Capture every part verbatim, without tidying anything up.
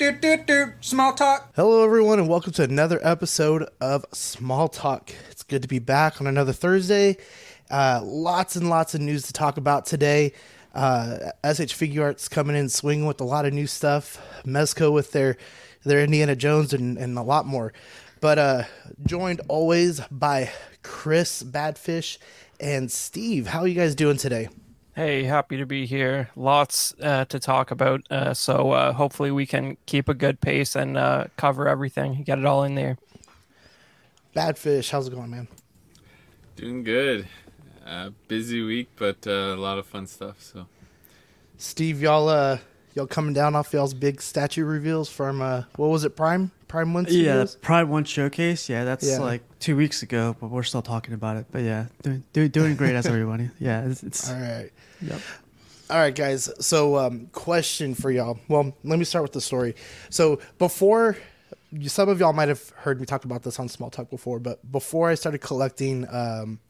do, do, do. Small Talk. Hello, everyone, and welcome to another episode of Small Talk. It's good to be back on another Thursday. Uh, lots and lots of news to talk about today. Uh, S H Figure Arts coming in swinging with a lot of new stuff. Mezco with their their Indiana Jones and, and a lot more. But uh, joined always by Chris Badfish and Steve. How are you guys doing today? Hey, happy to be here. Lots uh, to talk about, uh, so uh, hopefully we can keep a good pace and uh, cover everything, get it all in there. Badfish, how's it going, man? Doing good. Uh, busy week, but uh, a lot of fun stuff. So, Steve, y'all, uh, y'all coming down off y'all's big statue reveals from uh, what was it, Prime? Prime one? Yeah, Prime one showcase. Yeah, that's yeah. like two weeks ago, but we're still talking about it. But yeah, doing doing, doing great as everybody. Yeah, it's, it's all right. Yep. All right, guys. So, um, question for y'all. Well, let me start with the story. So, before some of y'all might have heard me talk about this on Small Talk before, but before I started collecting um,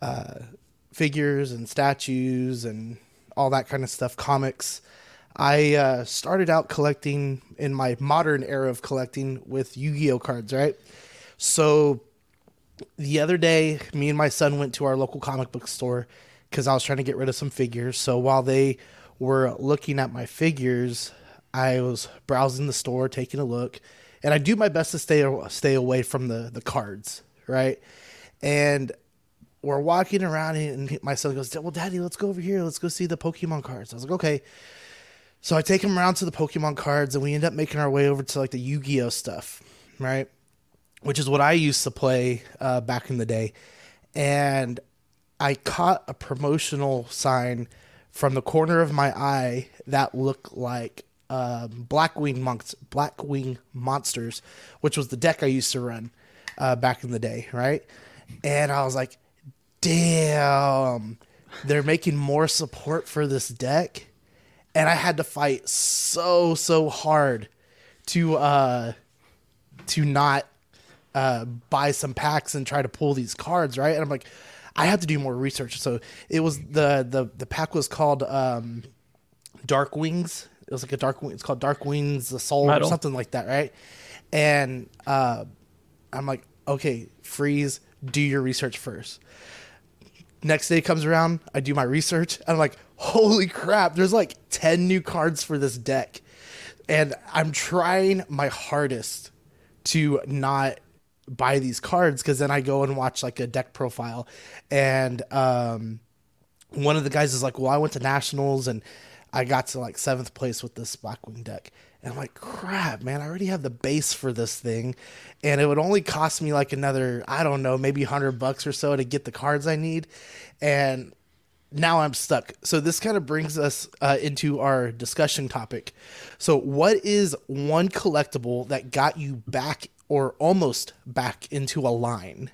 uh, figures and statues and all that kind of stuff, comics. I uh, started out collecting in my modern era of collecting with Yu-Gi-Oh cards, right? So the other day, me and my son went to our local comic book store because I was trying to get rid of some figures. So while they were looking at my figures, I was browsing the store, taking a look, and I do my best to stay stay away from the, the cards, right? And we're walking around, and my son goes, "Well, Daddy, let's go over here. Let's go see the Pokemon cards." I was like, "Okay." So I take him around to the Pokemon cards, and we end up making our way over to like the Yu-Gi-Oh stuff, right? Which is what I used to play uh, back in the day. And I caught a promotional sign from the corner of my eye that looked like uh, Blackwing monks, Blackwing monsters, which was the deck I used to run uh, back in the day, right? And I was like, "Damn, they're making more support for this deck." And I had to fight so, so hard to uh, to not uh, buy some packs and try to pull these cards, right? And I'm like, I have to do more research. So it was the the, the pack was called um, Dark Wings. It was like a Dark Wings. It's called Dark Wings Assault or something like that, right? And uh, I'm like, okay, freeze, do your research first. Next day comes around, I do my research, and I'm like, holy crap, there's like ten new cards for this deck. And I'm trying my hardest to not buy these cards because then I go and watch like a deck profile. And um, one of the guys is like, "Well, I went to Nationals and I got to like seventh place with this Blackwing deck." And I'm like, crap, man, I already have the base for this thing. And it would only cost me like another, I don't know, maybe one hundred bucks or so to get the cards I need. And now I'm stuck. So this kind of brings us uh, into our discussion topic. So what is one collectible that got you back or almost back into a line?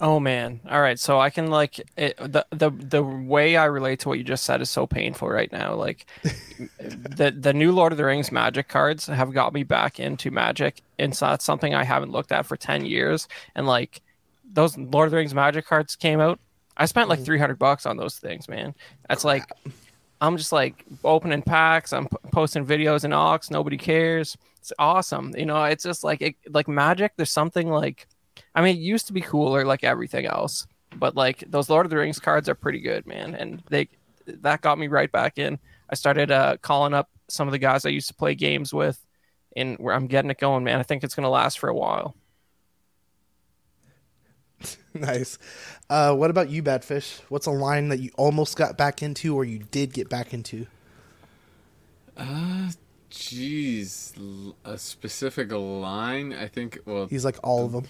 Oh, man. All right. So I can like it, the, the the way I relate to what you just said is so painful right now. Like the, the new Lord of the Rings Magic cards have got me back into Magic. And so that's something I haven't looked at for ten years. And like those Lord of the Rings Magic cards came out. I spent like three hundred bucks on those things, man. That's like I'm just like opening packs. I'm p- posting videos in Aux. Nobody cares. It's awesome. You know, it's just like it, like Magic. There's something like. I mean, it used to be cooler like everything else, but like those Lord of the Rings cards are pretty good, man. And they that got me right back in. I started uh, calling up some of the guys I used to play games with, and where I'm getting it going, man. I think it's going to last for a while. Nice. Uh, what about you, Badfish? What's a line that you almost got back into or you did get back into? Uh, geez. A specific line? I think, well... He's like all of them.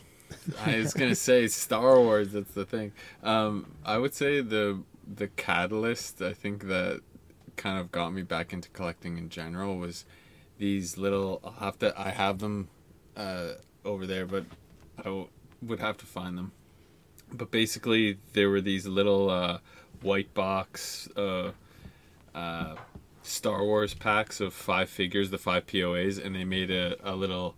I was going to say Star Wars, that's the thing. Um, I would say the the catalyst, I think, that kind of got me back into collecting in general was these little... I'll have to, I have them uh, over there, but I w- would have to find them. But basically, there were these little uh, white box uh, uh, Star Wars packs of five figures, the five P O As, and they made a, a little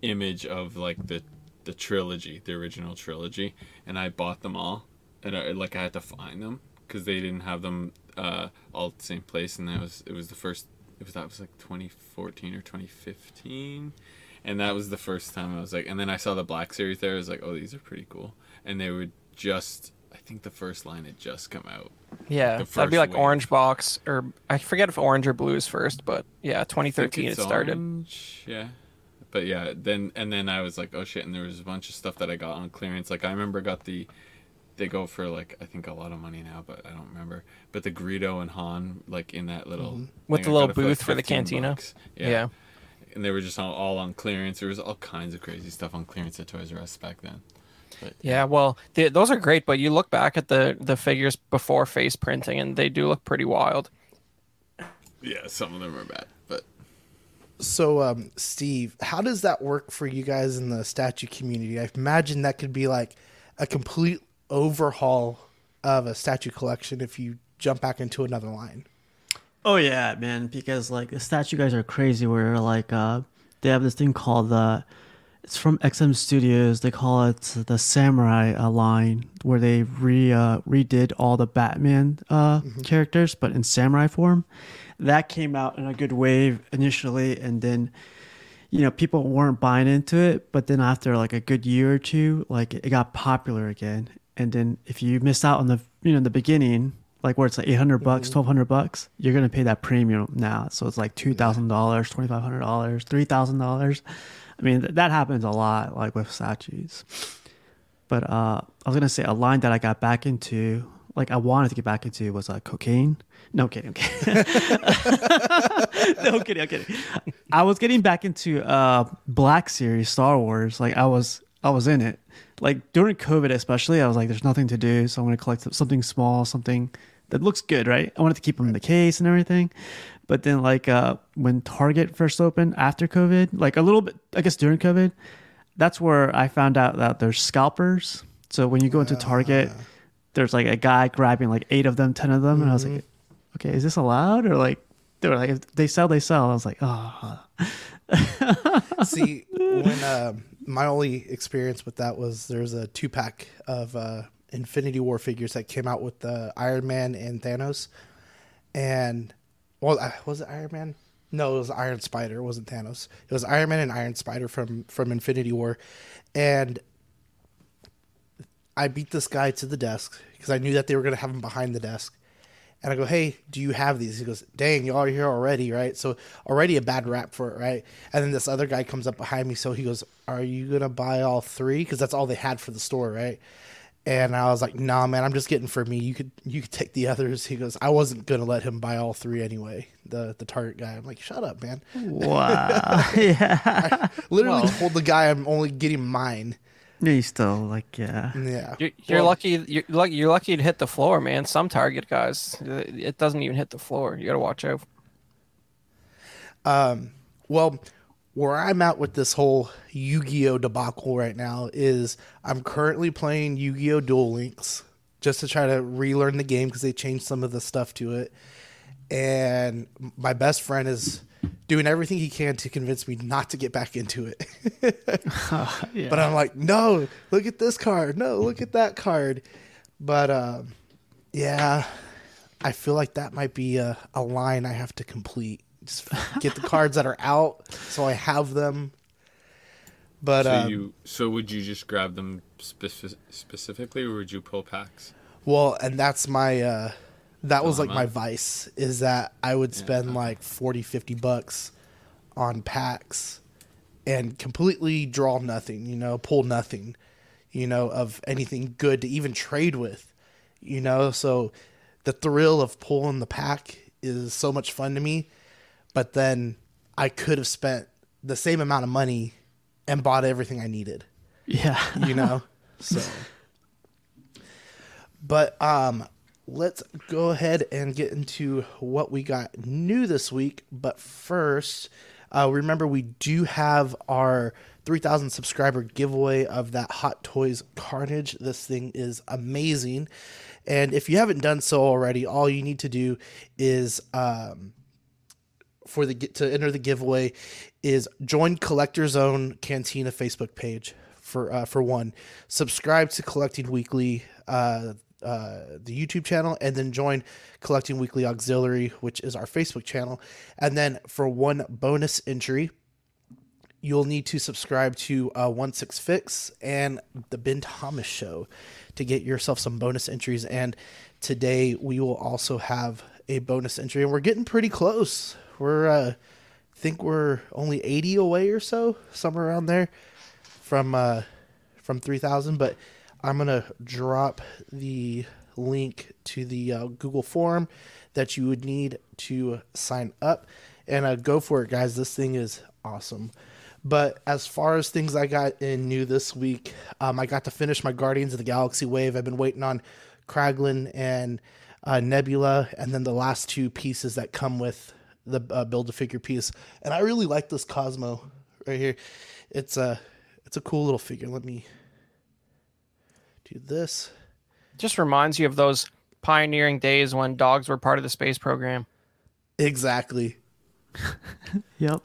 image of like the the trilogy, the original trilogy. And I bought them all, and I, like I had to find them because they didn't have them uh, all at the same place. And that was it was the first it was that was like twenty fourteen or twenty fifteen, and that was the first time I was like, and then I saw the Black Series there. I was like, oh, these are pretty cool, and they were just, I think the first line had just come out. Yeah, like that'd be like wave. Orange box, or I forget if orange or blue is first, but yeah, twenty thirteen it started. Orange, yeah, but yeah, then and then I was like, oh shit, and there was a bunch of stuff that I got on clearance. Like I remember got the, they go for like I think a lot of money now, but I don't remember. But the Greedo and Han, like in that little mm-hmm. with the I little booth for, like, for the cantina. Yeah. yeah, and they were just all, all on clearance. There was all kinds of crazy stuff on clearance at Toys R Us back then. But, yeah, well, they, those are great, but you look back at the, the figures before face printing, and they do look pretty wild. Yeah, some of them are bad, but so um, Steve, how does that work for you guys in the statue community? I imagine that could be like a complete overhaul of a statue collection if you jump back into another line. Oh yeah, man, because like the statue guys are crazy. Where like uh, they have this thing called the. Uh, It's from X M Studios. They call it the Samurai uh, line, where they re uh, redid all the Batman uh, mm-hmm. characters, but in samurai form. That came out in a good wave initially, and then, you know, people weren't buying into it. But then after like a good year or two, like it got popular again. And then if you missed out on the, you know, the beginning, like where it's like eight hundred bucks, mm-hmm. twelve hundred bucks, you're gonna pay that premium now. So it's like two thousand dollars, twenty five hundred dollars, three thousand dollars. I mean, that happens a lot, like with statues. But uh, I was going to say a line that I got back into, like I wanted to get back into, was uh, cocaine. No, I'm kidding. I'm kidding. no, I'm kidding. I'm kidding. I was getting back into uh, Black Series, Star Wars. Like I was I was in it. Like during COVID especially, I was like, there's nothing to do. So I'm going to collect something small, something that looks good, right? I wanted to keep them in the case and everything. But then, like, uh, when Target first opened after COVID, like a little bit, I guess during COVID, that's where I found out that there's scalpers. So when you go into Target, uh, there's like a guy grabbing like eight of them, ten of them. Mm-hmm. And I was like, okay, is this allowed? Or like, they were like, if they sell, they sell. I was like, oh. See, when uh, my only experience with that was there's a two pack of uh, Infinity War figures that came out with the Iron Man and Thanos. And. Well, was it Iron Man? No, it was Iron Spider. It wasn't Thanos. It was Iron Man and Iron Spider from, from Infinity War. And I beat this guy to the desk because I knew that they were going to have him behind the desk. And I go, hey, do you have these? He goes, dang, you all are here already, right? So already a bad rap for it, right? And then this other guy comes up behind me. So he goes, are you going to buy all three? Because that's all they had for the store, right? And I was like, nah, man, I'm just getting for me. You could you could take the others. He goes, I wasn't going to let him buy all three anyway, the the Target guy. I'm like, shut up, man. Wow. yeah. I literally well, told the guy I'm only getting mine. You still like, yeah. Yeah. You're, you're well, lucky You're lucky You're lucky to hit the floor, man. Some Target guys, it doesn't even hit the floor. You got to watch out. Um. Well, where I'm at with this whole Yu-Gi-Oh debacle right now is I'm currently playing Yu-Gi-Oh Duel Links just to try to relearn the game because they changed some of the stuff to it. And my best friend is doing everything he can to convince me not to get back into it. uh, yeah. But I'm like, no, look at this card. No, look at that card. But uh, yeah, I feel like that might be a, a line I have to complete. Just get the cards that are out so I have them. But so, um, you, so would you just grab them speci- specifically, or would you pull packs? Well, and that's my uh, that was oh, like my up. vice is that I would spend yeah. like forty, fifty bucks on packs and completely draw nothing, you know, pull nothing, you know, of anything good to even trade with, you know. So the thrill of pulling the pack is so much fun to me. But then I could have spent the same amount of money and bought everything I needed. Yeah. You know? So. But um, let's go ahead and get into what we got new this week. But first, uh, remember we do have our three thousand subscriber giveaway of that Hot Toys Carnage. This thing is amazing. And if you haven't done so already, all you need to do is... Um, for the to enter the giveaway is join Collector's Own Cantina Facebook page for uh, for one. Subscribe to Collecting Weekly uh, uh, the YouTube channel, and then join Collecting Weekly Auxiliary, which is our Facebook channel. And then for one bonus entry, you'll need to subscribe to uh, one six Fix and the Ben Thomas Show to get yourself some bonus entries. And today we will also have a bonus entry, and we're getting pretty close. We're, uh, I think we're only eighty away or so, somewhere around there from, uh, from three thousand. But I'm going to drop the link to the uh, Google form that you would need to sign up, and uh, go for it, guys. This thing is awesome. But as far as things I got in new this week, um, I got to finish my Guardians of the Galaxy wave. I've been waiting on Kraglin and uh, Nebula, and then the last two pieces that come with the uh, Build-A-Figure piece. And I really like this Cosmo right here. It's a, it's a cool little figure. Let me do this. Just reminds you of those pioneering days when dogs were part of the space program. Exactly. Yep.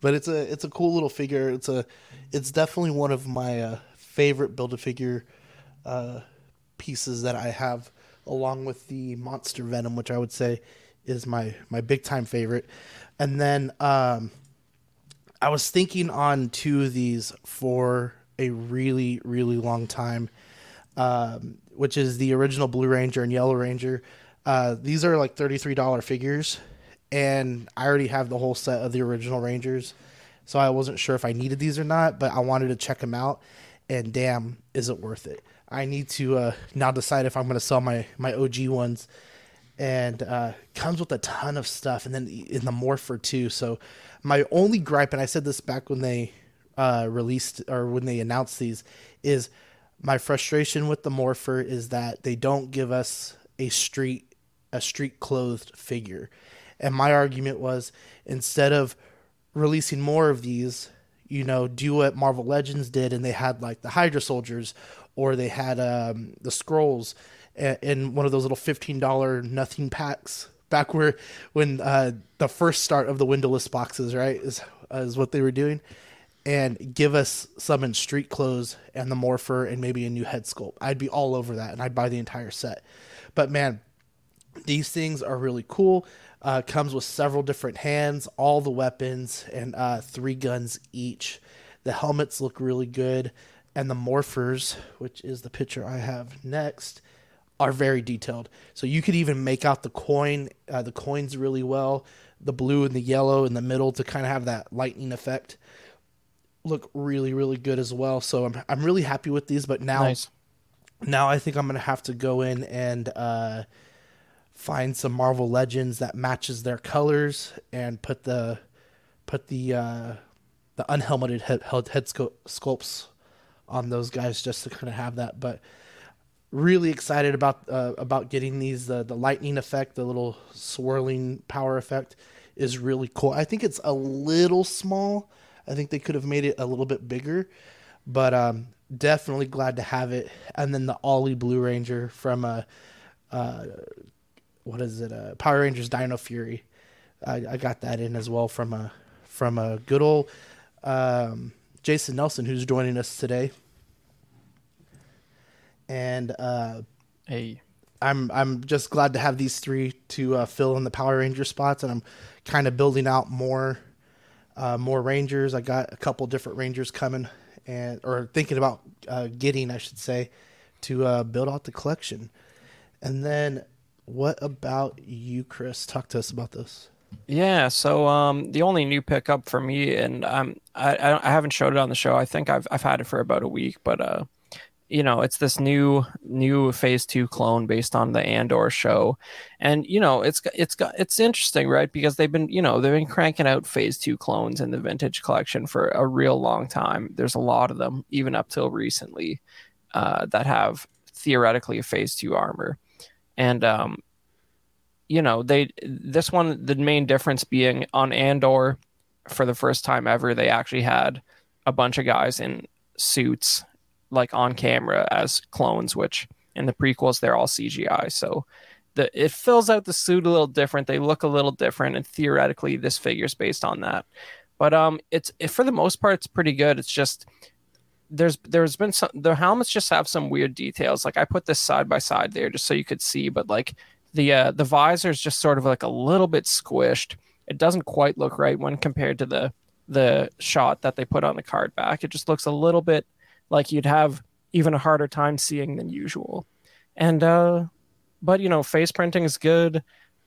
But it's a it's a cool little figure. It's a it's definitely one of my uh, favorite Build-A-Figure uh, pieces that I have, along with the Monster Venom, which I would say is my my big time favorite. And then um, I was thinking on two of these for a really really long time, um, which is the original Blue Ranger and Yellow Ranger. Uh, these are like thirty-three dollars figures. And I already have the whole set of the original Rangers, so I wasn't sure if I needed these or not, but I wanted to check them out, and damn, is it worth it. I need to uh, now decide if I'm going to sell my, my O G ones, and uh, comes with a ton of stuff, and then in the Morpher too. So my only gripe, and I said this back when they uh, released, or when they announced these, is my frustration with the Morpher is that they don't give us a street a street clothed figure. And my argument was, instead of releasing more of these, you know, do what Marvel Legends did, and they had like the Hydra Soldiers, or they had um, the Skrulls in one of those little fifteen dollars nothing packs back where when uh, the first start of the windowless boxes, right, is, is what they were doing. And give us some in street clothes and the Morpher and maybe a new head sculpt. I'd be all over that, and I'd buy the entire set. But man, these things are really cool. Uh, comes with several different hands, all the weapons, and uh, three guns each. The helmets look really good, and the Morphers, which is the picture I have next, are very detailed. So you could even make out the coin, uh, the coins really well, the blue and the yellow in the middle to kind of have that lightning effect. Look really, really good as well. So I'm I'm really happy with these, but now, nice. now I think I'm going to have to go in and... Uh, find some Marvel Legends that matches their colors and put the put the uh, the unhelmeted head, head sculpts on those guys just to kind of have that. But really excited about uh, about getting these. The, the lightning effect, the little swirling power effect is really cool. I think it's a little small. I think they could have made it a little bit bigger, but um, definitely glad to have it. And then the Ollie Blue Ranger from a uh, uh, what is it? Uh, Power Rangers Dino Fury. I, I got that in as well from a from a good old um, Jason Nelson, who's joining us today. And uh, hey, I'm I'm just glad to have these three to uh, fill in the Power Ranger spots, and I'm kind of building out more uh, more Rangers. I got a couple different Rangers coming, and or thinking about uh, getting, I should say, to uh, build out the collection, and then. What about you, Chris? Talk to us about this. Yeah, so um, the only new pickup for me, and um, I, I haven't showed it on the show. I think I've I've had it for about a week, but uh, you know, it's this new new Phase Two clone based on the Andor show, and you know, it's it's got it's interesting, right? Because they've been you know they've been cranking out Phase Two clones in the vintage collection for a real long time. There's a lot of them, even up till recently, uh, that have theoretically a Phase Two armor. And, um, you know, they this one, the main difference being on Andor, for the first time ever, they actually had a bunch of guys in suits, like on camera as clones, which in the prequels, they're all C G I. So the it fills out the suit a little different. They look a little different. And theoretically, this figure's based on that. But um, it's it, for the most part, it's pretty good. It's just there's there's been some, the helmets just have some weird details. Like I put this side by side there just so you could see, but like the uh, the visor is just sort of like a little bit squished. It doesn't quite look right when compared to the the shot that they put on the card back. It just looks a little bit like you'd have even a harder time seeing than usual. And uh, but you know, face printing is good.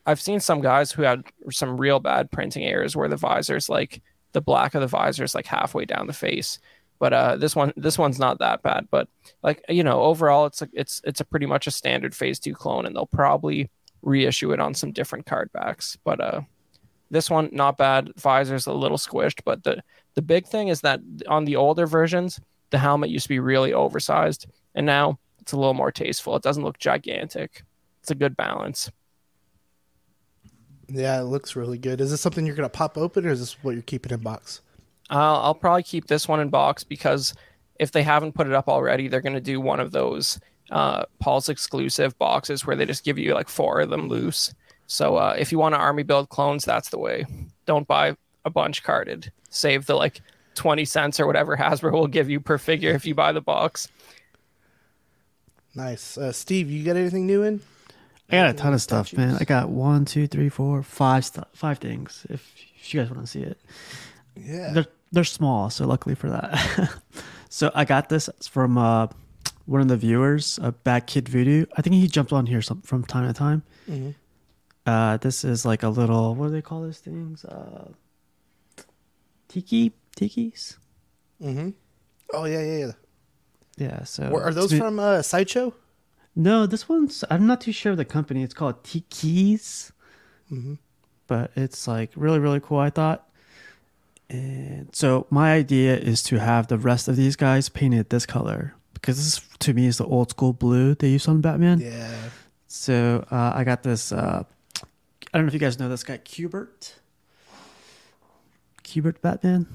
I've seen some guys who had some real bad printing errors where the visor's like the black of the visor is like halfway down the face. But uh, this one, this one's not that bad. But like, you know, overall, it's a, it's it's a pretty much a standard Phase Two clone, and they'll probably reissue it on some different card backs. But uh, this one, not bad. Visor's a little squished, but the the big thing is that on the older versions, the helmet used to be really oversized, and now it's a little more tasteful. It doesn't look gigantic. It's a good balance. Yeah, it looks really good. Is this something you're gonna pop open, or is this what you're keeping in box? Uh, I'll probably keep this one in box because if they haven't put it up already, they're going to do one of those uh, Paul's exclusive boxes where they just give you like four of them loose. So uh, if you want to army build clones, that's the way. Don't buy a bunch carded. Save the like twenty cents or whatever Hasbro will give you per figure if you buy the box. Nice. Uh, Steve, you got anything new in? I got a ton of stuff, man. I got one, two, three, four, five stuff, five things if, if you guys want to see it. Yeah, they're they're small, so luckily for that. So I got this from uh, one of the viewers, uh, Bad Kid Voodoo. I think he jumped on here some, from time to time. Mm-hmm. Uh, this is like a little, what do they call those things? Uh, tiki tikis. Mm-hmm. Oh yeah, yeah, yeah. Yeah. So Were, are those been, from uh, Sideshow? No, this one's. I'm not too sure of the company. It's called Tikis. Mm-hmm. But it's like really, really cool, I thought. And so my idea is to have the rest of these guys painted this color because this to me is the old school blue they used on Batman. Yeah. So uh, I got this. Uh, I don't know if you guys know this guy, Kubert. Kubert Batman.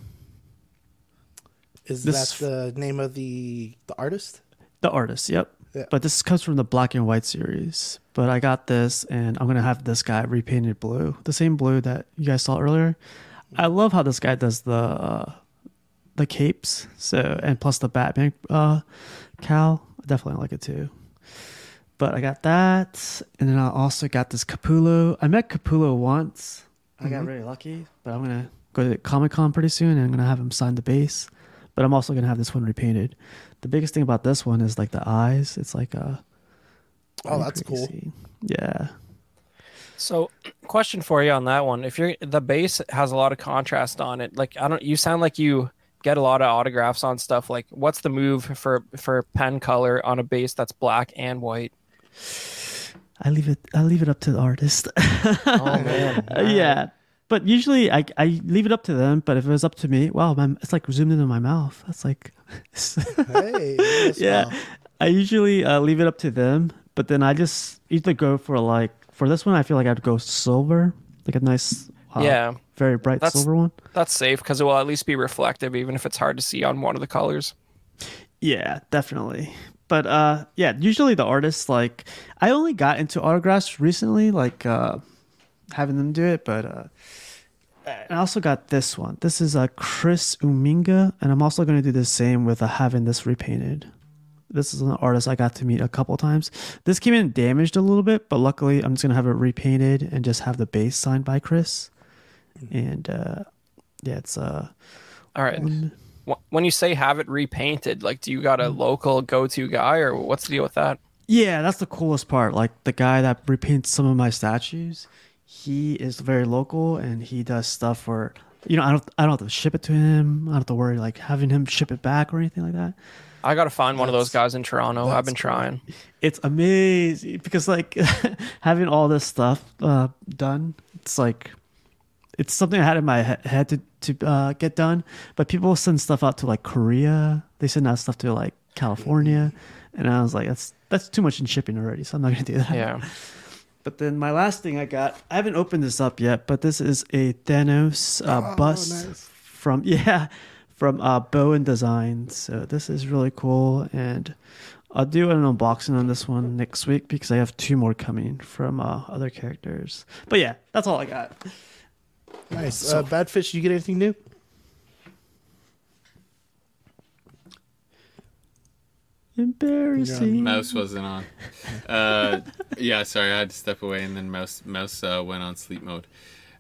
Is this, that the name of the the artist? The artist, yep. Yeah. But this comes from the Black and White series. But I got this, and I'm gonna have this guy repainted blue, the same blue that you guys saw earlier. I love how this guy does the uh, the capes, so and plus the Batman uh, cowl. I definitely like it too. But I got that, and then I also got this Capullo. I met Capullo once. I mm-hmm. got really lucky, but I'm gonna go to Comic-Con pretty soon, and I'm gonna have him sign the base. But I'm also gonna have this one repainted. The biggest thing about this one is like the eyes. It's like a oh, that's cool. Yeah. So, question for you on that one. If you're the base has a lot of contrast on it, like I don't, you sound like you get a lot of autographs on stuff. Like, what's the move for for pen color on a base that's black and white? I leave it. I leave it up to the artist. Oh man, wow. Yeah. But usually, I I leave it up to them. But if it was up to me, wow, my, it's like zoomed into my mouth. That's like, hey, that's yeah. Wow. I usually uh, leave it up to them, but then I just either go for like. For this one, I feel like I'd go silver, like a nice, uh, yeah, very bright that's, silver one. That's safe because it will at least be reflective, even if it's hard to see on one of the colors. Yeah, definitely. But uh, yeah, usually the artists, like, I only got into autographs recently, like uh, having them do it. But uh, I also got this one. This is uh, Chris Uminga, and I'm also going to do the same with uh, having this repainted. This is an artist I got to meet a couple times. This came in damaged a little bit, but luckily I'm just going to have it repainted and just have the base signed by Chris. And uh, yeah, it's... Uh, All right. One... When you say have it repainted, like do you got a local go-to guy or what's the deal with that? Yeah, that's the coolest part. Like the guy that repaints some of my statues, he is very local and he does stuff for... You know, I don't, I don't have to ship it to him. I don't have to worry like having him ship it back or anything like that. I got to find one that's, of those guys in Toronto. I've been trying. It's amazing because like having all this stuff uh, done, it's like, it's something I had in my he- head to, to uh, get done, but people send stuff out to like Korea. They send out stuff to like California. And I was like, that's, that's too much in shipping already. So I'm not going to do that. Yeah. But then my last thing I got, I haven't opened this up yet, but this is a Thanos uh, oh, bust nice. from, yeah. From uh, Bowen Designs. So this is really cool. And I'll do an unboxing on this one next week because I have two more coming from uh, other characters. But yeah, that's all I got. Nice. So, uh, Badfish, did you get anything new? Embarrassing. Mouse wasn't on. Uh, yeah, sorry, I had to step away, and then Mouse Mouse uh, went on sleep mode.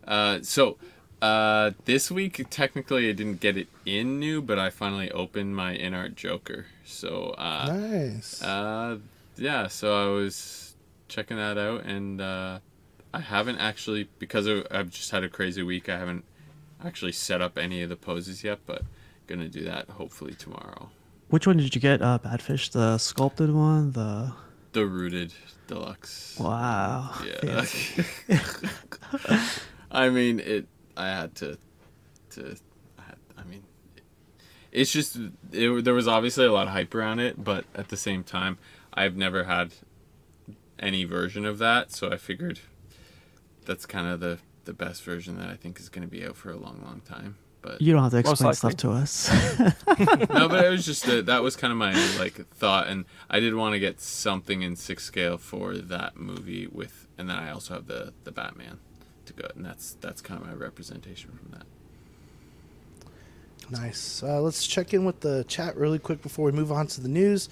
Uh, so uh, this week, technically, I didn't get it in new, but I finally opened my InArt Joker. So uh, nice. Uh, yeah, so I was checking that out, and uh, I haven't actually, because of, I've just had a crazy week. I haven't actually set up any of the poses yet, but gonna do that hopefully tomorrow. Which one did you get, uh, Badfish? The sculpted one? The the rooted deluxe. Wow. Yeah. I mean, it. I had to. To. I, had, I mean, it's just it, there was obviously a lot of hype around it, but at the same time, I've never had any version of that, so I figured that's kind of the the best version that I think is going to be out for a long, long time. But you don't have to explain stuff to us. No, but it was just a, that was kind of my like thought, and I did want to get something in six scale for that movie with, and then I also have the, the Batman to go, and that's that's kind of my representation from that. Nice. Uh, let's check in with the chat really quick before we move on to the news.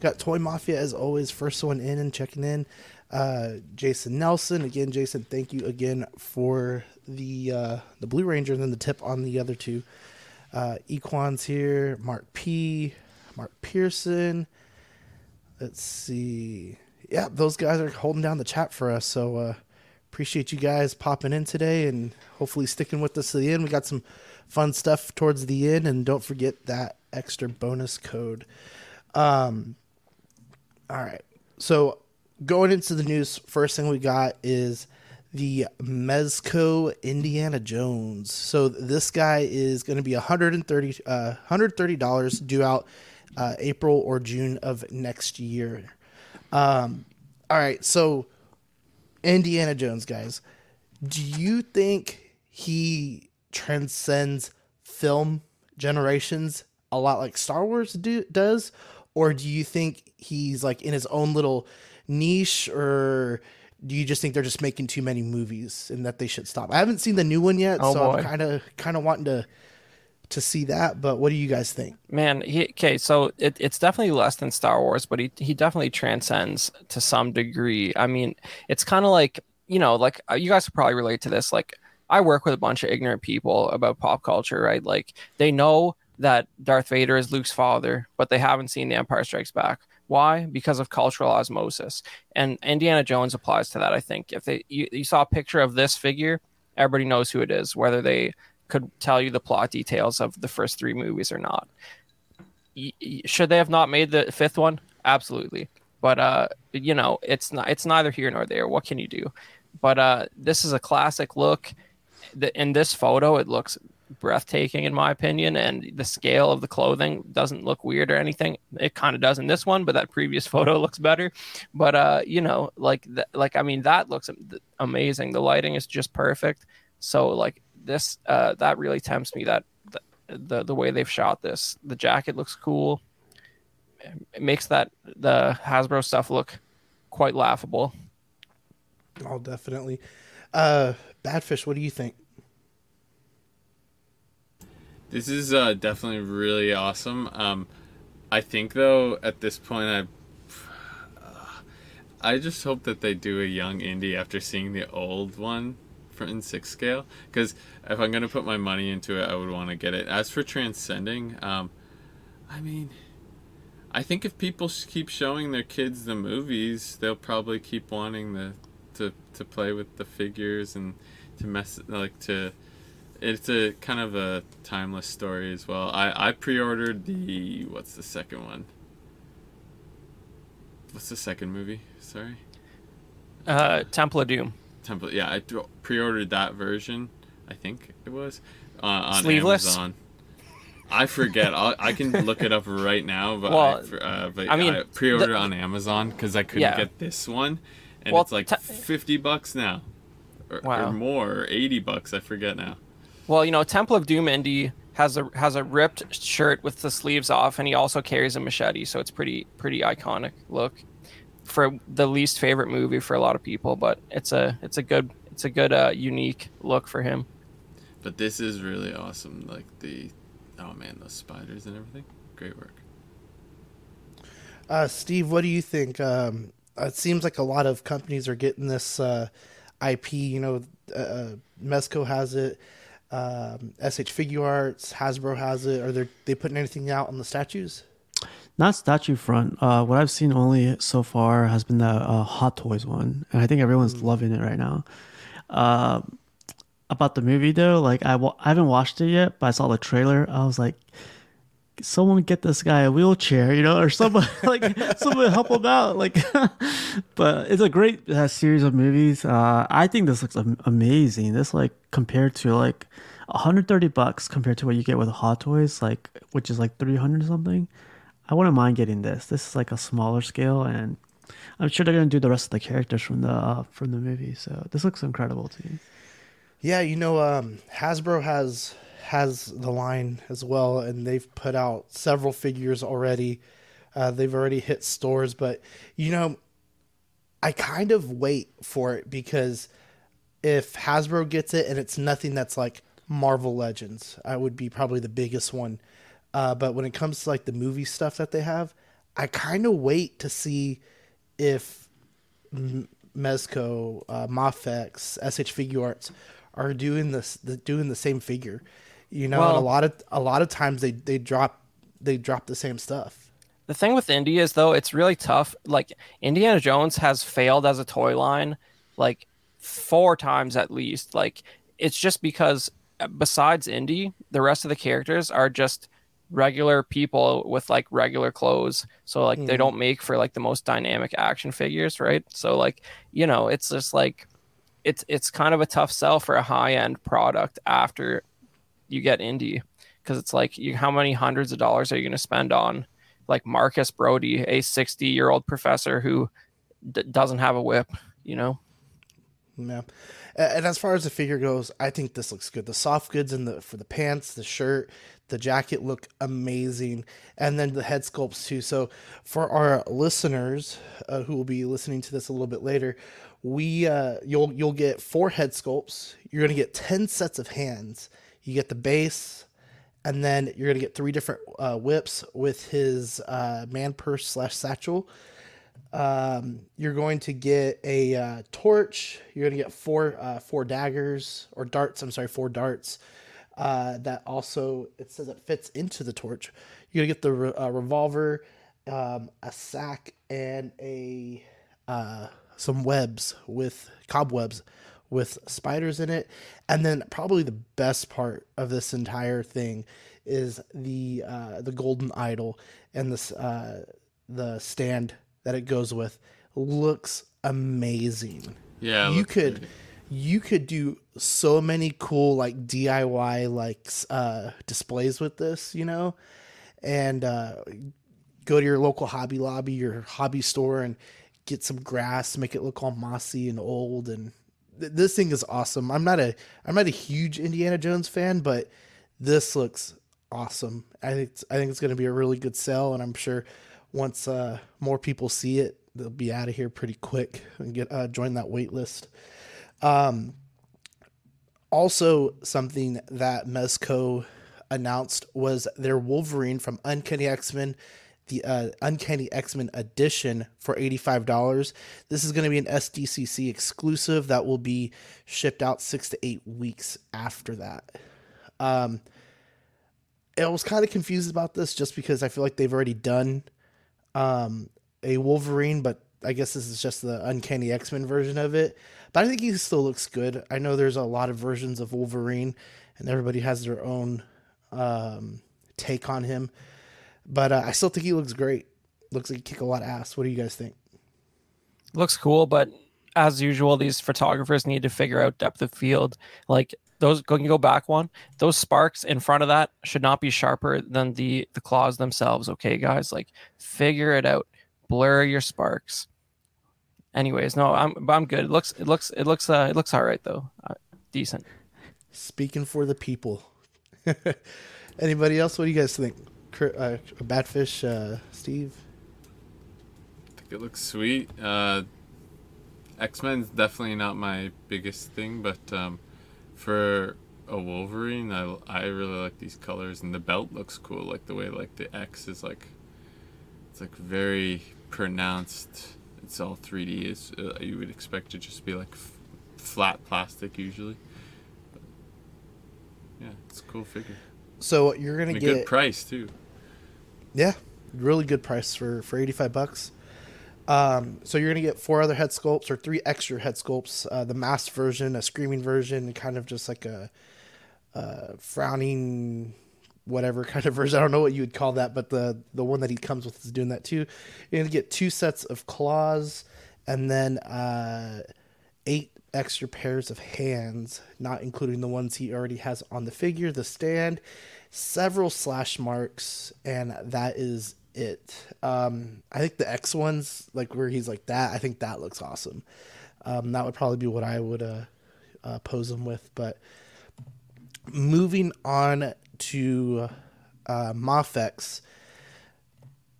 Got Toy Mafia as always, first one in and checking in. Uh, Jason Nelson again. Jason, thank you again for the uh, the Blue Ranger and then the tip on the other two. Uh, Equan's here. Mark P. Mark Pearson. Let's see. Yeah, those guys are holding down the chat for us. So uh, appreciate you guys popping in today and hopefully sticking with us to the end. We got some fun stuff towards the end, and don't forget that extra bonus code. Um. All right. So. Going into the news, first thing we got is the Mezco Indiana Jones. So this guy is going to be one hundred thirty dollars, uh, one hundred thirty dollars due out uh, April or June of next year. Um, all right, so Indiana Jones, guys. Do you think he transcends film generations a lot like Star Wars do, does? Or do you think he's like in his own little niche, or do you just think they're just making too many movies and that they should stop? I haven't seen the new one yet, oh so boy. I'm kind of kind of wanting to to see that. But what do you guys think? Man, he, okay, so it, it's definitely less than Star Wars, but he he definitely transcends to some degree. I mean, it's kind of like, you know, like you guys would probably relate to this. Like I work with a bunch of ignorant people about pop culture, right? Like they know that Darth Vader is Luke's father, but they haven't seen The Empire Strikes Back. Why? Because of cultural osmosis. And Indiana Jones applies to that, I think. If they you, you saw a picture of this figure, everybody knows who it is, whether they could tell you the plot details of the first three movies or not. Y- should they have not made the fifth one? Absolutely. But, uh, you know, it's not, it's neither here nor there. What can you do? But uh, this is a classic look. The, in this photo, it looks breathtaking in my opinion, and the scale of the clothing doesn't look weird or anything. It kind of does in this one, but that previous photo looks better. But uh you know, like th- like I mean, that looks amazing. The lighting is just perfect. So like this uh that really tempts me, that the the, the way they've shot this. The jacket looks cool. It makes that the Hasbro stuff look quite laughable. Oh, definitely. uh Badfish, what do you think? This is uh, definitely really awesome. Um, I think, though, at this point, I uh, I just hope that they do a young Indy after seeing the old one for, in six scale. Because if I'm going to put my money into it, I would want to get it. As for transcending, um, I mean, I think if people keep showing their kids the movies, they'll probably keep wanting the to, to play with the figures and to mess, like, to... It's a kind of a timeless story as well. I, I pre-ordered the... What's the second one? What's the second movie? Sorry. Uh, Temple of Doom. Temple, yeah, I pre-ordered that version, I think it was, uh, on Sleeveless? Amazon. I forget. I'll, I can look it up right now, but, well, I, uh, but I, mean, I pre-ordered the, on Amazon because I couldn't yeah. get this one. And well, it's like te- fifty bucks now. Or, wow. or more, or eighty bucks, I forget now. Well, you know, Temple of Doom Indy has a has a ripped shirt with the sleeves off, and he also carries a machete, so it's pretty pretty iconic look for the least favorite movie for a lot of people, but it's a it's a good it's a good uh, unique look for him. But this is really awesome, like the oh man, those spiders and everything. Great work. Uh, Steve, what do you think? Um, it seems like a lot of companies are getting this uh, I P. You know, uh, Mezco has it. Um, S H Figure Arts, Hasbro has it. Are they they putting anything out on the statues? Not statue front. Uh, what I've seen only so far has been the uh, Hot Toys one, and I think everyone's mm. loving it right now. Uh, about the movie though, like I, w- I haven't watched it yet, but I saw the trailer. I was like, someone get this guy a wheelchair, you know, or someone like someone help him out. Like, but it's a great uh, series of movies. Uh, I think this looks am- amazing. This like compared to like one hundred thirty bucks compared to what you get with Hot Toys, like which is like three hundred or something. I wouldn't mind getting this. This is like a smaller scale, and I'm sure they're gonna do the rest of the characters from the uh, from the movie. So this looks incredible to me. Yeah, you know, um, Hasbro has has the line as well, and they've put out several figures already. Uh, they've already hit stores, but you know, I kind of wait for it because if Hasbro gets it and it's nothing that's like Marvel Legends, I would be probably the biggest one. Uh, but when it comes to like the movie stuff that they have, I kind of wait to see if M- Mezco, uh, Mafex, S H Figure Arts are doing this, the, doing the same figure. You know, well, and a lot of a lot of times they, they drop they drop the same stuff. The thing with indie is though, it's really tough. Like Indiana Jones has failed as a toy line, like four times at least. Like it's just because besides indie, the rest of the characters are just regular people with like regular clothes, so like mm. they don't make for like the most dynamic action figures, right? So like, you know, it's just like it's it's kind of a tough sell for a high-end product after you get indie, because it's like you, how many hundreds of dollars are you going to spend on like Marcus Brody, a sixty year old professor who d- doesn't have a whip, you know? Yeah. And as far as the figure goes, I think this looks good. The soft goods and the for the pants, the shirt, the jacket look amazing, and then the head sculpts too. So for our listeners uh, who will be listening to this a little bit later, we uh, you'll you'll get four head sculpts. You're gonna get ten sets of hands. You get the base, and then you're gonna get three different uh, whips with his uh, man purse slash satchel. Um, you're going to get a uh, torch. You're going to get four uh, four daggers or darts. I'm sorry, four darts. Uh, that also it says it fits into the torch. You're going to get the re- uh, revolver, um, a sack, and a uh, some webs with cobwebs with spiders in it. And then probably the best part of this entire thing is the uh, the golden idol and this uh, the stand that it goes with. Looks amazing. Yeah, you could amazing. you could do so many cool like D I Y like uh, displays with this, you know, and uh, go to your local Hobby Lobby, your hobby store, and get some grass, make it look all mossy and old. And th- this thing is awesome. I'm not a I'm not a huge Indiana Jones fan, but this looks awesome. I think it's, I think it's going to be a really good sell, and I'm sure once uh, more people see it, they'll be out of here pretty quick and get uh, join that wait list. Um, also, something that Mezco announced was their Wolverine from Uncanny X-Men, the uh, Uncanny X-Men edition for eighty-five dollars. This is going to be an S D C C exclusive that will be shipped out six to eight weeks after that. Um, I was kind of confused about this just because I feel like they've already done um a Wolverine, but I guess this is just the Uncanny X-Men version of it. But I think he still looks good. I know there's a lot of versions of Wolverine and everybody has their own um take on him, but uh, I still think he looks great. Looks like he kick a lot of ass. What do you guys think? Looks cool, but as usual, these photographers need to figure out depth of field. Like those, can you go back one? Those sparks in front of that should not be sharper than the, the claws themselves. Okay, guys, like figure it out. Blur your sparks. Anyways, no, I'm I'm good. It looks it looks it looks uh, it looks all right though, uh, decent. Speaking for the people. Anybody else? What do you guys think? Uh, Batfish, uh, Steve. I think it looks sweet. Uh, X-Men's definitely not my biggest thing, but. Um, For a Wolverine, I, I really like these colors, and the belt looks cool. Like the way like the X is like It's like very pronounced. It's all three D. It's, uh, you would expect to just be like f- flat plastic usually. But yeah, it's a cool figure. So you're gonna and a get a good price too. Yeah, really good price for for eighty-five bucks. Um, so you're going to get four other head sculpts, or three extra head sculpts, uh, the masked version, a screaming version, and kind of just like a, uh, frowning, whatever kind of version. I don't know what you would call that, but the, the one that he comes with is doing that too. You're going to get two sets of claws and then, uh, eight extra pairs of hands, not including the ones he already has on the figure, the stand, several slash marks, and that is it. um I think the X ones, like where he's like that, I think that looks awesome. Um that would probably be what I would uh, uh pose him with. But moving on to uh Mafex,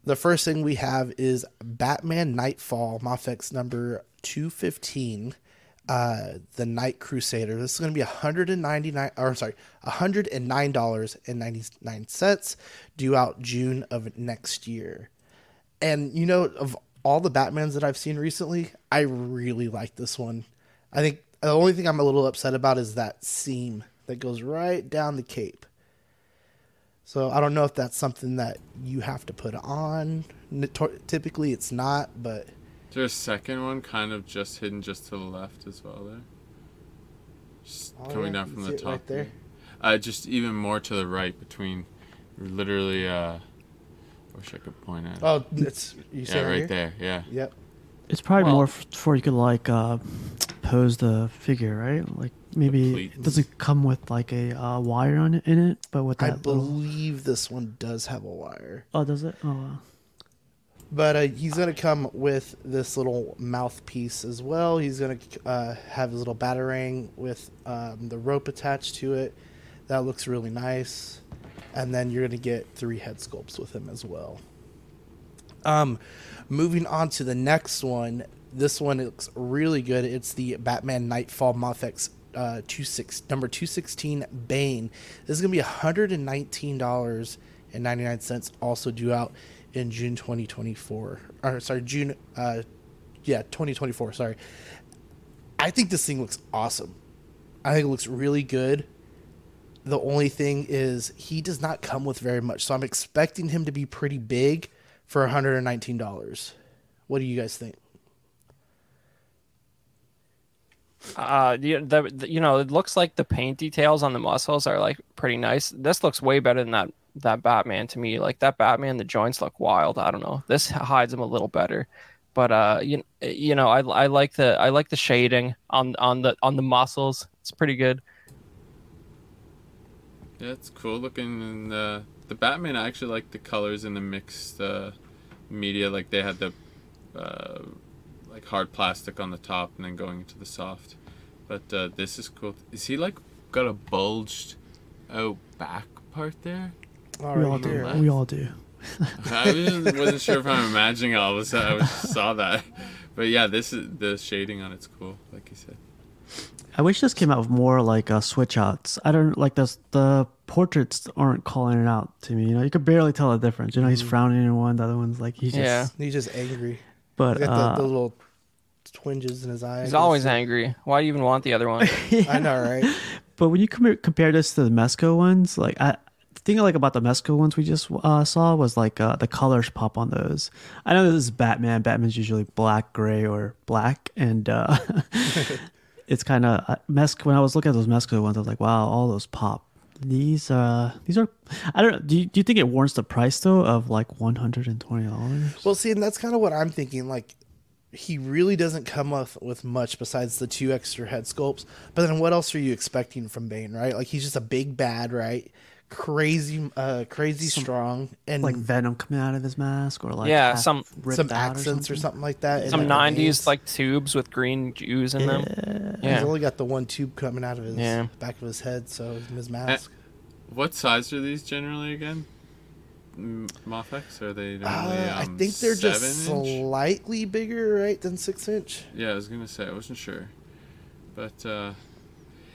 the first thing we have is Batman Nightfall Mafex number two fifteen, uh the Night Crusader. This is going to be one hundred ninety-nine, or sorry, one hundred nine dollars and ninety-nine cents, due out June of next year. And you know, of all the Batmans that I've seen recently, I really like this one. I think the only thing I'm a little upset about is that seam that goes right down the cape. So I don't know if that's something that you have to put on. Typically it's not, but is there a second one kind of just hidden just to the left as well there? Just oh, coming yeah, down from the top. Right there. Uh, just even more to the right between literally, uh, I wish I could point at it. Oh, it's, you see yeah, right, right there, yeah. Yep. It's probably well, more for you could like uh, pose the figure, right? Like maybe it doesn't come with like a uh, wire on it, in it, but with that I believe little... this one does have a wire. Oh, does it? Oh, wow. But uh, he's going to come with this little mouthpiece as well. He's going to uh, have his little batarang with um, the rope attached to it. That looks really nice. And then you're going to get three head sculpts with him as well. Um, moving on to the next one. This one looks really good. It's the Batman Nightfall Mafex uh, number two sixteen Bane. This is going to be one hundred nineteen dollars and ninety-nine cents, also due out in June twenty twenty-four, or sorry, June, uh, yeah, twenty twenty-four, sorry. I think this thing looks awesome. I think it looks really good. The only thing is he does not come with very much, so I'm expecting him to be pretty big for one hundred nineteen dollars. What do you guys think? Uh, the, you know, it looks like the paint details on the muscles are like pretty nice. This looks way better than that. That Batman to me, like that Batman, the joints look wild. I don't know. This hides him a little better, but uh, you you know, I I like the I like the shading on on the on the muscles. It's pretty good. Yeah, it's cool looking. And the the Batman, I actually like the colors in the mixed uh, media. Like they had the uh, like hard plastic on the top and then going into the soft. But uh, this is cool. Is he like got a bulged out back part there? All right, we all do. Left. We all do. I wasn't, wasn't sure if I'm imagining all of a sudden. I just saw that, but yeah, this is the shading on it's cool, like you said. I wish this came out with more like uh, switch outs. I don't like this. The portraits aren't calling it out to me. You know, you could barely tell the difference. You know, mm-hmm. He's frowning in one, the other one's like he's yeah. just he's just angry. But he's got uh, the, the little twinges in his eyes. He's always angry. Why do you even want the other one? Yeah. I know, right? But when you compare this to the Mezco ones, like I. The thing I like about the Mezco ones we just uh, saw was like uh, the colors pop on those. I know this is Batman. Batman's usually black, gray, or black, and uh, it's kind of uh, Mezco. When I was looking at those Mezco ones, I was like, "Wow, all those pop." These, uh, these are. I don't know. Do you, do you think it warrants the price though of like one hundred and twenty dollars? Well, see, and that's kind of what I'm thinking. Like, he really doesn't come up with much besides the two extra head sculpts. But then, what else are you expecting from Bane? Right? Like, he's just a big bad, right? crazy uh crazy some, strong and like venom coming out of his mask, or like yeah some some accents or something. or something like that, some nineties remains. Like tubes with green juice in yeah. them. Yeah, he's only got the one tube coming out of his yeah. back of his head, so his mask. And what size are these generally again? Mafex, are they normally, uh, um, I think they're just inch? Slightly bigger, right, than six inch. Yeah, I was gonna say, I wasn't sure, but uh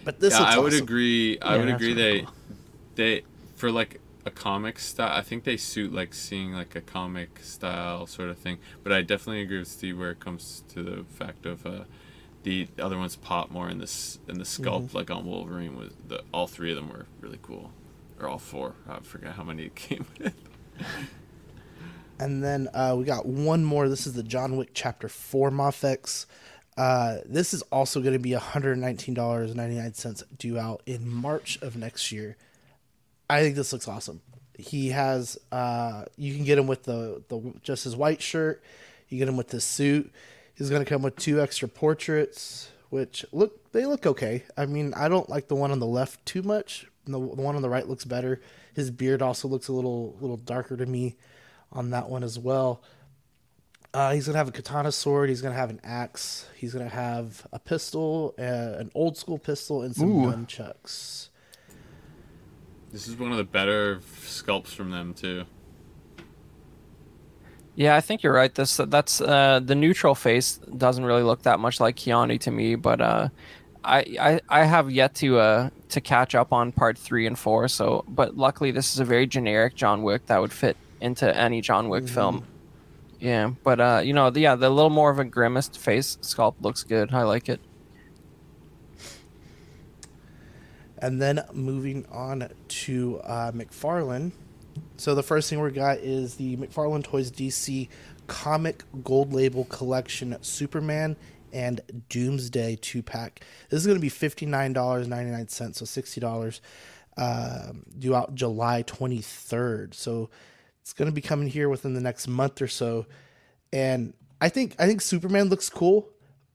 but this yeah, I awesome. would agree I yeah, would agree they cool. They, for like a comic style. I think they suit like seeing like a comic style sort of thing. But I definitely agree with Steve where it comes to the fact of uh, the other ones pop more in this in the sculpt. Mm-hmm. Like on Wolverine, was the all three of them were really cool, or all four. I forgot how many it came with. And then uh, we got one more. This is the John Wick Chapter Four Mafex. Uh, this is also going to be one hundred nineteen dollars and ninety-nine cents due out in March of next year. I think this looks awesome. He has, uh, you can get him with the, the just his white shirt. You get him with this suit. He's going to come with two extra portraits, which look, they look okay. I mean, I don't like the one on the left too much. The, the one on the right looks better. His beard also looks a little, little darker to me on that one as well. Uh, he's going to have a katana sword. He's going to have an axe. He's going to have a pistol, uh, an old school pistol, and some Ooh. nunchucks. This is one of the better sculpts from them, too. Yeah, I think you're right. This that's uh, the neutral face doesn't really look that much like Keanu to me, but uh, I, I I have yet to uh, to catch up on part three and four. So, but luckily, this is a very generic John Wick that would fit into any John Wick mm-hmm. film. Yeah, but uh, you know, the, yeah, the little more of a grimaced face sculpt looks good. I like it. And then moving on to uh, McFarlane. So the first thing we got is the McFarlane Toys D C Comic Gold Label Collection Superman and Doomsday two-pack. This is going to be fifty-nine dollars and ninety-nine cents, so sixty dollars, uh, due out July twenty-third. So it's going to be coming here within the next month or so. And I think I think Superman looks cool,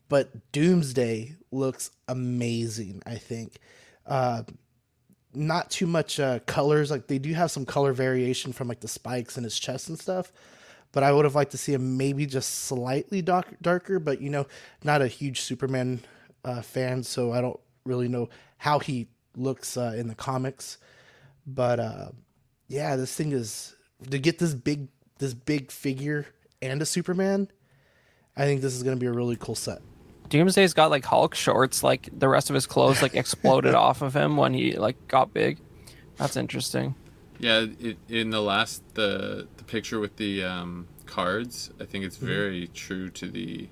but Doomsday looks amazing, I think. Uh, not too much uh, colors. Like they do have some color variation from like the spikes in his chest and stuff, but I would have liked to see him maybe just slightly dark, darker. But you know, not a huge Superman uh, fan, so I don't really know how he looks uh, in the comics. But uh, yeah, this thing is to get this big this big figure and a Superman. I think this is going to be a really cool set. Doomsday's got like Hulk shorts, like the rest of his clothes like exploded off of him when he like got big. That's interesting. Yeah, it, in the last the the picture with the um, cards, I think it's very mm-hmm. true to the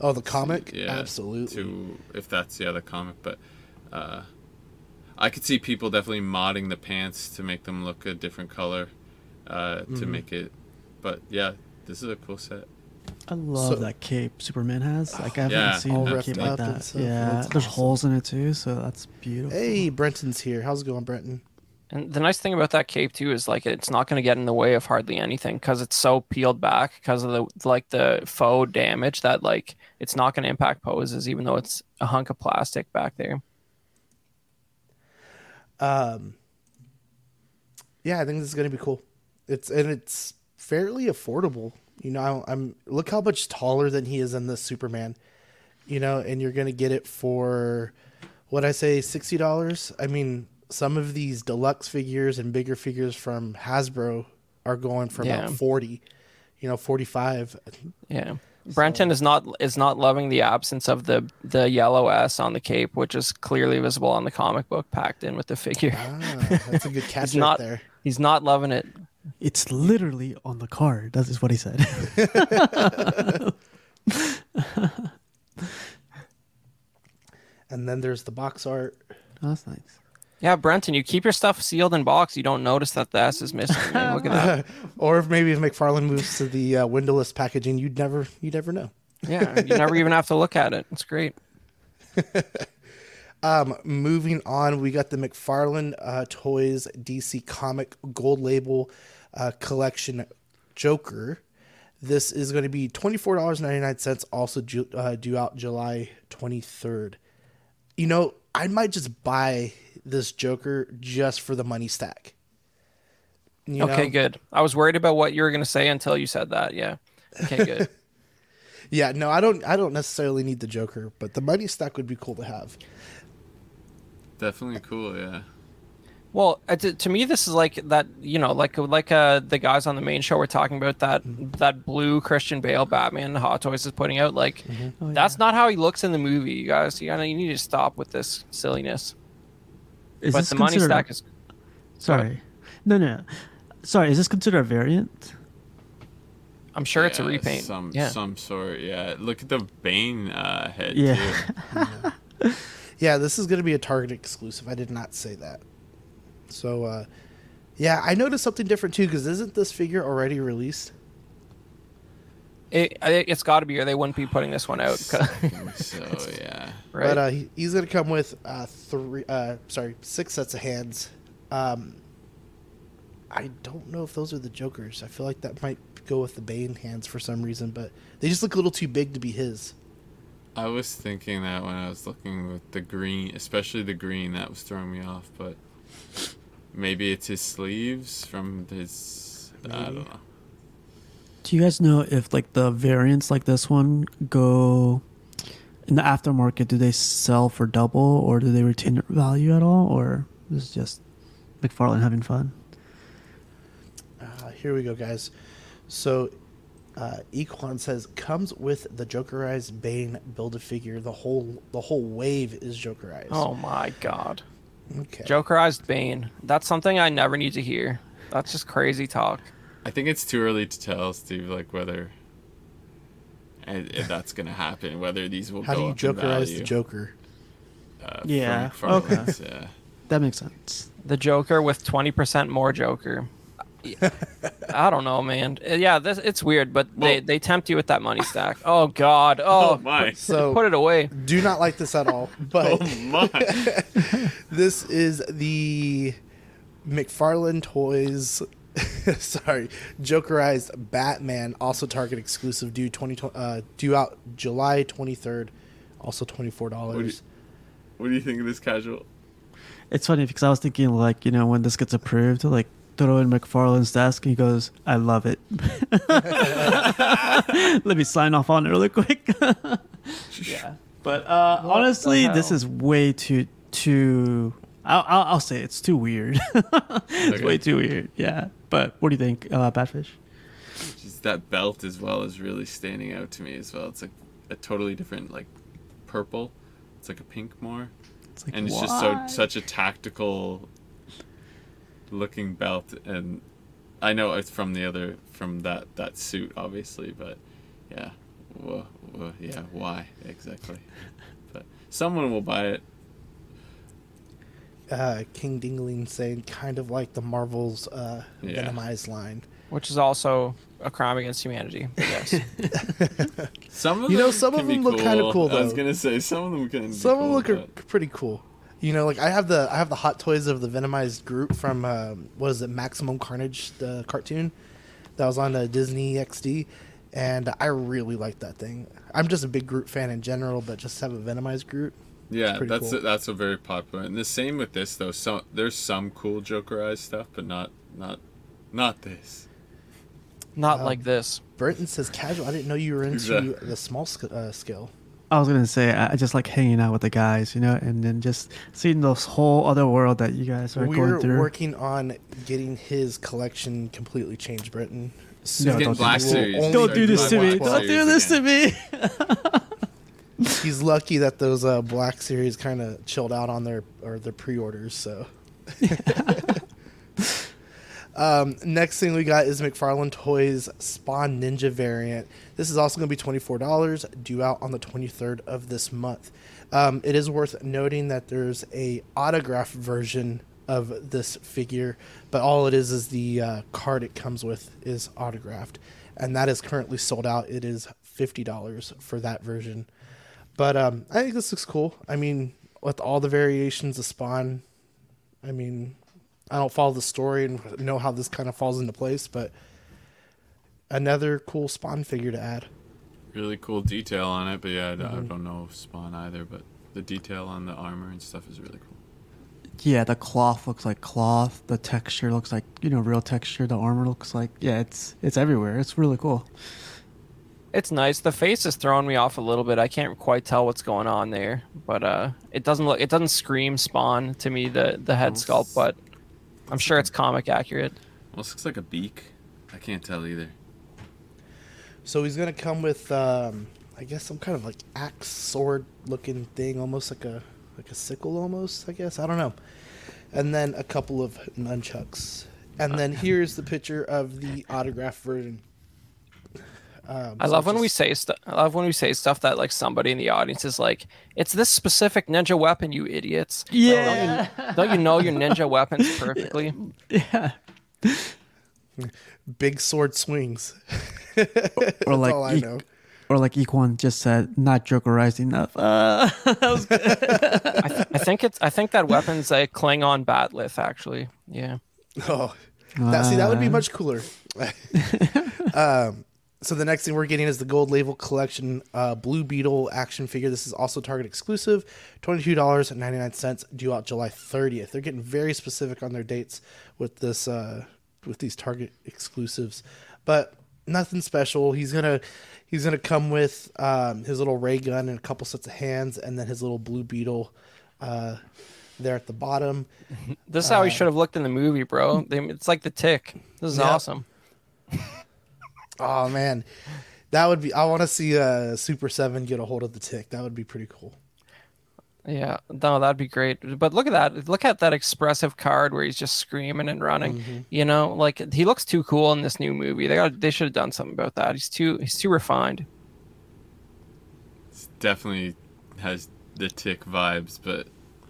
oh the comic. Yeah, absolutely. To if that's yeah the comic, but uh, I could see people definitely modding the pants to make them look a different color uh, mm-hmm. to make it. But yeah, this is a cool set. I love so, that cape Superman has. Like I haven't yeah, seen a cape like that. Yeah, there's awesome. holes in it too, so that's beautiful. Hey, Brenton's here. How's it going, Brenton? And the nice thing about that cape too is like it's not going to get in the way of hardly anything because it's so peeled back because of the like the faux damage that like it's not going to impact poses, even though it's a hunk of plastic back there. Um. Yeah, I think this is going to be cool. It's and it's fairly affordable. You know, I'm look how much taller than he is in this Superman, you know, and you're going to get it for what I say, sixty dollars. I mean, some of these deluxe figures and bigger figures from Hasbro are going for yeah. about forty, you know, forty-five. Yeah. Brenton so. is not is not loving the absence of the, the yellow S on the cape, which is clearly visible on the comic book packed in with the figure. Ah, that's a good catch right not, there. He's not loving it. It's literally on the card. That is what he said. And then there's the box art. Oh, that's nice. Yeah, Brenton, you keep your stuff sealed in box. You don't notice that the S is missing. Man, look at that. Or if maybe if McFarlane moves to the uh, windowless packaging, you'd never, you'd never know. Yeah, you never even have to look at it. It's great. Um, moving on, we got the McFarlane uh, Toys D C Comic Gold Label uh, Collection Joker. This is going to be twenty-four dollars and ninety-nine cents, also due, uh, due out July twenty-third. You know, I might just buy this Joker just for the money stack. You okay, know? Good. I was worried about what you were going to say until you said that. Yeah. Okay, good. Yeah, no, I don't. I don't necessarily need the Joker, but the money stack would be cool to have. Definitely cool, yeah. Well, to, to me, this is like that. You know, like like uh, the guys on the main show were talking about that mm-hmm. that blue Christian Bale Batman Hot Toys is putting out. Like, mm-hmm. oh, that's yeah. not how he looks in the movie, you guys. You know, you need to stop with this silliness. Is but this the money stack is. Sorry, No, no, no. Sorry, is this considered a variant? I'm sure yeah, it's a repaint. Some, yeah. some sort, yeah. Look at the Bane uh, head, yeah. too. yeah. yeah, this is going to be a Target exclusive. I did not say that. So, uh, yeah, I noticed something different, too, because isn't this figure already released? It, it's got to be, or they wouldn't be putting this one out. So, yeah. Right? But uh, he's going to come with uh, three, uh, sorry, six sets of hands. Um, I don't know if those are the Jokers. I feel like that might go with the Bane hands for some reason, but they just look a little too big to be his. I was thinking that when I was looking with the green, especially the green, that was throwing me off, but maybe it's his sleeves from his, maybe. I don't know. Do you guys know if, like, the variants like this one go in the aftermarket? Do they sell for double, or do they retain their value at all, or is it just McFarlane having fun? Uh, here we go, guys. So, uh, Equan says comes with the Jokerized Bane Build-A-Figure. The whole the whole wave is Jokerized. Oh my god! Okay, Jokerized Bane. That's something I never need to hear. That's just crazy talk. I think it's too early to tell, Steve, like whether if that's going to happen, whether these will How go up in value. How do you Jokerize the Joker? Uh, yeah. Okay. Less, yeah. That makes sense. The Joker with twenty percent more Joker. I don't know, man. Yeah, this, it's weird, but well, they, they tempt you with that money stack. Oh, God. Oh, oh my. Put, so put it away. Do not like this at all. But oh, my. This is the McFarlane Toys... Sorry, Jokerized Batman, also Target exclusive, due twenty uh, due out July twenty third, also twenty four dollars. What, what do you think of this casual? It's funny because I was thinking, like, you know, when this gets approved, like throw in McFarlane's desk and he goes, "I love it." Let me sign off on it really quick. Yeah, but uh, honestly, this is way too too. I'll, I'll, I'll say it's too weird. It's okay. Way too weird. Yeah. But what do you think about Batfish? Just that belt as well is really standing out to me as well. It's like a totally different, like, purple. It's like a pink more. It's like, and it's why? Just so such a tactical looking belt. And I know it's from the other, from that, that suit, obviously. But, yeah. Whoa, whoa, yeah, why exactly? But someone will buy it. Uh, King Dingling saying kind of like the Marvel's uh, yeah. Venomized line, which is also a crime against humanity. Yes. Some of you know, some of them look cool. kind of cool. Though. I was gonna say some of them can. Some of them cool, look but... pretty cool. You know, like I have the I have the Hot Toys of the Venomized group from uh, what is it, Maximum Carnage, the cartoon that was on uh, Disney X D, and I really like that thing. I'm just a big Groot fan in general, but just have a Venomized Groot. Yeah, that's cool. a, that's a very popular. And the same with this though. Some there's some cool Jokerized stuff, but not not not this. Not um, like this. Burton says casual. I didn't know you were into exactly. the small sc- uh, scale. I was gonna say I just like hanging out with the guys, you know, and then just seeing this whole other world that you guys are we're going through. We're working on getting his collection completely changed, Burton. So no, don't, Black Series. don't do this to me. Don't do this to me. He's lucky that those uh, Black Series kind of chilled out on their or their pre-orders. So, um, next thing we got is McFarlane Toys Spawn Ninja variant. This is also going to be twenty-four dollars, due out on the twenty-third of this month. Um, it is worth noting that there's a autographed version of this figure, but all it is is the uh, card it comes with is autographed, and that is currently sold out. It is fifty dollars for that version. But um, I think this looks cool. I mean, with all the variations of Spawn, I mean, I don't follow the story and know how this kind of falls into place, but another cool Spawn figure to add. Really cool detail on it, but yeah, I mm-hmm. don't know Spawn either, but the detail on the armor and stuff is really cool. Yeah, the cloth looks like cloth. The texture looks like, you know, real texture. The armor looks like, yeah, it's it's everywhere. It's really cool. It's nice. The face is throwing me off a little bit. I can't quite tell what's going on there, but uh, it doesn't look. It doesn't scream Spawn to me. The the head sculpt, but I'm sure it's comic accurate. Well, it looks like a beak. I can't tell either. So he's gonna come with, um, I guess, some kind of like axe sword looking thing, almost like a like a sickle, almost. I guess I don't know. And then a couple of nunchucks And then here's the picture of the autograph version. Um, I love so when just... we say stuff. I love when we say stuff that like somebody in the audience is like, "It's this specific ninja weapon, you idiots!" Yeah, don't you, don't you know your ninja weapons perfectly? Yeah. Big sword swings. Or like, all I know. Or like Equan just said, not Jokerized enough. Uh, that was good. I, th- I think it's. I think that weapon's a Klingon batlith, actually. Yeah. Oh, that, uh, see, that would be much cooler. um. So the next thing we're getting is the Gold Label Collection uh, Blue Beetle action figure. This is also Target exclusive, twenty-two dollars and ninety-nine cents, due out July thirtieth. They're getting very specific on their dates with this, uh, with these Target exclusives, but nothing special. He's gonna he's gonna come with um, his little ray gun and a couple sets of hands, and then his little Blue Beetle. Uh, there at the bottom. This is how uh, he should have looked in the movie, bro. They, it's like the Tick. This is yeah. awesome. Oh man, that would be. I want to see uh, Super Seven get a hold of the Tick. That would be pretty cool. Yeah, no, that'd be great. But look at that! Look at that expressive card where he's just screaming and running. Mm-hmm. You know, like he looks too cool in this new movie. They got. They should have done something about that. He's too. He's too refined. It's definitely has the Tick vibes, but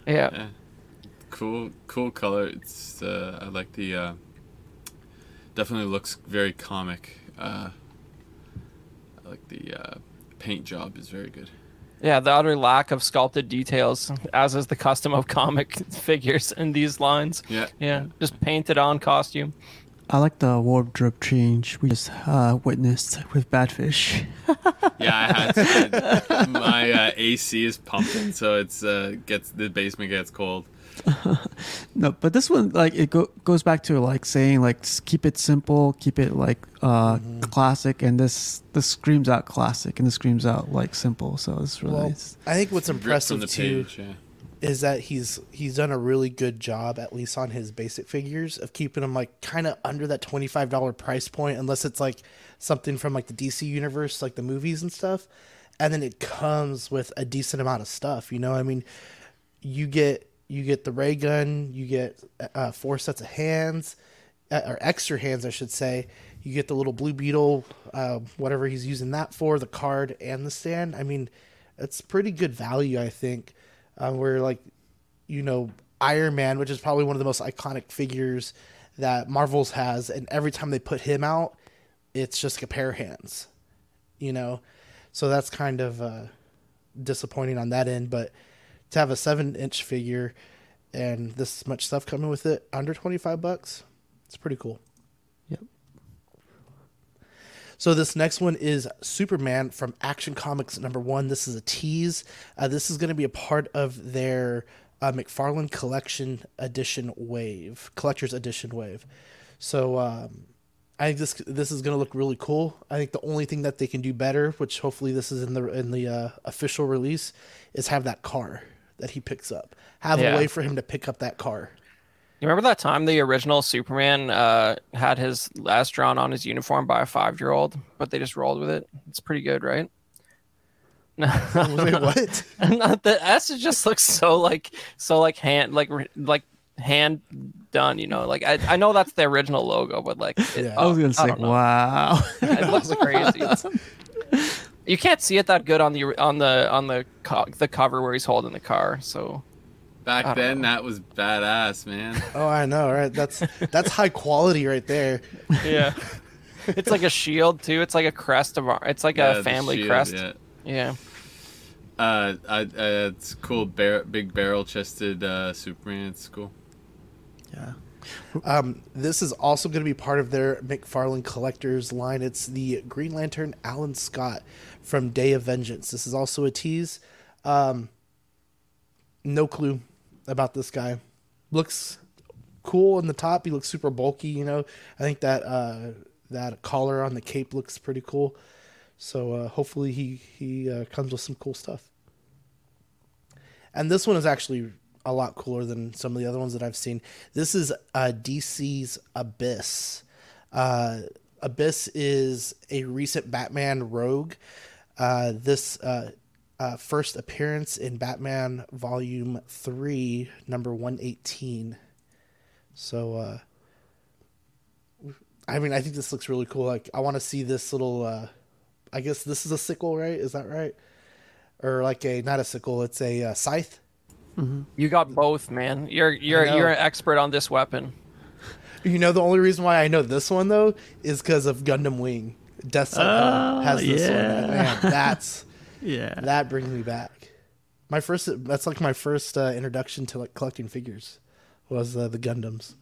yeah, eh, cool, cool color. It's. Uh, I like the. Uh, definitely looks very comic. Uh, I like the uh, paint job is very good. Yeah, the utter lack of sculpted details, as is the custom of comic figures in these lines. Yeah, yeah, just painted on costume. I like the wardrobe change we just uh, witnessed with Batfish. Yeah, I had to, my uh, A C is pumping, so it's uh, gets the basement gets cold. No, but this one, like, it go, goes back to like saying like keep it simple, keep it like uh mm-hmm. classic, and this this screams out classic and this screams out like simple. So it's really well, it's, I think what's impressive too page, yeah. is that he's he's done a really good job, at least on his basic figures, of keeping them like kind of under that twenty-five dollars price point, unless it's like something from like the D C universe, like the movies and stuff, and then it comes with a decent amount of stuff. You know, I mean, you get. You get the ray gun. You get uh, four sets of hands, uh, or extra hands, I should say. You get the little Blue Beetle, uh, whatever he's using that for, the card and the stand. I mean, it's pretty good value, I think. Uh, where like, you know, Iron Man, which is probably one of the most iconic figures that Marvel's has, and every time they put him out, it's just a pair of hands, you know. So that's kind of uh, disappointing on that end, but. To have a seven-inch figure and this much stuff coming with it under twenty-five bucks, it's pretty cool. Yep. So this next one is Superman from Action Comics number one. This is a tease. Uh, this is going to be a part of their uh, McFarlane Collection Edition Wave, Collector's Edition Wave. So um, I think this this is going to look really cool. I think the only thing that they can do better, which hopefully this is in the in the uh, official release, is have that car that he picks up. Have yeah. a way for him to pick up that car. You remember that time the original Superman uh, had his last drawn on his uniform by a five-year-old, but they just rolled with it? It's pretty good, right? No. Wait, what? Not the S just looks so like so like hand like like hand done, you know. Like I, I know that's the original logo, but like it, yeah. oh, I was gonna say, wow, it looks crazy. You can't see it that good on the on the on the co- the cover where he's holding the car. So back then, know. that was badass, man. Oh, I know, right? That's that's high quality right there. Yeah, it's like a shield too. It's like a crest of our. It's like yeah, a family shield, crest. Yeah. yeah. Uh, I, uh, it's cool. Bar- big barrel chested uh, Superman. It's cool. Yeah. Um, this is also going to be part of their McFarlane Collectors line. It's the Green Lantern Alan Scott from Day of Vengeance. This is also a tease. Um, no clue about this guy. Looks cool in the top. He looks super bulky, you know. I think that uh, that collar on the cape looks pretty cool. So uh, hopefully he, he uh, comes with some cool stuff. And this one is actually... a lot cooler than some of the other ones that I've seen. This is uh, D C's Abyss. Uh, Abyss is a recent Batman rogue. Uh, this uh, uh, first appearance in Batman Volume three, number one eighteen. So uh, I mean, I think this looks really cool. Like, I want to see this little, uh, I guess this is a sickle, right? Is that right? Or like a, not a sickle, it's a uh, scythe. Mm-hmm. You got both, man. You're, you're, you're an expert on this weapon. You know, the only reason why I know this one though, is because of Gundam Wing. Deathstalker oh, has this yeah. one. Man, that's, yeah, that brings me back. My first, that's like my first uh, introduction to like collecting figures was uh, the Gundams.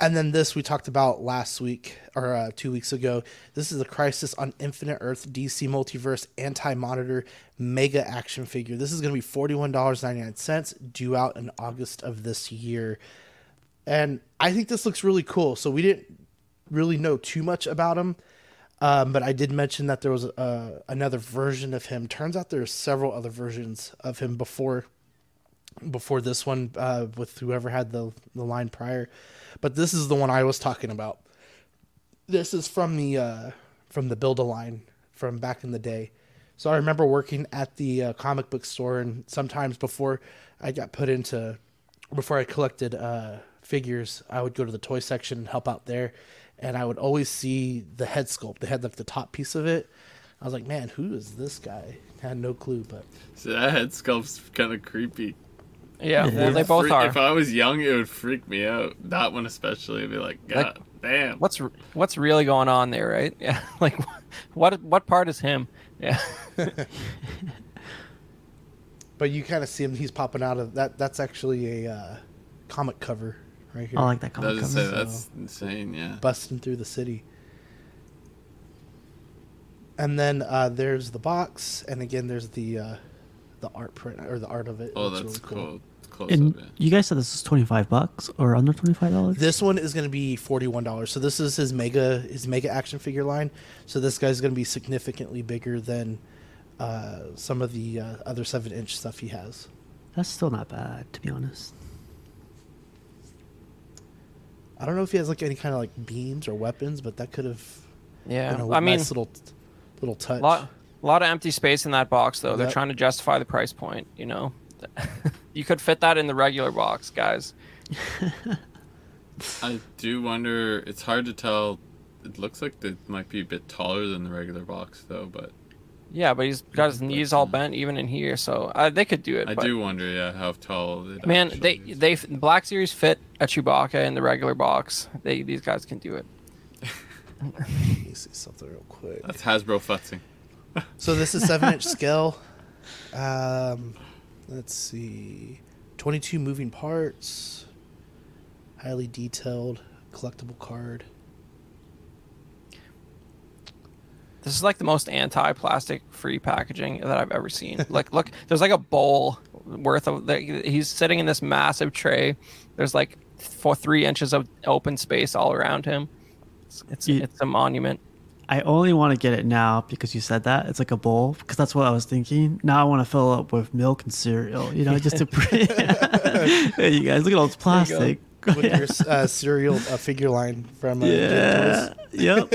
And then this we talked about last week, or uh, two weeks ago. This is the Crisis on Infinite Earth D C Multiverse Anti-Monitor Mega Action Figure. This is going to be forty-one dollars and ninety-nine cents, due out in August of this year. And I think this looks really cool. So we didn't really know too much about him, um, but I did mention that there was uh, another version of him. Turns out there are several other versions of him before before this one uh, with whoever had the, the line prior. But this is the one I was talking about. This is from the uh, from the Build-A line from back in the day. So I remember working at the uh, comic book store, and sometimes before I got put into, before I collected uh, figures, I would go to the toy section and help out there. And I would always see the head sculpt. They had like the top piece of it. I was like, man, who is this guy? I had no clue, but. So that head sculpt's kind of creepy. Yeah, well, they both are. If I was young, it would freak me out. That one especially, I'd be like, God like, damn. What's what's really going on there, right? Yeah, like, what what part is him? Yeah. But you kind of see him; he's popping out of that. That's actually a uh, comic cover right here. I like that comic that cover. Say, that's so insane. Yeah, busting through the city. And then uh, there's the box, and again, there's the uh, the art print or the art of it. Oh, that's really cool. cool. Close and up, yeah. You guys said this is twenty-five bucks or under twenty-five dollars? This one is going to be forty-one dollars. So this is his mega his mega action figure line. So this guy's going to be significantly bigger than uh, some of the uh, other seven inch stuff he has. That's still not bad, to be honest. I don't know if he has like any kind of like beams or weapons, but that could have yeah. been a I nice mean, little, little touch. A lot, a lot of empty space in that box, though. Yep. They're trying to justify the price point, you know? You could fit that in the regular box, guys. I do wonder, it's hard to tell. It looks like they might be a bit taller than the regular box, though. But yeah, but he's got his knees all bent even in here, so uh, they could do it. I but... do wonder, yeah, how tall. It Man, they is. they Black Series fit a Chewbacca in the regular box. They These guys can do it. Let me see something real quick. That's Hasbro futzing. So this is seven inch scale. Um... Let's see, twenty-two moving parts, highly detailed, collectible card. This is like the most anti-plastic free packaging that I've ever seen. Like, look, there's like a bowl worth of, he's sitting in this massive tray. There's like four, three inches of open space all around him. It's it's, you, it's a monument. I only want to get it now because you said that. It's like a bowl, because that's what I was thinking. Now I want to fill up with milk and cereal, you know, just to pre- Hey, you guys, look at all this plastic. You with yeah. your uh, cereal uh, figure line from uh, yeah. Yep.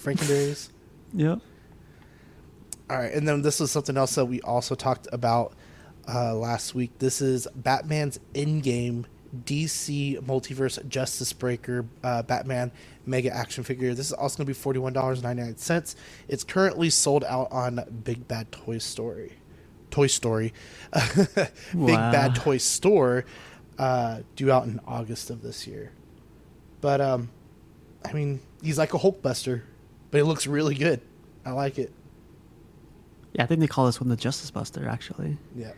Frankenberries. Yep. All right. And then this was something else that we also talked about uh, last week. This is Batman's in-game D C Multiverse Justice Breaker uh, Batman Mega Action Figure. This is also going to be forty-one dollars and ninety-nine cents. It's currently sold out on Big Bad Toy Story. Toy Story. Big wow. Bad Toy Store, uh, due out in August of this year. But, um, I mean, he's like a Hulkbuster, but it looks really good. I like it. Yeah, I think they call this one the Justice Buster, actually. Yeah.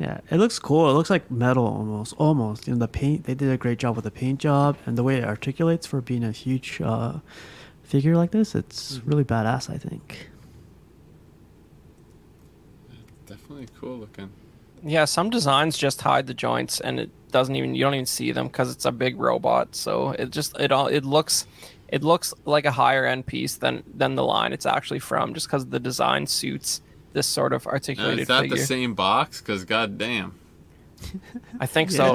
Yeah, it looks cool. It looks like metal almost, almost. You know, the paint, they did a great job with the paint job and the way it articulates for being a huge uh, figure like this. It's mm-hmm. really badass, I think. Definitely cool looking. Yeah, some designs just hide the joints and it doesn't even, you don't even see them because it's a big robot. So it just, it all, it looks, it looks like a higher end piece than, than the line it's actually from, just because the design suits this sort of articulated figure. Is that figure. the same box? Because goddamn. I think so.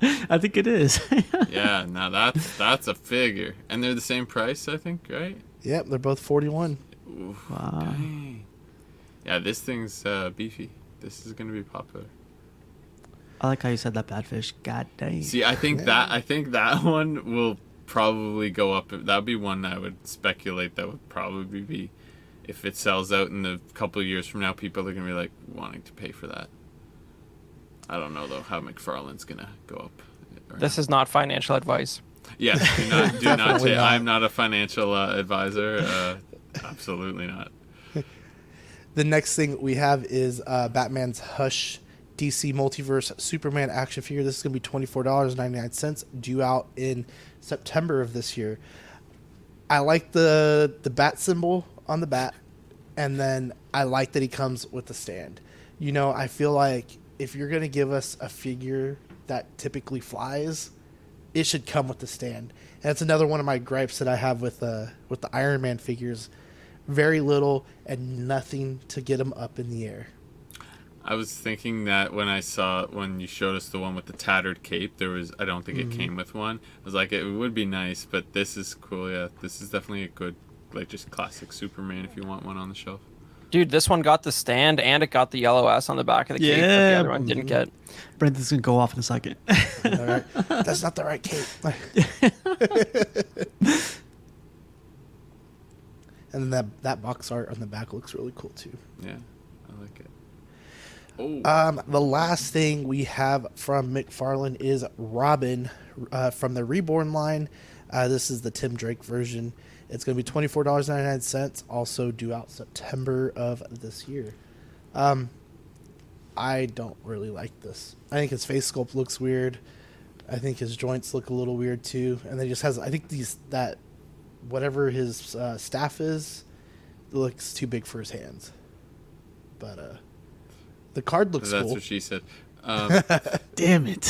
Yeah, I think it is. Yeah, now that's that's a figure. And they're the same price, I think, right? Yep, they're both forty-one. Oof, wow. Dang. Yeah, this thing's uh, beefy. This is going to be popular. I like how you said that, Badfish. God dang. See, I think yeah. that I think that one will probably go up. That would be one I would speculate that would probably be, if it sells out in a couple of years from now, people are gonna be like wanting to pay for that. I don't know though how McFarlane's gonna go up. This is not financial advice. Yes, do not. Do not, say, not. I'm not a financial uh, advisor. Uh, absolutely not. The next thing we have is uh, Batman's Hush D C Multiverse Superman action figure. This is going to be twenty-four dollars and ninety-nine cents, due out in September of this year. I like the the bat symbol on the bat, and then I like that he comes with a stand. You know, I feel like if you're going to give us a figure that typically flies, it should come with the stand. And that's another one of my gripes that I have with uh, with the Iron Man figures. Very little and nothing to get them up in the air. I was thinking that when I saw, when you showed us the one with the tattered cape, there was, I don't think mm-hmm. it came with one. I was like, it would be nice, but this is cool, yeah. This is definitely a good, like, just classic Superman if you want one on the shelf. Dude, this one got the stand and it got the yellow S on the back of the cape, yeah, but the other one didn't get. Brendan's going to go off in a second. All right. That's not the right cape. And then that, that box art on the back looks really cool, too. Yeah, I like it. Oh. Um, the last thing we have from McFarlane is Robin uh, from the Reborn line. Uh, this is the Tim Drake version. It's going to be twenty-four dollars and ninety-nine cents, also due out September of this year. Um, I don't really like this. I think his face sculpt looks weird. I think his joints look a little weird, too. And then he just has, I think these that... whatever his uh, staff is, looks too big for his hands. But uh, the card looks That's cool. That's what she said. Um, Damn it.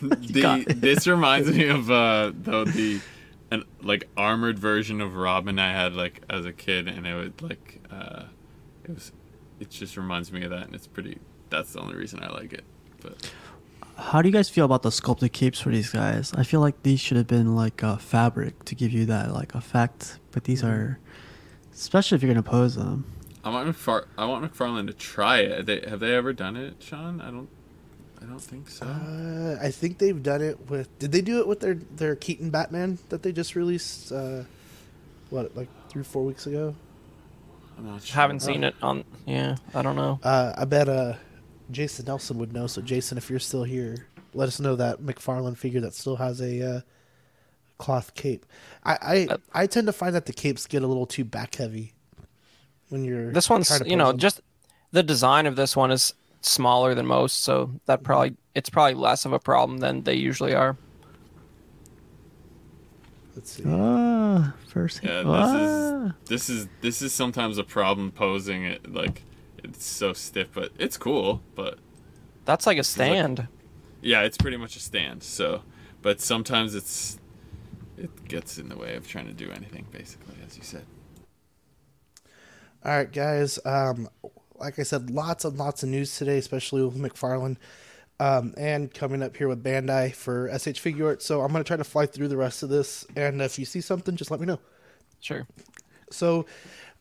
the, it. This reminds me of uh, though the an, like armored version of Robin I had like as a kid, and it would like uh, it was. It just reminds me of that, and it's pretty. That's the only reason I like it. But how do you guys feel about the sculpted capes for these guys? I feel like these should have been like a fabric to give you that like effect, but these are, especially if you're gonna pose them. I want McFar- I want McFarlane to try it. Have they, have they ever done it, Sean? I don't, I don't think so. Uh, I think they've done it with. Did they do it with their, their Keaton Batman that they just released? Uh, what like three four weeks ago? I'm not sure. Haven't seen it on. Yeah, I don't know. Uh, I bet. Uh, Jason Nelson would know. So Jason, if you're still here, let us know that McFarlane figure that still has a uh, cloth cape. I, I I tend to find that the capes get a little too back heavy when you're. This one's you know them. Just the design of this one is smaller than most, so that probably it's probably less of a problem than they usually are. Let's see. Ah, first. Yeah, ah. this is this is this is sometimes a problem posing it like. It's so stiff, but it's cool. But that's like a stand. Like, yeah, it's pretty much a stand. So, but sometimes it's it gets in the way of trying to do anything, basically, as you said. All right, guys. Um, like I said, lots and lots of news today, especially with McFarlane, um, and coming up here with Bandai for S H Figure Arts. So I'm gonna try to fly through the rest of this, and if you see something, just let me know. Sure. So.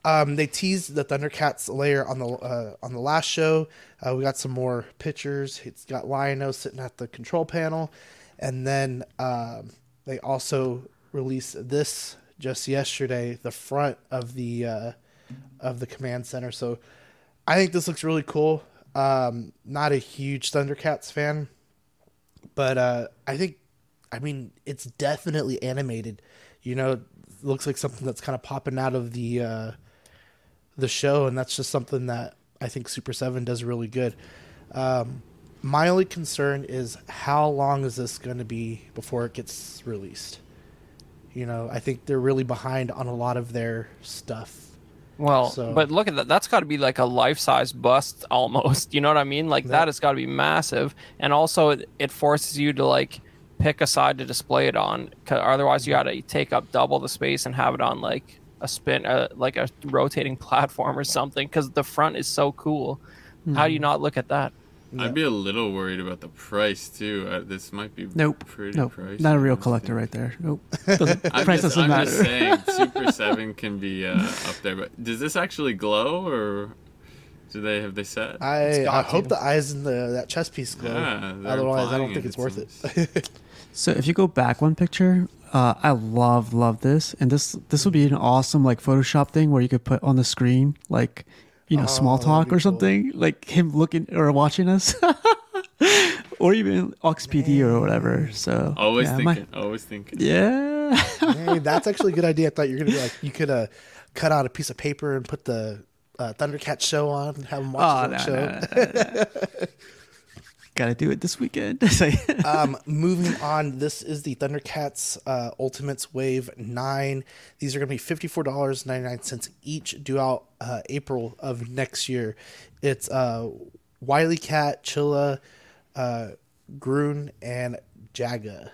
Um, they teased the Thundercats layer on the uh, on the last show. Uh, we got some more pictures. It's got Lion-O sitting at the control panel. And then um, they also released this just yesterday, the front of the uh, of the command center. So I think this looks really cool. Um, not a huge Thundercats fan, but uh, I think, I mean, it's definitely animated. You know, looks like something that's kind of popping out of the... Uh, the show, and that's just something that I think Super seven does really good. Um, my only concern is how long is this going to be before it gets released? You know, I think they're really behind on a lot of their stuff. Well, so. But look at that. That's got to be like a life-size bust almost. You know what I mean? Like that, that has got to be massive. And also it, it forces you to like pick a side to display it on. Otherwise you got to take up double the space and have it on like... a spin uh, like a rotating platform or something, because the front is so cool. Mm. How do you not look at that? Yeah. I'd be a little worried about the price too. Uh, this might be nope. pretty nope. pricey. Not a real collector right there. Nope. The price just, doesn't I'm matter. I'm just saying Super seven can be uh, up there. But does this actually glow or Do they have they said? I I hope the eyes in the that chess piece glow. Yeah, otherwise, I don't think it it's worth seems... it. So if you go back one picture, uh, I love love this, and this this would be an awesome like Photoshop thing where you could put on the screen like you know oh, small talk or something cool. Like him looking or watching us, or even Aux P D or whatever. So always yeah, thinking, my, always thinking. Yeah, man, that's actually a good idea. I thought you were gonna be like you could uh, cut out a piece of paper and put the. Uh, Thundercat show on and have them watch oh, the no, show. No, no, no, no. Gotta do it this weekend. um, moving on, this is the Thundercats uh, Ultimates Wave nine. These are going to be fifty-four dollars and ninety-nine cents each, due out uh, April of next year. It's uh, Wile E. Cat, Chilla, uh, Groon, and Jaga.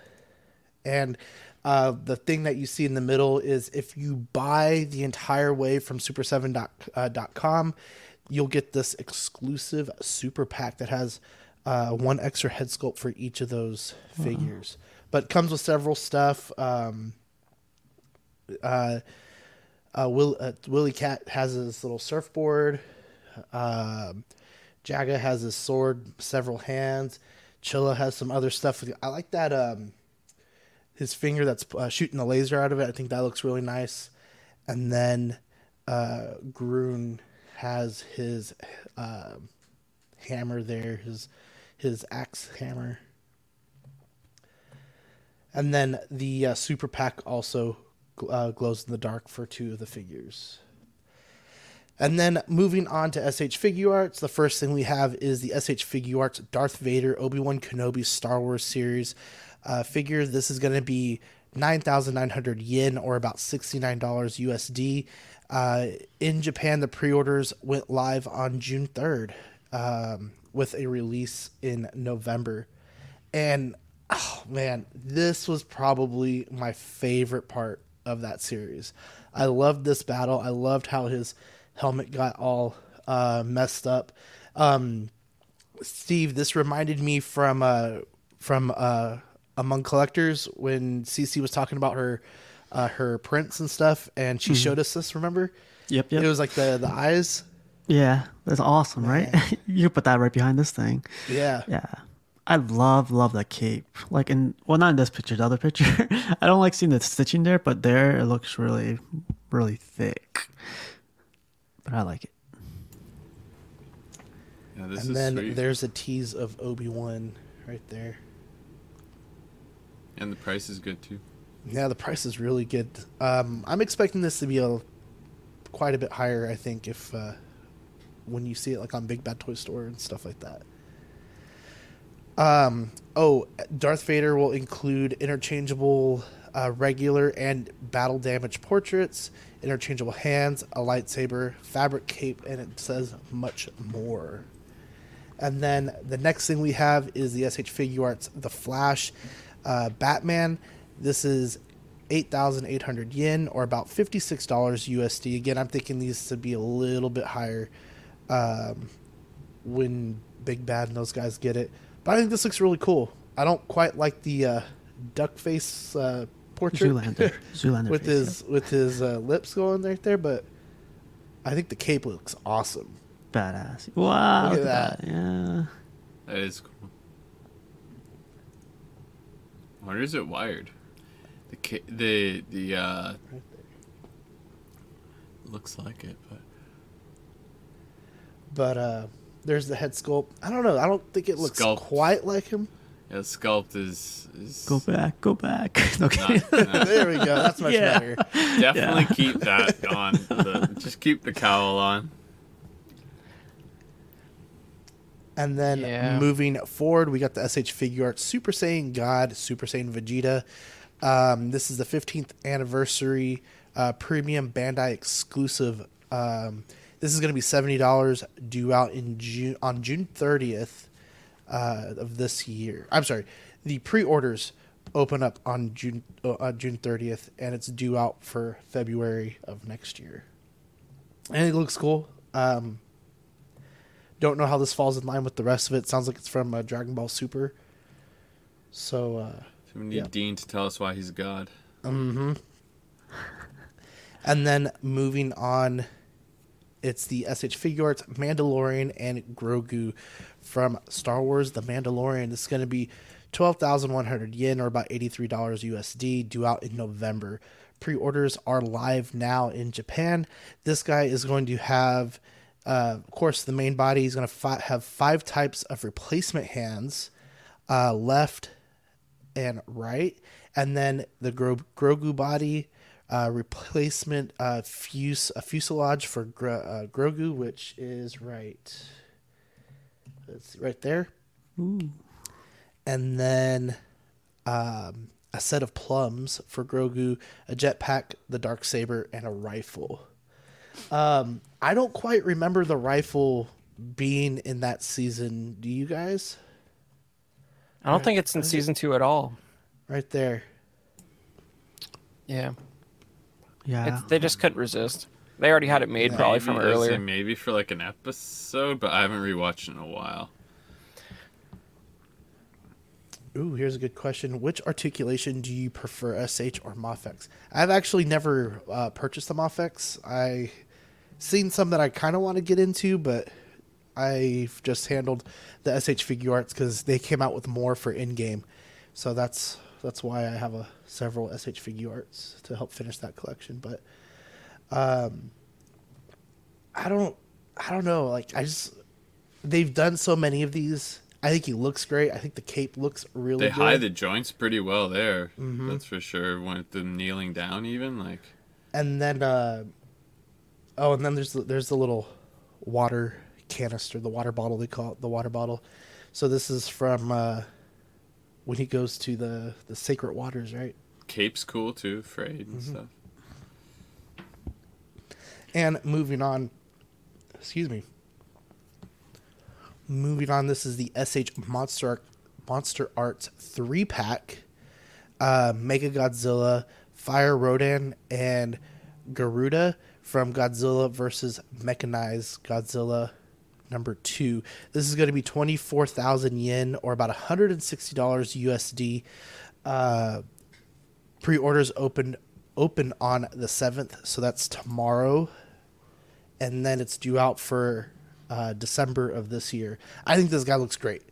And Uh, the thing that you see in the middle is if you buy the entire wave from super seven dot com, uh, you'll get this exclusive super pack that has uh, one extra head sculpt for each of those wow. figures. But comes with several stuff. Um, uh, uh, Will, uh, Willy Cat has his little surfboard. Uh, Jaga has his sword, several hands. Chilla has some other stuff. I like that... Um, His finger that's uh, shooting the laser out of it. I think that looks really nice. And then uh, Groon has his uh, hammer there, his his axe hammer. And then the uh, super pack also uh, glows in the dark for two of the figures. And then moving on to S H Figure Arts, the first thing we have is the S H Figure Arts Darth Vader Obi-Wan Kenobi Star Wars series. Uh, figure. This is going to be nine thousand nine hundred yen, or about sixty-nine dollars U S D. Uh, in Japan, the pre-orders went live on June third um, with a release in November. And, oh man, this was probably my favorite part of that series. I loved this battle. I loved how his helmet got all uh, messed up. Um, Steve, this reminded me from... Uh, from uh, among collectors when Cece was talking about her uh, her prints and stuff, and she mm-hmm. showed us this, remember? Yep, yep. It was like the, the eyes. Yeah, that's awesome, right? Yeah. You put that right behind this thing. Yeah. Yeah. I love, love that cape. Like in, well, not in this picture, the other picture. I don't like seeing the stitching there, but there it looks really, really thick. But I like it. Yeah, this and is then sweet. There's a tease of Obi-Wan right there. And the price is good, too. Yeah, the price is really good. Um, I'm expecting this to be a, quite a bit higher, I think, if uh, when you see it like on Big Bad Toy Store and stuff like that. Um, oh, Darth Vader will include interchangeable uh, regular and battle damage portraits, interchangeable hands, a lightsaber, fabric cape, and it says much more. And then the next thing we have is the S H Figure Arts The Flash. Uh, Batman. This is eight thousand eight hundred yen, or about fifty-six dollars U S D. Again, I'm thinking these to be a little bit higher um, when Big Bad and those guys get it. But I think this looks really cool. I don't quite like the uh, duck face uh, portrait Zoolander. Zoolander with face, his yeah. with his uh, lips going right there, but I think the cape looks awesome. Badass! Wow! Look at that. that! Yeah, that is cool. Where is it wired? The the the uh, right there. Looks like it, but but uh, there's the head sculpt. I don't know. I don't think it looks sculpt. quite like him. Yeah, sculpt is, is go back, go back. Okay, not, not. There we go. That's much yeah. better. Definitely yeah. keep that on. The, just keep the cowl on. And then yeah. moving forward, we got the S H Figure Arts Super Saiyan God, Super Saiyan Vegeta. Um, this is the fifteenth anniversary uh, premium Bandai exclusive. Um, this is going to be seventy dollars due out in June on June thirtieth uh, of this year. I'm sorry. The pre-orders open up on June uh, June thirtieth, and it's due out for February of next year. And it looks cool. Um Don't know how this falls in line with the rest of it. Sounds like it's from uh, Dragon Ball Super. So, uh, so we need yeah. Dean to tell us why he's a god. Mm-hmm. And then moving on It's the S H Figure Arts Mandalorian and Grogu from Star Wars The Mandalorian. This is going to be twelve thousand one hundred yen, or about eighty-three dollars U S D, due out in November. Pre-orders are live now in Japan. This guy is going to have, uh, of course, the main body. He's going to fi- have five types of replacement hands, uh, left and right. And then the Gro- Grogu body, uh, replacement uh, fuse, a fuselage for Gro- uh, Grogu, which is right, let's see, right there. Ooh. And then um, a set of plums for Grogu, a jetpack, the Darksaber, and a rifle. Um, I don't quite remember the rifle being in that season. Do you guys? I don't right. think it's in season two at all. Right there. Yeah. Yeah. It's, they just couldn't resist. They already had it made yeah, probably from earlier. Maybe for like an episode, but I haven't rewatched in a while. Ooh, here's a good question. Which articulation do you prefer, S H or Mafex? I've actually never uh, purchased the Mafex. I've seen some that I kind of want to get into, but I've just handled the S H Figure Arts because they came out with more for in-game. So that's that's why I have a, several S H Figure Arts to help finish that collection. But um, I don't, I don't know. Like I just, they've done so many of these. I think he looks great. I think the cape looks really they good. They hide the joints pretty well there. Mm-hmm. That's for sure. With them kneeling down even. like. And then, uh, oh, and then there's the, there's the little water canister, the water bottle, they call it the water bottle. So this is from uh, when he goes to the, the sacred waters, right? Cape's cool too, frayed and mm-hmm. stuff. And moving on, excuse me. Moving on, this is the S H Monster Monster Arts three-pack. Uh, Mega Godzilla, Fire Rodan, and Garuda from Godzilla versus. Mechanized Godzilla number two. This is going to be twenty-four thousand yen, or about one hundred sixty dollars U S D. Uh, pre-orders open, open on the seventh, so that's tomorrow. And then it's due out for... Uh, December of this year. I think this guy looks great.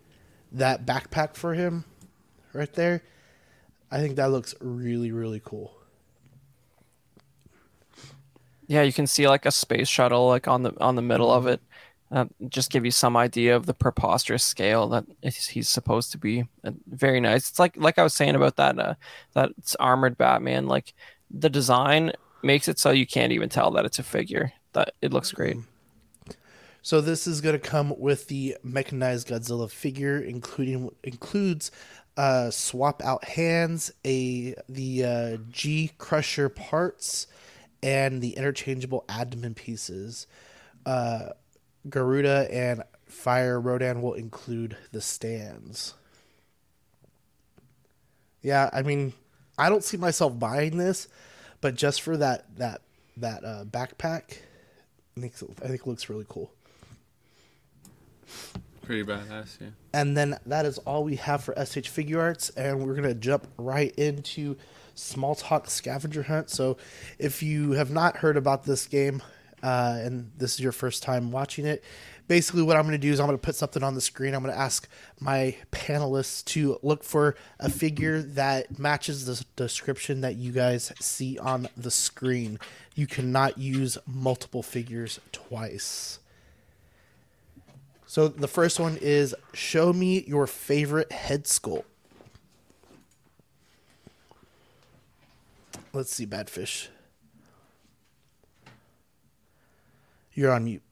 That backpack for him right there, I think that looks really, really cool. Yeah, you can see like a space shuttle like on the on the middle of it. Uh, just give you some idea of the preposterous scale that he's supposed to be. Uh, very nice. It's like like I was saying about that uh, that armored Batman. Like the design makes it so you can't even tell that it's a figure. That it looks great. Mm-hmm. So this is going to come with the Mechanized Godzilla figure, including includes uh, swap out hands, a the uh, G Crusher parts, and the interchangeable abdomen pieces. Uh, Garuda and Fire Rodan will include the stands. Yeah, I mean, I don't see myself buying this, but just for that that that uh, backpack, makes it, I think looks really cool. Pretty badass, yeah. And then that is all we have for S H Figure Arts, and we're going to jump right into Small Talk Scavenger Hunt. So if you have not heard about this game, uh, and this is your first time watching it, basically what I'm going to do is I'm going to put something on the screen. I'm going to ask my panelists to look for a figure that matches the description that you guys see on the screen. You cannot use multiple figures twice. So the first one is, show me your favorite head sculpt. Let's see, Badfish. You're on mute.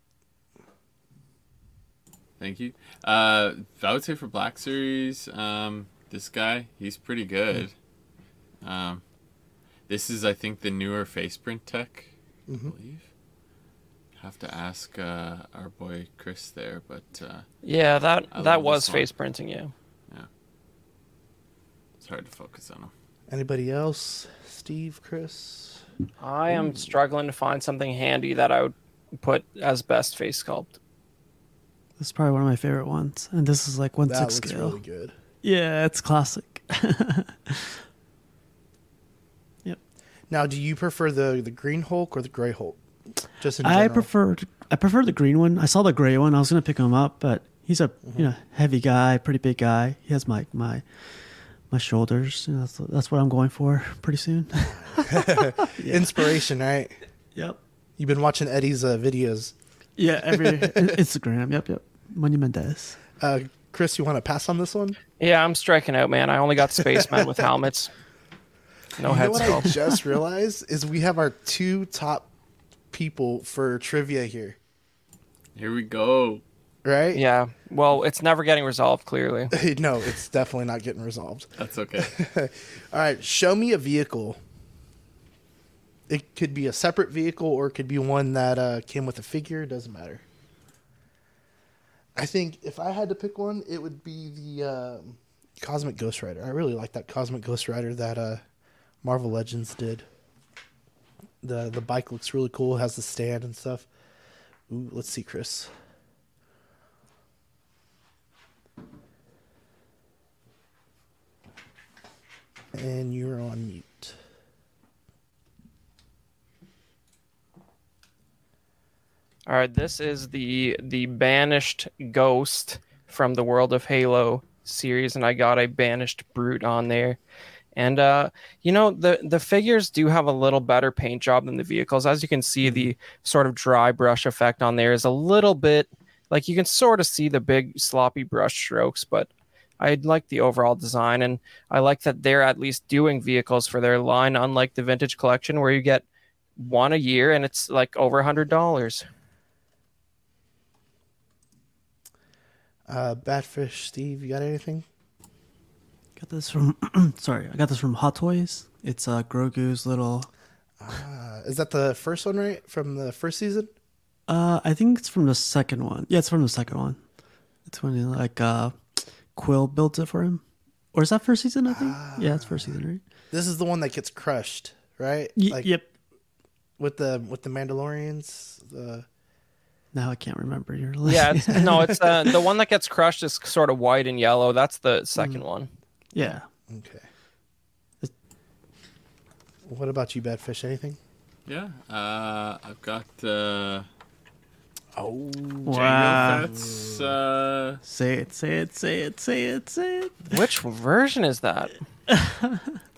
Thank you. Uh, I would say for Black Series, um, this guy, he's pretty good. Mm-hmm. Um, this is, I think, the newer face print tech, mm-hmm. I believe. Have to ask uh, our boy Chris there, but uh, yeah, that that was face printing, yeah. Yeah, it's hard to focus on him. Anybody else? Steve, Chris? I am Ooh. struggling to find something handy that I would put as best face sculpt. This is probably one of my favorite ones, and this is like one sixth scale. That looks really good. Yeah, it's classic. Yep. Now, do you prefer the the Green Hulk or the Gray Hulk? Just in general. I prefer I prefer the green one. I saw the gray one. I was going to pick him up, but he's a mm-hmm. you know heavy guy, pretty big guy. He has my my my shoulders. You know, that's, that's what I'm going for pretty soon. yeah. Inspiration, right? Yep. You've been watching Eddie's uh, videos. Yeah, every Instagram. Yep, yep. Monumendes. Uh, Chris, you want to pass on this one? Yeah, I'm striking out, man. I only got spacemen with helmets. No head sculpt. You know what I just realized is we have our two top people for trivia here. Here we go. Right? Yeah. Well, it's never getting resolved, clearly. No, it's definitely not getting resolved. That's okay. All right. Show me a vehicle. It could be a separate vehicle or it could be one that uh, came with a figure. It doesn't matter. I think if I had to pick one, it would be the um, Cosmic Ghost Rider. I really like that Cosmic Ghost Rider that uh, Marvel Legends did. The the bike looks really cool. It has the stand and stuff. Ooh, let's see, Chris. And you're on mute. All right, this is the the banished ghost from the World of Halo series, and I got a banished brute on there. And, uh, you know, the, the figures do have a little better paint job than the vehicles. As you can see, the sort of dry brush effect on there is a little bit like you can sort of see the big sloppy brush strokes, but I like the overall design. And I like that they're at least doing vehicles for their line, unlike the vintage collection where you get one a year and it's like over one hundred dollars. Uh, Batfish, Steve, you got anything? Got this from sorry, I got this from Hot Toys. It's uh, Grogu's little. Uh, is that the first one, right? From the first season? Uh, I think it's from the second one. Yeah, it's from the second one. It's when he, like uh, Quill built it for him, or is that first season? I think. Uh, yeah, it's first season, right? This is the one that gets crushed, right? Y- like, yep. With the with the Mandalorians. The... Now I can't remember your list. Yeah, it's, no, it's uh, the one that gets crushed is sort of white and yellow. That's the second mm. one. Yeah. Okay. What about you, Badfish? Anything? Yeah. Uh, I've got. Uh, oh. Wow. That's, uh... Say it. Say it. Say it. Say it. Say it. Which version is that?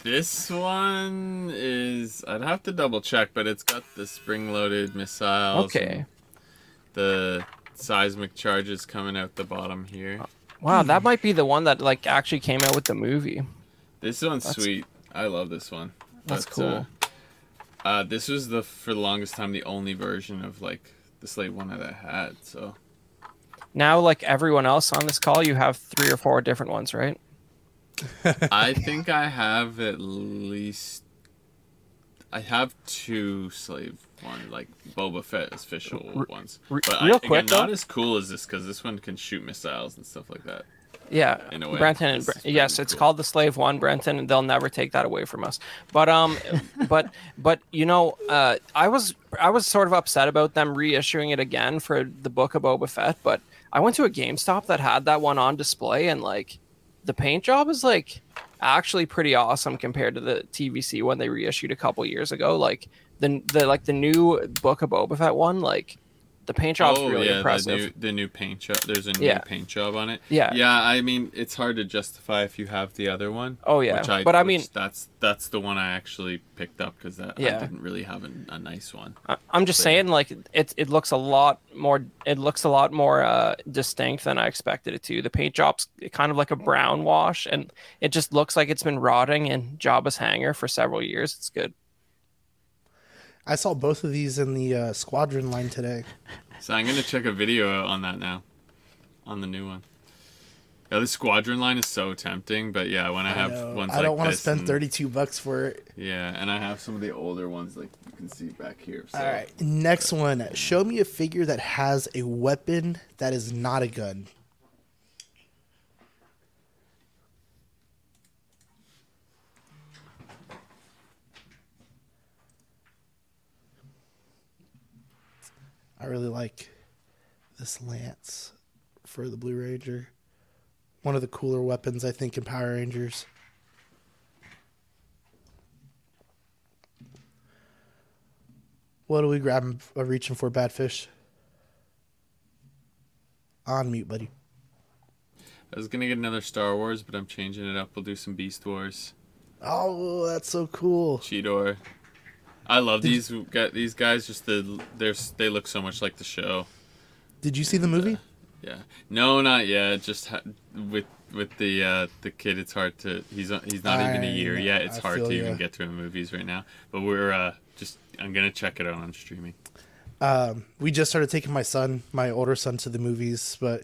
This one is. I'd have to double check, but it's got the spring-loaded missiles. Okay. The seismic charges coming out the bottom here. Oh. Wow, that might be the one that like actually came out with the movie. This one's that's, sweet. I love this one. That's but, cool. Uh, uh, this was the for the longest time the only version of like the Slate one that I had. So now, like everyone else on this call, you have three or four different ones, right? I think I have at least. I have two slave one, like Boba Fett official ones. But Real I, quick, again, not as cool as this because this one can shoot missiles and stuff like that. Yeah, in a way. Brenton. And Br- yes, it's cool. Called the Slave One, Brenton, and they'll never take that away from us. But um, but but you know, uh, I was I was sort of upset about them reissuing it again for the book of Boba Fett. But I went to a GameStop that had that one on display, and like, the paint job is like. Actually pretty awesome compared to the T V C one they reissued a couple years ago. Like the the like the new Book of Boba Fett one, like the paint job's oh, really yeah, impressive. The new, the new paint job. There's a new yeah. paint job on it. Yeah, yeah. I mean, it's hard to justify if you have the other one. Oh yeah, which I, but I which mean that's that's the one I actually picked up because that yeah. I didn't really have a, a nice one. I, I'm just but, saying, like it it looks a lot more. It looks a lot more uh, distinct than I expected it to. The paint job's kind of like a brown wash, and it just looks like it's been rotting in Jabba's hangar for several years. It's good. I saw both of these in the uh, Squadron line today. So I'm going to check a video out on that now, on the new one. Yeah, the Squadron line is so tempting, but yeah, when I, I have know. ones I like this. I don't want to spend and, thirty-two bucks for it. Yeah, and I have some of the older ones like you can see back here. So. All right, next one. Show me a figure that has a weapon that is not a gun. I really like this lance for the Blue Ranger. One of the cooler weapons, I think, in Power Rangers. What are we grabbing, uh, reaching for, Badfish? On mute, buddy. I was going to get another Star Wars, but I'm changing it up. We'll do some Beast Wars. Oh, that's so cool. Cheetor. I love these these guys. Just the they're they look so much like the show. Did you see the movie? Uh, yeah. No, not yet. Just ha- with with the uh, the kid, it's hard to. He's he's not I, even a year yet. It's I hard to you. even get to him movies right now. But we're uh, just. I'm gonna check it out on streaming. Um, we just started taking my son, my older son, to the movies, but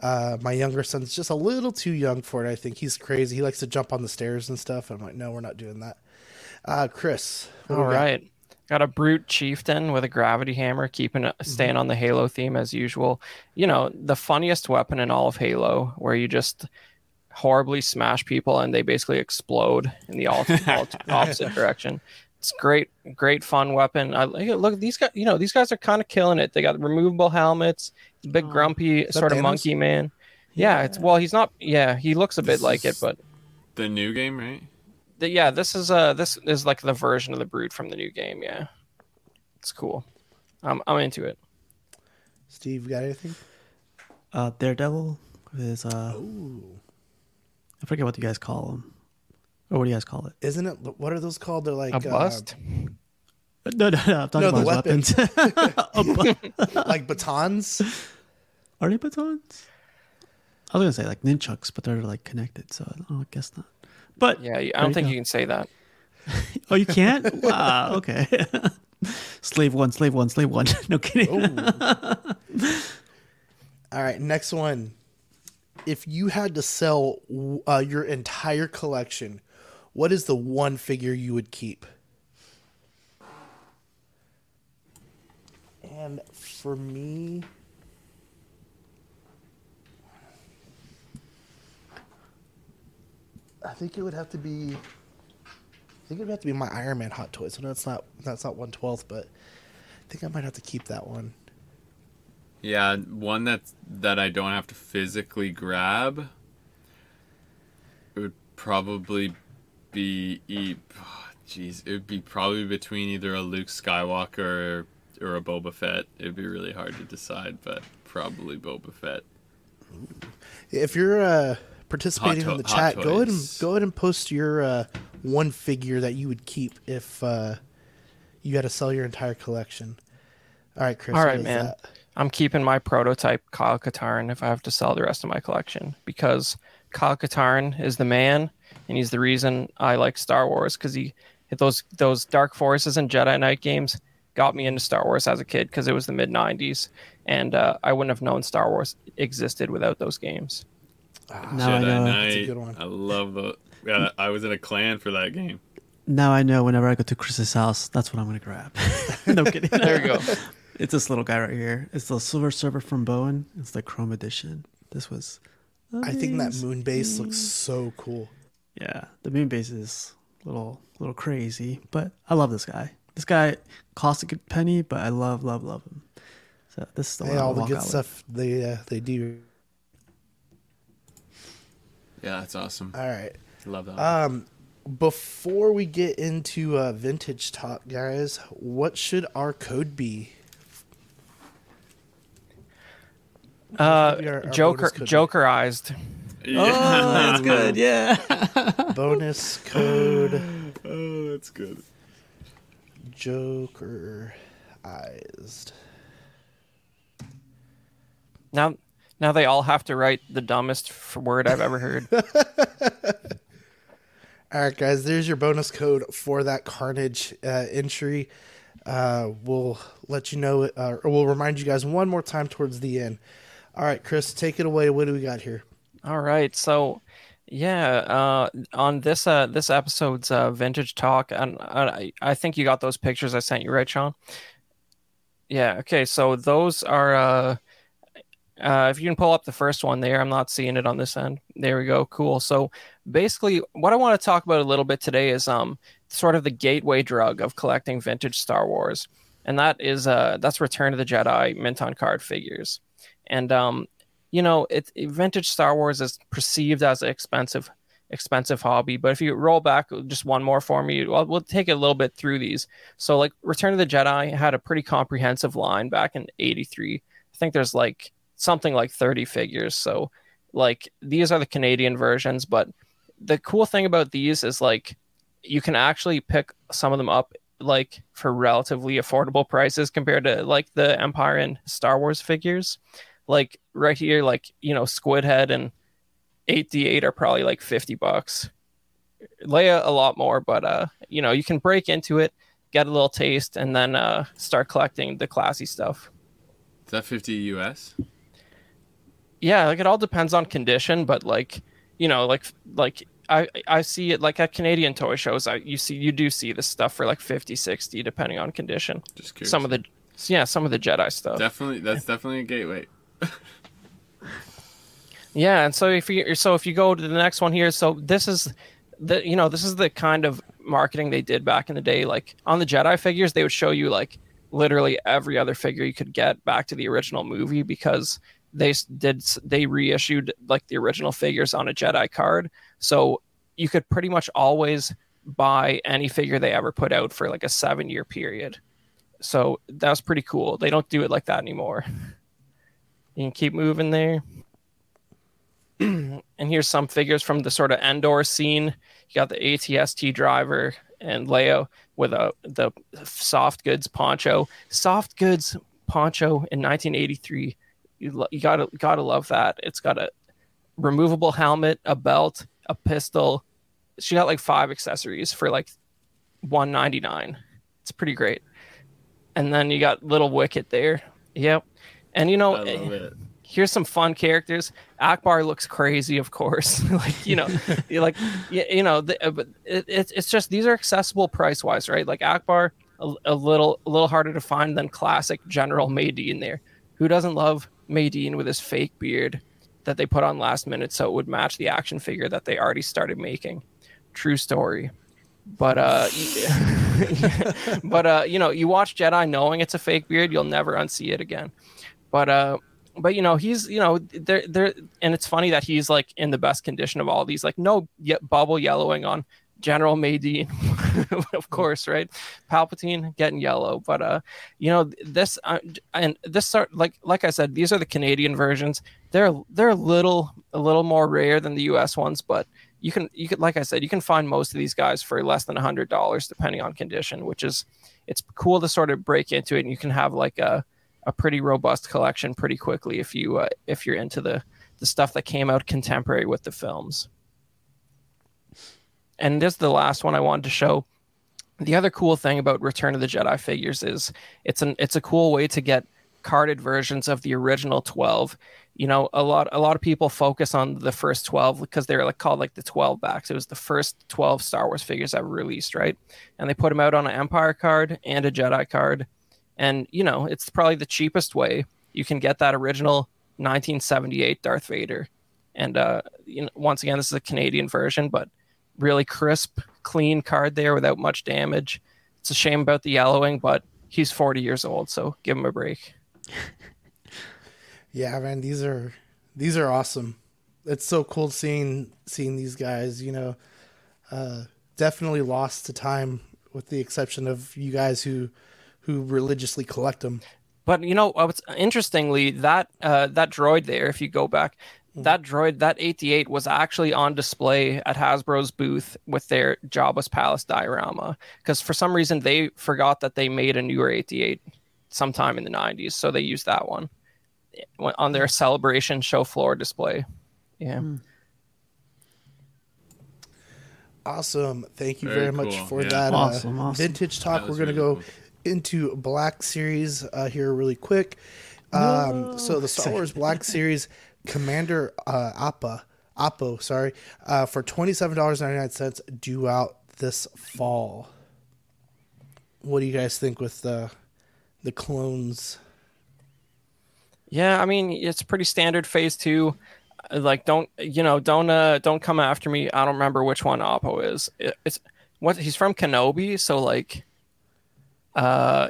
uh, my younger son's just a little too young for it. I think he's crazy. He likes to jump on the stairs and stuff. I'm like, no, we're not doing that. Uh, Chris. All right. Got? got a brute chieftain with a gravity hammer, keeping it, staying mm-hmm. on the Halo theme as usual. You know, the funniest weapon in all of Halo, where you just horribly smash people and they basically explode in the opposite direction. It's great, great fun weapon. I look at these guys. You know, these guys are kind of killing it. They got removable helmets, big oh, grumpy sort of Thanos? monkey man. Yeah, yeah, it's well, he's not. Yeah, he looks a this bit like it, but the new game, right? The, yeah, this is uh this is like the version of the Brood from the new game. Yeah, it's cool. I'm um, I'm into it. Steve, you got anything? Uh, Daredevil is uh. Ooh. I forget what you guys call him. Or what do you guys call it? Isn't it? What are those called? They're like a bust. Uh, no, no, no. I'm talking no, about the weapons. weapons. Like batons. Are they batons? I was gonna say like nunchucks, but they're like connected, so I, don't, I guess not. But yeah, I don't think go. you can say that. Oh, you can't? Wow. Okay. Slave one, slave one, slave one. No kidding. All right, next one. If you had to sell uh, your entire collection, what is the one figure you would keep? And for me, I think it would have to be. I think it would have to be my Iron Man Hot Toys. I know it's not. That's not one twelfth, but I think I might have to keep that one. Yeah, one that that I don't have to physically grab. It would probably be, jeez, oh, it would be probably between either a Luke Skywalker or, or a Boba Fett. It'd be really hard to decide, but probably Boba Fett. If you're uh, participating to- in the chat, go ahead and go ahead and post your uh, one figure that you would keep if uh, you had to sell your entire collection. All right, Chris. All right, man. That? I'm keeping my prototype Kyle Katarn if I have to sell the rest of my collection, because Kyle Katarn is the man, and he's the reason I like Star Wars, because he those those Dark Forces and Jedi Knight games got me into Star Wars as a kid, because it was the mid nineties, and uh, I wouldn't have known Star Wars existed without those games. Ah, now Jedi I know. Knight, that's a good one. I love the. Yeah, I was in a clan for that game. Now I know whenever I go to Chris's house, that's what I'm going to grab. No kidding. There you go. It's this little guy right here. It's the Silver Surfer from Bowen. It's the Chrome Edition. This was... Amazing. I think that moon base looks so cool. Yeah, the moon base is a little, little crazy, but I love this guy. This guy costs a good penny, but I love, love, love him. So this is the hey, one all the good stuff with. they uh, they do. Yeah, that's awesome. All right, love that. Um. Before we get into uh, vintage talk, guys, what should our code be? Uh, our, our Joker, Jokerized. Yeah. Oh, that's good. Yeah. Bonus code. Oh, that's good. Jokerized. Now, now they all have to write the dumbest word I've ever heard. All right, guys, there's your bonus code for that Carnage uh, entry. Uh, we'll let you know, uh, or we'll remind you guys one more time towards the end. All right, Chris, take it away. What do we got here? All right, so yeah, uh, on this uh, this episode's uh, vintage talk, and I, I think you got those pictures I sent you, right, Sean? Yeah. Okay, so those are. Uh, Uh, if you can pull up the first one there, I'm not seeing it on this end. There we go. Cool. So basically what I want to talk about a little bit today is um sort of the gateway drug of collecting vintage Star Wars. And that is uh that's Return of the Jedi mint on card figures. And, um, you know, it, it vintage Star Wars is perceived as an expensive, expensive hobby. But if you roll back just one more for me, we'll, we'll take it a little bit through these. So like Return of the Jedi had a pretty comprehensive line back in eighty-three. I think there's like something like thirty figures. So like these are the Canadian versions, but the cool thing about these is like you can actually pick some of them up like for relatively affordable prices compared to like the Empire and Star Wars figures. Like right here, like, you know, Squidhead and eight D eight are probably like fifty bucks. Leia a lot more, but uh you know, you can break into it, get a little taste, and then uh start collecting the classy stuff. Is that fifty U S? Yeah, like it all depends on condition, but like, you know, like like I I see it like at Canadian toy shows. I you see you do see this stuff for like fifty, sixty, depending on condition. Just curious. Some of the yeah, some of the Jedi stuff. Definitely, that's definitely a gateway. Yeah, and so if you so if you go to the next one here, so this is the you know this is the kind of marketing they did back in the day. Like on the Jedi figures, they would show you like literally every other figure you could get back to the original movie, because they did they reissued like the original figures on a Jedi card, so you could pretty much always buy any figure they ever put out for like a seven year period. So that was pretty cool. They don't do it like that anymore. You can keep moving there. And here's some figures from the sort of Endor scene. You got the A T S T driver and Leo with a the soft goods poncho. Soft goods poncho in nineteen eighty-three. You, you gotta gotta love that. It's got a removable helmet, a belt, a pistol. She got like five accessories for like one ninety-nine. It's pretty great. And then you got Little Wicket there. Yep. And you know, I love it. Here's some fun characters. Akbar looks crazy, of course. Like, you know, you're like, you, you know, the, but it, it's it's just these are accessible price wise, right? Like Akbar, a, a little a little harder to find than classic General Maydeen there. Who doesn't love Maydeen with his fake beard that they put on last minute so it would match the action figure that they already started making? True story. But uh, but uh, you know, you watch Jedi knowing it's a fake beard, you'll never unsee it again. But uh. But, you know, he's, you know, they're, they're, and it's funny that he's like in the best condition of all these, like no yet bubble yellowing on General Maydeen, of course, right? Palpatine getting yellow. But, uh, you know, this uh, and this are like like I said, these are the Canadian versions. They're they're a little a little more rare than the U S ones. But you can you could like I said, you can find most of these guys for less than a hundred dollars, depending on condition, which is it's cool to sort of break into it. And you can have like a a pretty robust collection pretty quickly if you uh, if you're into the the stuff that came out contemporary with the films. And this is the last one I wanted to show. The other cool thing about Return of the Jedi figures is it's an it's a cool way to get carded versions of the original twelve. You know, a lot a lot of people focus on the first twelve because they're like called like the twelve backs. It was the first twelve Star Wars figures ever released, right? And they put them out on an Empire card and a Jedi card. And, you know, it's probably the cheapest way you can get that original nineteen seventy-eight Darth Vader. And uh, you know, once again, this is a Canadian version, but really crisp, clean card there without much damage. It's a shame about the yellowing, but he's forty years old, so give him a break. Yeah, man, these are these are awesome. It's so cool seeing seeing these guys, you know, uh, definitely lost to time with the exception of you guys who... who religiously collect them. But you know, what's interestingly that uh, that droid there, if you go back, mm-hmm. that droid, that eighty-eight was actually on display at Hasbro's booth with their Jabba's Palace diorama, because for some reason they forgot that they made a newer eighty-eight sometime in the nineties, so they used that one on their Celebration show floor display. Yeah. Mm. Awesome. Thank you very, very much cool. for yeah. that awesome, uh, awesome. vintage talk. We're gonna really go. Cool. into Black Series uh, here really quick. Um, no. So the Star Wars Black Series Commander uh, Appa, Appo, sorry, uh, for twenty-seven dollars and ninety-nine cents due out this fall. What do you guys think with the the clones? Yeah, I mean, it's pretty standard phase two. Like, don't, you know, don't uh, don't come after me. I don't remember which one Appo is. It, it's what he's from Kenobi, so like Uh,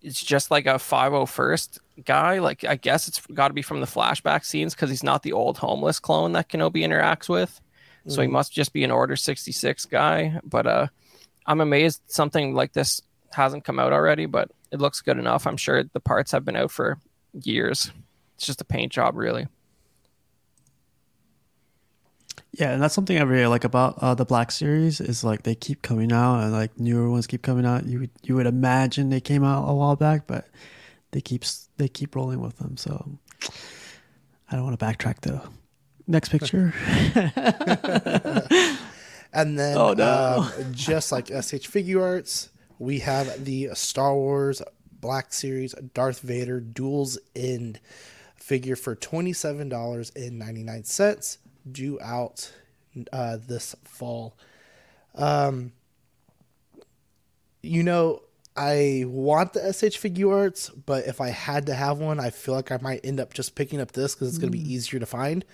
it's just like a five oh first guy. Like, I guess it's got to be from the flashback scenes because he's not the old homeless clone that Kenobi interacts with. Mm. So he must just be an Order sixty-six guy. But uh, I'm amazed something like this hasn't come out already, but it looks good enough. I'm sure the parts have been out for years. It's just a paint job, really. Yeah, and that's something I really like about uh, the Black Series is like they keep coming out, and like newer ones keep coming out. You would you would imagine they came out a while back, but they keep they keep rolling with them. So I don't want to backtrack though. Next picture. And then oh, no. um, just like S H Figure Arts, we have the Star Wars Black Series Darth Vader Duel's End figure for twenty-seven dollars and ninety-nine cents. Due out uh, this fall. Um, you know, I want the S H Figure Arts, but if I had to have one, I feel like I might end up just picking up this because it's going to be easier to find.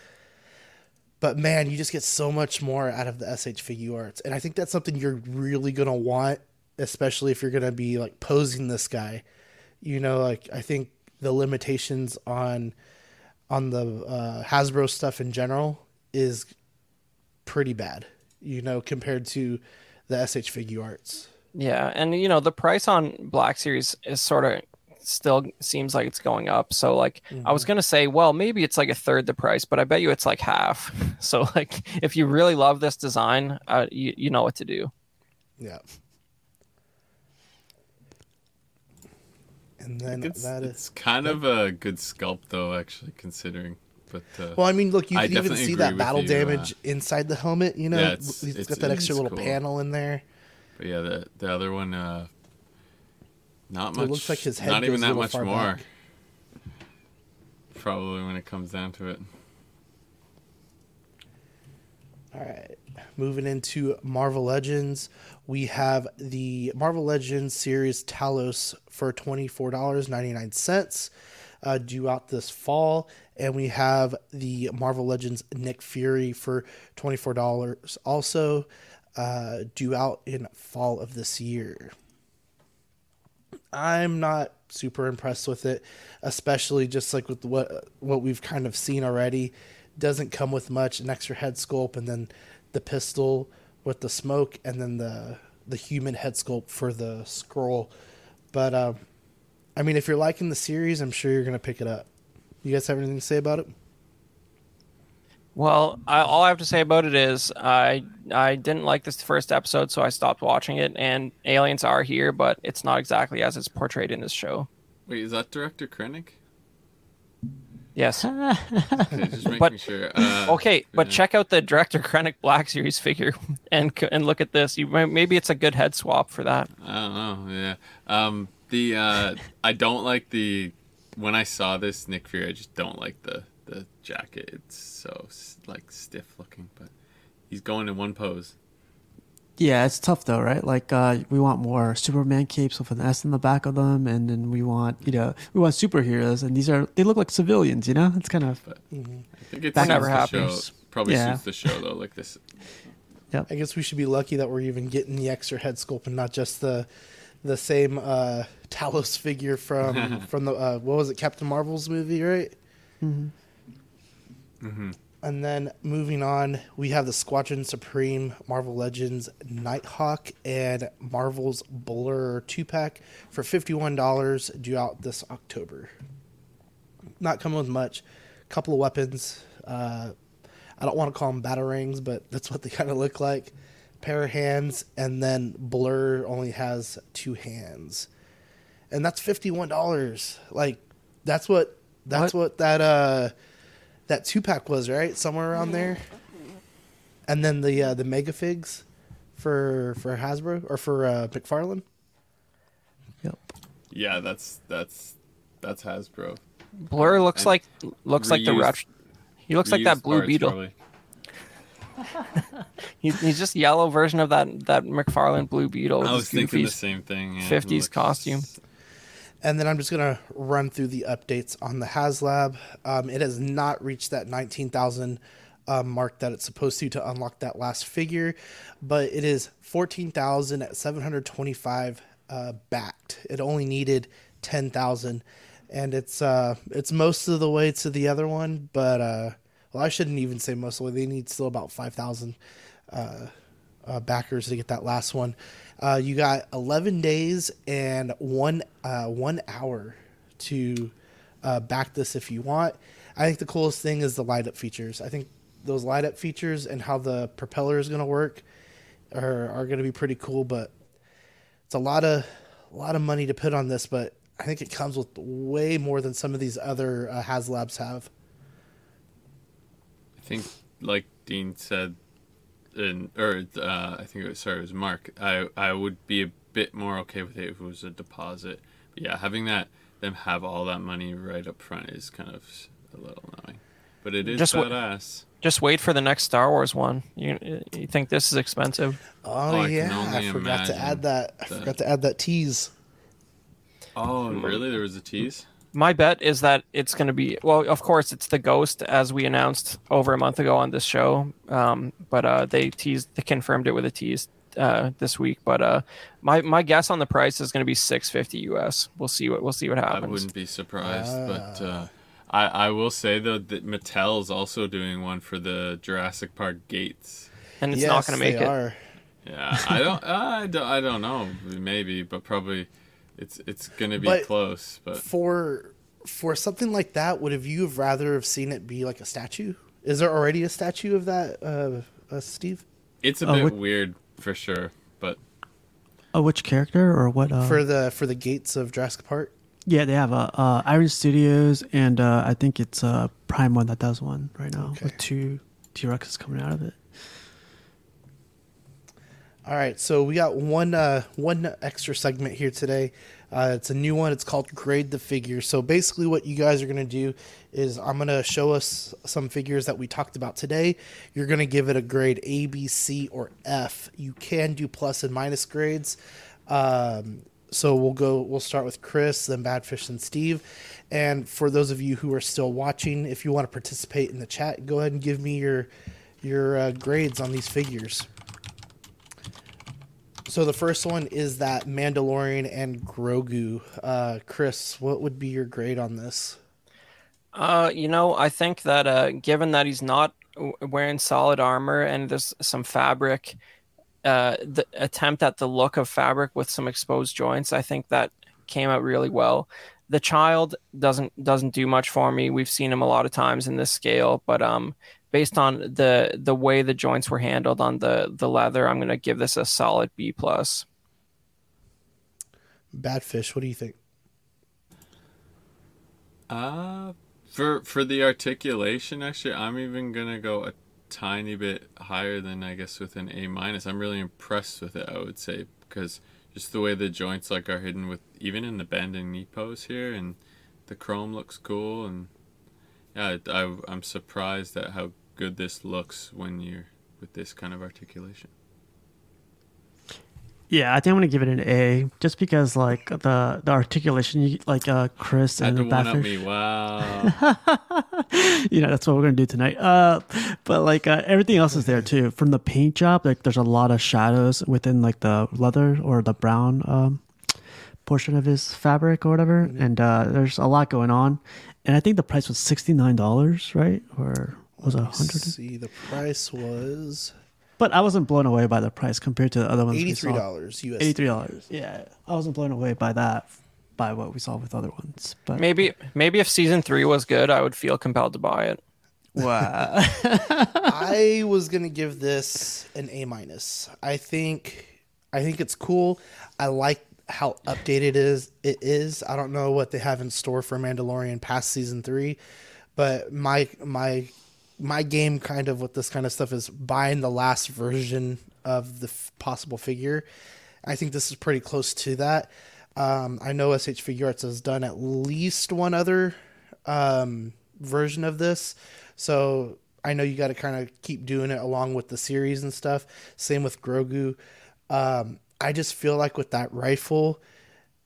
But man, you just get so much more out of the S H Figure Arts. And I think that's something you're really going to want, especially if you're going to be like posing this guy. You know, like I think the limitations on, on the uh, Hasbro stuff in general is pretty bad, you know, compared to the S H Figure Arts. Yeah, and you know the price on Black Series is sort of still seems like it's going up. So like mm-hmm. I was gonna say, well, maybe it's like a third the price, but I bet you it's like half. So like if you really love this design, uh, you you know what to do. Yeah. And then it's, that is it's kind that, of a good sculpt though, actually, considering. But, uh, well, I mean, look, you I can even see that battle you, damage uh, inside the helmet, you know? Yeah, it's, it's, it's got that extra little cool. panel in there. But yeah, the, the other one, uh, not much. It looks like his head not even that much more. Back. Probably when it comes down to it. All right. Moving into Marvel Legends, we have the Marvel Legends series Talos for twenty-four dollars and ninety-nine cents. Uh, due out this fall, and we have the Marvel Legends Nick Fury for twenty-four dollars also uh, due out in fall of this year. I'm not super impressed with it, especially just like with what what we've kind of seen already. Doesn't come with much, an extra head sculpt and then the pistol with the smoke and then the the human head sculpt for the scroll. But um I mean, if you're liking the series, I'm sure you're going to pick it up. You guys have anything to say about it? Well, I, all I have to say about it is I I didn't like this first episode, so I stopped watching it. And aliens are here, but it's not exactly as it's portrayed in this show. Wait, is that director Krennic? Yes. Just making but, sure. Uh, okay, but yeah. Check out the director Krennic Black Series figure and and look at this. You maybe it's a good head swap for that. I don't know. Yeah. Um. The uh, I don't like the when I saw this Nick Fury, I just don't like the, the jacket. It's so like stiff looking, but he's going in one pose. Yeah, it's tough though, right? Like uh, we want more Superman capes with an S in the back of them, and then we want you know we want superheroes, and these are they look like civilians, you know? It's kind of but I think it that never happens. Show, probably yeah. suits the show though, like this. Yep. I guess we should be lucky that we're even getting the extra head sculpt and not just the. The same uh, Talos figure from from the uh, what was it, Captain Marvel's movie, right? Mm-hmm. Mm-hmm. And then moving on, we have the Squadron Supreme Marvel Legends Nighthawk and Marvel's Blur two pack for fifty-one dollars due out this October. Not coming with much, couple of weapons. Uh, I don't want to call them batarangs, but that's what they kind of look like. Pair of hands, and then Blur only has two hands, and that's fifty-one dollars. Like that's what that's what, what that uh that two pack was, right? Somewhere around there. And then the uh, the mega figs for for Hasbro or for uh, McFarlane. Yep. Yeah, that's that's that's Hasbro. Blur looks and like looks reused, like the ret- he looks like that Blue Beetle. Probably. he's, he's just yellow version of that that McFarlane Blue Beetle. I was thinking the same thing. Yeah, fifties costume. And then I'm just gonna run through the updates on the HasLab. Um, it has not reached that nineteen thousand uh, mark that it's supposed to to unlock that last figure, but it is fourteen thousand seven hundred twenty-five uh, backed. It only needed ten thousand, and it's uh, it's most of the way to the other one, but. Uh, Well, I shouldn't even say most of the way. They need still about five thousand uh, uh, backers to get that last one. Uh, you got eleven days and one uh, one hour to Uh, back this if you want. I think the coolest thing is the light up features. I think those light up features and how the propeller is going to work are, are going to be pretty cool, but it's a lot of, a lot of money to put on this, but I think it comes with way more than some of these other uh, HasLabs have. I think, like Dean said, in, or uh, I think it was, sorry, it was Mark. I, I would be a bit more okay with it if it was a deposit. But yeah, having that, them have all that money right up front is kind of a little annoying. But it is just badass. W- just wait for the next Star Wars one. You, you think this is expensive? Oh, oh yeah, I, I forgot to add that. I that. forgot to add that tease. Oh, really? There was a tease? My bet is that it's going to be... Well, of course, it's the Ghost, as we announced over a month ago on this show. Um, but uh, they teased, they confirmed it with a tease uh, this week. But uh, my my guess on the price is going to be six hundred fifty dollars U S. We'll see what we'll see what happens. I wouldn't be surprised. Uh... But uh, I, I will say, though, that Mattel's also doing one for the Jurassic Park gates. And it's yes, not going to make they it. Are. Yeah, I don't, I don't, I don't know. Maybe, but probably... It's it's gonna be but close, but for for something like that, would have you have rather have seen it be like a statue? Is there already a statue of that, uh, uh, Steve? It's a uh, bit which, weird for sure, but oh, which character or what? Uh, for the for the gates of Jurassic Park. Yeah, they have uh, uh Iron Studios, and uh, I think it's uh, Prime one that does one right now. Okay. With two T-Rexes coming out of it. All right, so we got one uh, one extra segment here today. Uh, it's a new one. It's called Grade the Figure. So basically what you guys are going to do is I'm going to show us some figures that we talked about today. You're going to give it a grade A, B, C, or F. You can do plus and minus grades. Um, so we'll go. We'll start with Chris, then Badfish, and Steve. And for those of you who are still watching, if you want to participate in the chat, go ahead and give me your, your uh, grades on these figures. So the first one is that Mandalorian and Grogu. Uh, Chris, what would be your grade on this? Uh, you know, I think that uh, given that he's not wearing solid armor and there's some fabric, uh, the attempt at the look of fabric with some exposed joints, I think that came out really well. The child doesn't doesn't do much for me. We've seen him a lot of times in this scale, but um, based on the the way the joints were handled on the, the leather, I'm going to give this a solid B plus. Badfish, what do you think? Uh, for, for the articulation, actually, I'm even going to go a tiny bit higher than, I guess, with an A-. I'm really impressed with it, I would say, because... just the way the joints like are hidden with even in the bending knee pose here, and the chrome looks cool, and yeah, I, I, I'm surprised at how good this looks when you're with this kind of articulation. Yeah, I think I'm gonna give it an A, just because like the the articulation, like uh, Chris and the bathroom. Me. Wow. You know, that's what we're gonna do tonight. Uh, but like uh, everything else is there too. From the paint job, like there's a lot of shadows within like the leather or the brown um, portion of his fabric or whatever, mm-hmm. and uh, there's a lot going on. And I think the price was sixty-nine dollars, right? Or was it one hundred? See, the price was. But I wasn't blown away by the price compared to the other ones. eighty-three dollars U S. eighty-three dollars. Yeah, I wasn't blown away by that, by what we saw with other ones. But maybe, maybe if season three was good, I would feel compelled to buy it. Wow. I was gonna give this an A minus. I think, I think it's cool. I like how updated it is. It is. I don't know what they have in store for Mandalorian past season three, but my my. My game kind of with this kind of stuff is buying the last version of the f- possible figure. I think this is pretty close to that. Um, I know S H Figure Arts has done at least one other um, version of this. So I know you got to kind of keep doing it along with the series and stuff. Same with Grogu. Um, I just feel like with that rifle,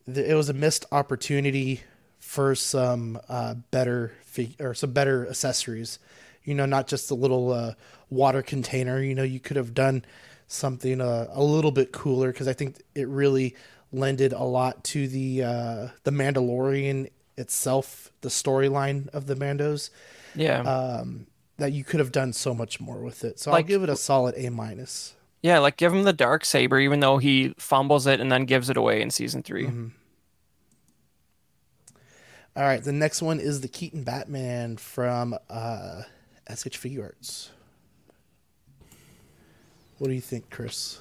th- it was a missed opportunity for some uh, better fig- or some better accessories. You know, not just a little uh, water container. You know, you could have done something uh, a little bit cooler, because I think it really lended a lot to the uh, the Mandalorian itself, the storyline of the Mandos. Yeah, um, that you could have done so much more with it. So like, I'll give it a solid A minus. Yeah, like give him the Darksaber, even though he fumbles it and then gives it away in season three. Mm-hmm. All right, the next one is the Keaton Batman from uh, S H Figure Arts. What do you think, Chris?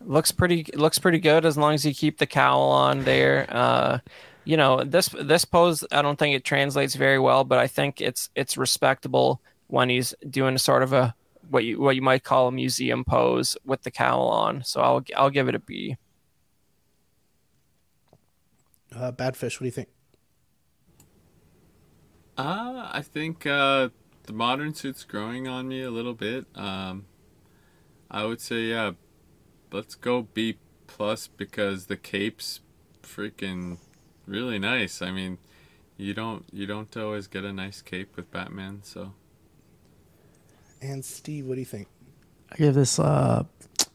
Looks pretty. Looks pretty good as long as you keep the cowl on there. Uh, you know, this this pose, I don't think it translates very well, but I think it's it's respectable when he's doing sort of a what you what you might call a museum pose with the cowl on. So I'll I'll give it a B. Uh, Badfish, what do you think? Uh, I think uh, the modern suit's growing on me a little bit. Um, I would say, yeah, let's go B plus because the cape's freaking really nice. I mean, you don't you don't always get a nice cape with Batman, so. And Steve, what do you think? I give this uh,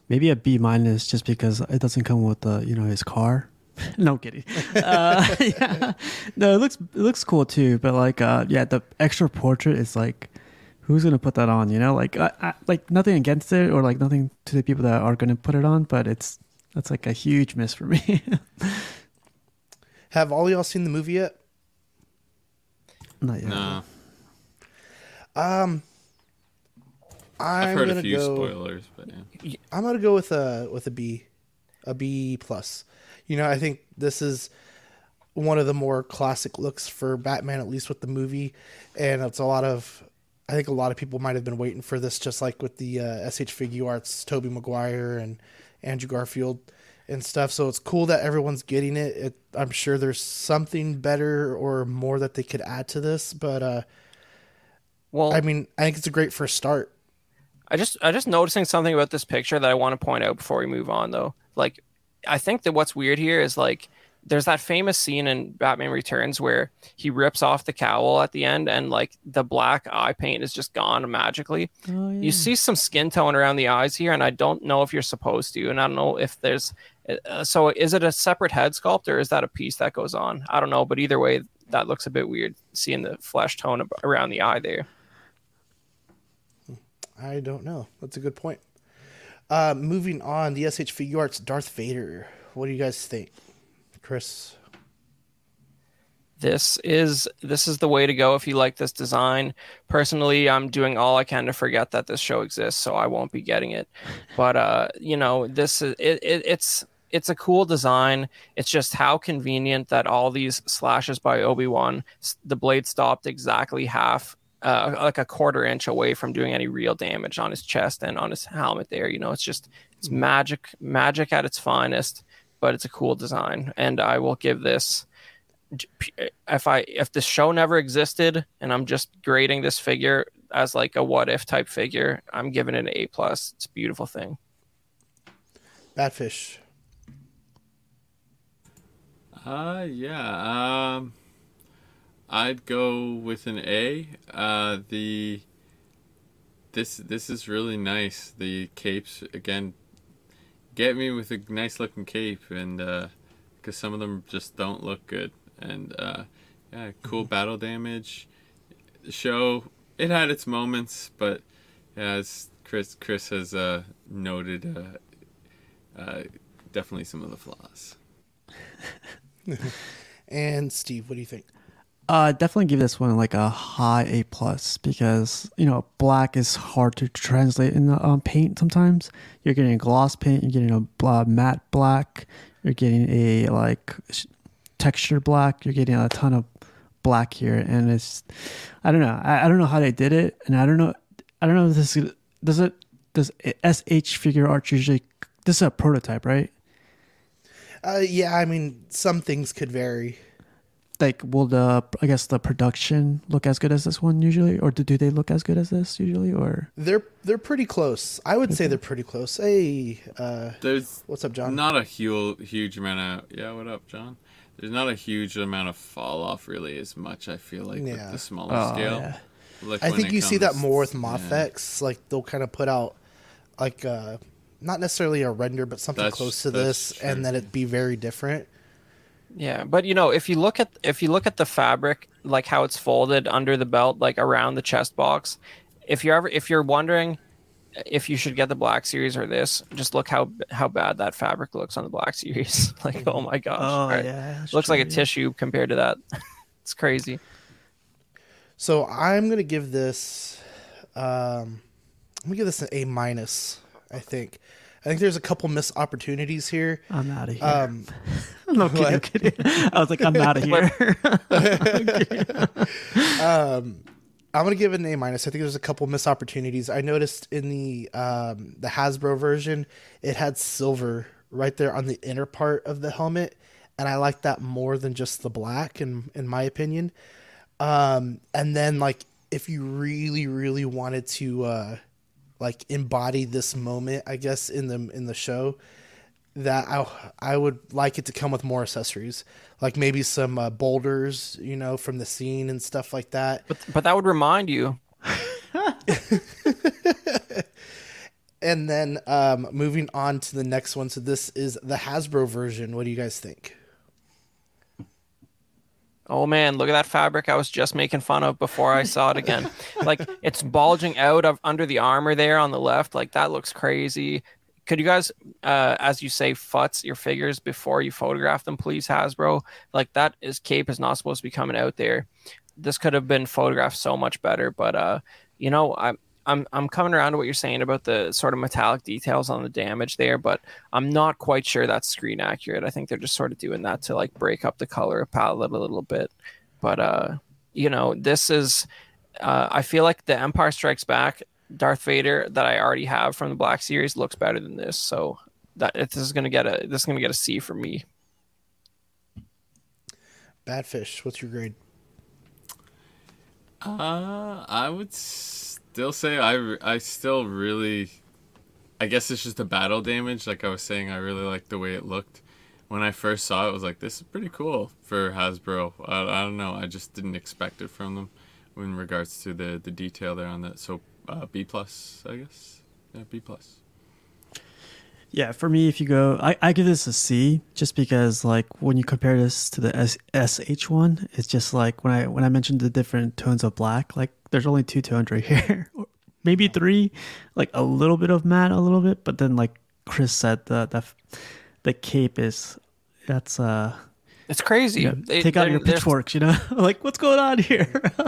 maybe a B minus just because it doesn't come with, uh, you know, his car. No, I'm kidding. Uh, yeah. No, it looks it looks cool too, but like, uh, yeah, the extra portrait is like, who's gonna put that on? You know, like, I, I, like nothing against it or like nothing to the people that are gonna put it on, but it's that's like a huge miss for me. Have all y'all seen the movie yet? Not yet. No. Um, I'm I've heard a few go, spoilers, but yeah. I'm gonna go with a with a B, a B plus. You know, I think this is one of the more classic looks for Batman, at least with the movie. And it's a lot of, I think a lot of people might have been waiting for this, just like with the uh, S H Figure Arts, Tobey Maguire and Andrew Garfield and stuff. So it's cool that everyone's getting it. it I'm sure there's something better or more that they could add to this. But, uh, well, I mean, I think it's a great first start. I just, I just noticing something about this picture that I want to point out before we move on, though. Like, I think that what's weird here is like there's that famous scene in Batman Returns where he rips off the cowl at the end and like the black eye paint is just gone magically. Oh, yeah. You see some skin tone around the eyes here, and I don't know if you're supposed to, and I don't know if there's uh, so is it a separate head sculpt or is that a piece that goes on? I don't know, but either way, that looks a bit weird seeing the flesh tone around the eye there. I don't know. That's a good point. Uh, moving on, the S H Figure Arts Darth Vader. What do you guys think, Chris? This is this is the way to go if you like this design. Personally, I'm doing all I can to forget that this show exists, so I won't be getting it. But uh, you know, this is it, it, it's it's a cool design. It's just how convenient that all these slashes by Obi-Wan, the blade stopped exactly half. Uh, like a quarter inch away from doing any real damage on his chest and on his helmet there. You know, it's just, it's magic, magic at its finest, but it's a cool design. And I will give this, if I, if the show never existed and I'm just grading this figure as like a what if type figure, I'm giving it an A plus. It's a beautiful thing. Batfish. Uh, yeah. Um, I'd go with an A. Uh, the this this is really nice. The capes again get me with a nice looking cape, and because uh, some of them just don't look good. And uh, yeah, cool battle damage. The show it had its moments, but yeah, as Chris Chris has uh, noted, uh, uh, definitely some of the flaws. And Steve, what do you think? Uh, definitely give this one like a high A plus because, you know, black is hard to translate in the um, paint sometimes. You're getting a gloss paint, you're getting a uh, matte black, you're getting a like sh- texture black, you're getting a ton of black here. And it's, I don't know. I, I don't know how they did it. And I don't know. I don't know if this is, does it, does S H Figure Arts usually, this is a prototype, right? Uh, yeah. I mean, some things could vary. Like, will the, I guess, the production look as good as this one usually? Or do, do they look as good as this usually? Or They're they're pretty close. I would okay. say they're pretty close. Hey, uh, There's what's up, John? Not a huge, huge amount of... Yeah, what up, John? There's not a huge amount of fall-off really as much, I feel like, yeah. with the smaller oh, scale. Yeah. Like I think you comes, see that more with Mafex. Yeah. Like, they'll kind of put out, like, uh, not necessarily a render, but something that's, close to this, true. And then it'd be very different. Yeah, but you know, if you look at if you look at the fabric, like how it's folded under the belt, like around the chest box, if you're ever if you're wondering if you should get the Black Series or this, just look how how bad that fabric looks on the Black Series. Like, oh my gosh. Oh, right. Yeah, looks true. Like a tissue compared to that. It's crazy. So I'm going to give this, um, I'm going to give this an A minus, I think. I think there's a couple missed opportunities here. I'm out of here. Um, no kidding, like, kidding. I was like, I'm out of here. um, I'm going to give it an A minus. I think there's a couple missed opportunities. I noticed in the um, the Hasbro version, it had silver right there on the inner part of the helmet. And I like that more than just the black, in, in my opinion. Um, and then, like, if you really, really wanted to... Uh, like embody this moment, I guess, in the in the show, that I I would like it to come with more accessories, like maybe some uh, boulders, you know, from the scene and stuff like that. But but that would remind you. And then um, moving on to the next one. So this is the Hasbro version. What do you guys think? Oh man, look at that fabric I was just making fun of before I saw it again. Like, it's bulging out of under the armor there on the left. Like, that looks crazy. Could you guys, uh, as you say, futz your figures before you photograph them, please, Hasbro? Like, that is cape is not supposed to be coming out there. This could have been photographed so much better. But, uh, you know, I'm, I'm, I'm coming around to what you're saying about the sort of metallic details on the damage there, but I'm not quite sure that's screen accurate. I think they're just sort of doing that to like break up the color palette a little bit. But, uh, you know, this is, uh, I feel like the Empire Strikes Back Darth Vader that I already have from the Black Series looks better than this. So that this is going to get a, this is going to get a C for me. Badfish, what's your grade? Uh, I would say... Still say I, I still really, I guess it's just the battle damage. Like I was saying, I really liked the way it looked. When I first saw it, I was like, this is pretty cool for Hasbro. I, I don't know. I just didn't expect it from them in regards to the, the detail there on that. So uh, B plus, I guess. Yeah, B plus. Yeah, for me, if you go, I, I give this a C just because, like, when you compare this to the S H one, it's just like when I when I mentioned the different tones of black, like there's only two tones right here, maybe three, like a little bit of matte, a little bit, but then like Chris said, the the, the cape is that's uh, it's crazy. You know, they, take out your pitchforks, you know, like what's going on here?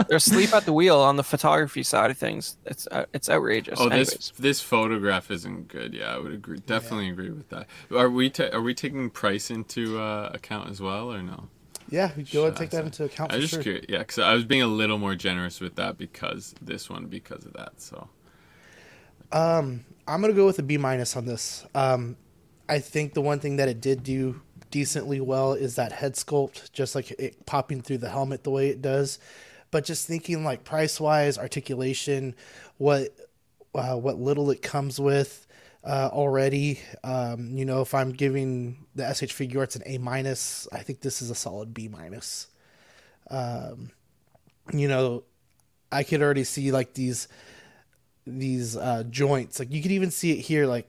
They're asleep at the wheel on the photography side of things. It's uh, it's outrageous. Oh, Anyways. this this photograph isn't good. Yeah, I would agree. Definitely yeah. agree with that. Are we ta- are we taking price into uh, account as well or no? Yeah, we go and take that into account. I was just curious. Yeah, because I was being a little more generous with that because this one, because of that. So, um, I'm gonna go with a B minus on this. Um, I think the one thing that it did do decently well is that head sculpt, just like it popping through the helmet the way it does. But just thinking like price wise, articulation, what uh, what little it comes with uh, already. Um, you know, if I'm giving the S H Figure Arts an A minus, I think this is a solid B minus. Um, you know, I could already see like these these uh, joints. Like you could even see it here, like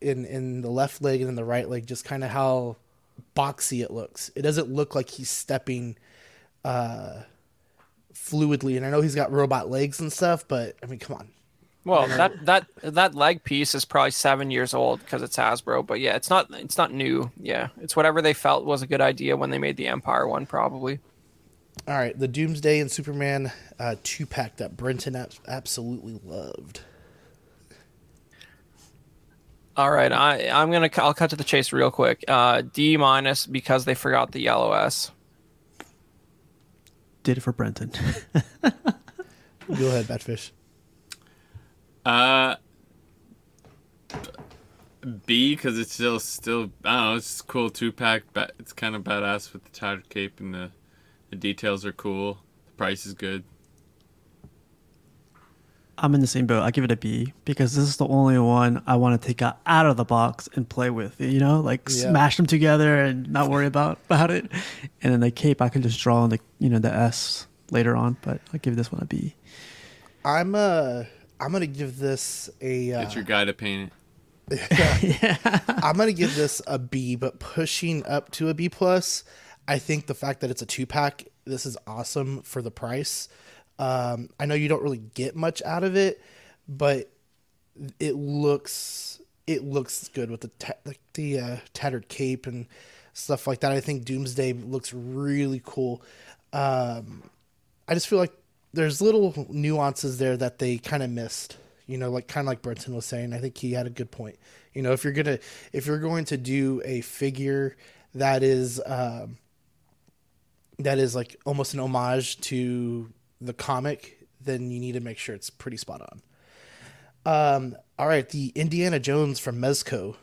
in in the left leg and in the right leg, just kind of how boxy it looks. It doesn't look like he's stepping uh fluidly, and I know he's got robot legs and stuff, but I mean, come on. Well, that that that leg piece is probably seven years old because it's Hasbro, but yeah, it's not it's not new. Yeah, it's whatever they felt was a good idea when they made the Empire one, probably. All right, the Doomsday and Superman uh two pack that Brenton absolutely loved. All right, I, I'm gonna. I'll cut to the chase real quick. Uh, D minus because they forgot the yellow S. Did it for Brenton. Go ahead, Batfish. Uh, B because it's still still. I don't know. It's cool two pack, but it's kind of badass with the tattered cape and the the details are cool. The price is good. I'm in the same boat. I give it a B because this is the only one I want to take out, out of the box and play with, you know, like yeah. smash them together and not worry about, about it. And then the cape, I can just draw on the, you know, the S later on, but I'll give this one a B. I'm, uh, I'm going to give this a, uh, it's your guy to paint it. yeah. I'm going to give this a B, but pushing up to a B plus. I think the fact that it's a two pack, this is awesome for the price. Um, I know you don't really get much out of it, but it looks it looks good with the ta- the, the uh, tattered cape and stuff like that. I think Doomsday looks really cool. Um, I just feel like there's little nuances there that they kind of missed. You know, like kind of like Brenton was saying. I think he had a good point. You know, if you're gonna if you're going to do a figure that is um, that is like almost an homage to the comic, then you need to make sure it's pretty spot on. Um, all right, the Indiana Jones from Mezco.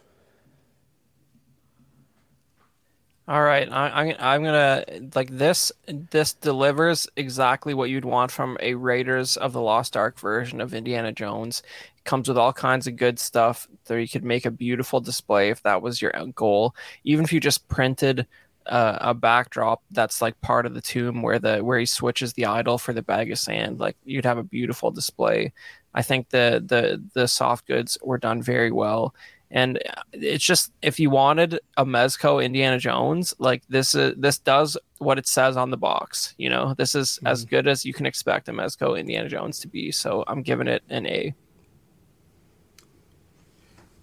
All right, I, I, I'm gonna like this. This delivers exactly what you'd want from a Raiders of the Lost Ark version of Indiana Jones. It comes with all kinds of good stuff. There, you could make a beautiful display if that was your goal. Even if you just printed uh, a backdrop that's like part of the tomb where the where he switches the idol for the bag of sand, like you'd have a beautiful display. I think the the the soft goods were done very well. And it's just, if you wanted a Mezco Indiana Jones, like this is, this does what it says on the box. You know, this is mm-hmm. as good as you can expect a Mezco Indiana Jones to be. So I'm giving it an A.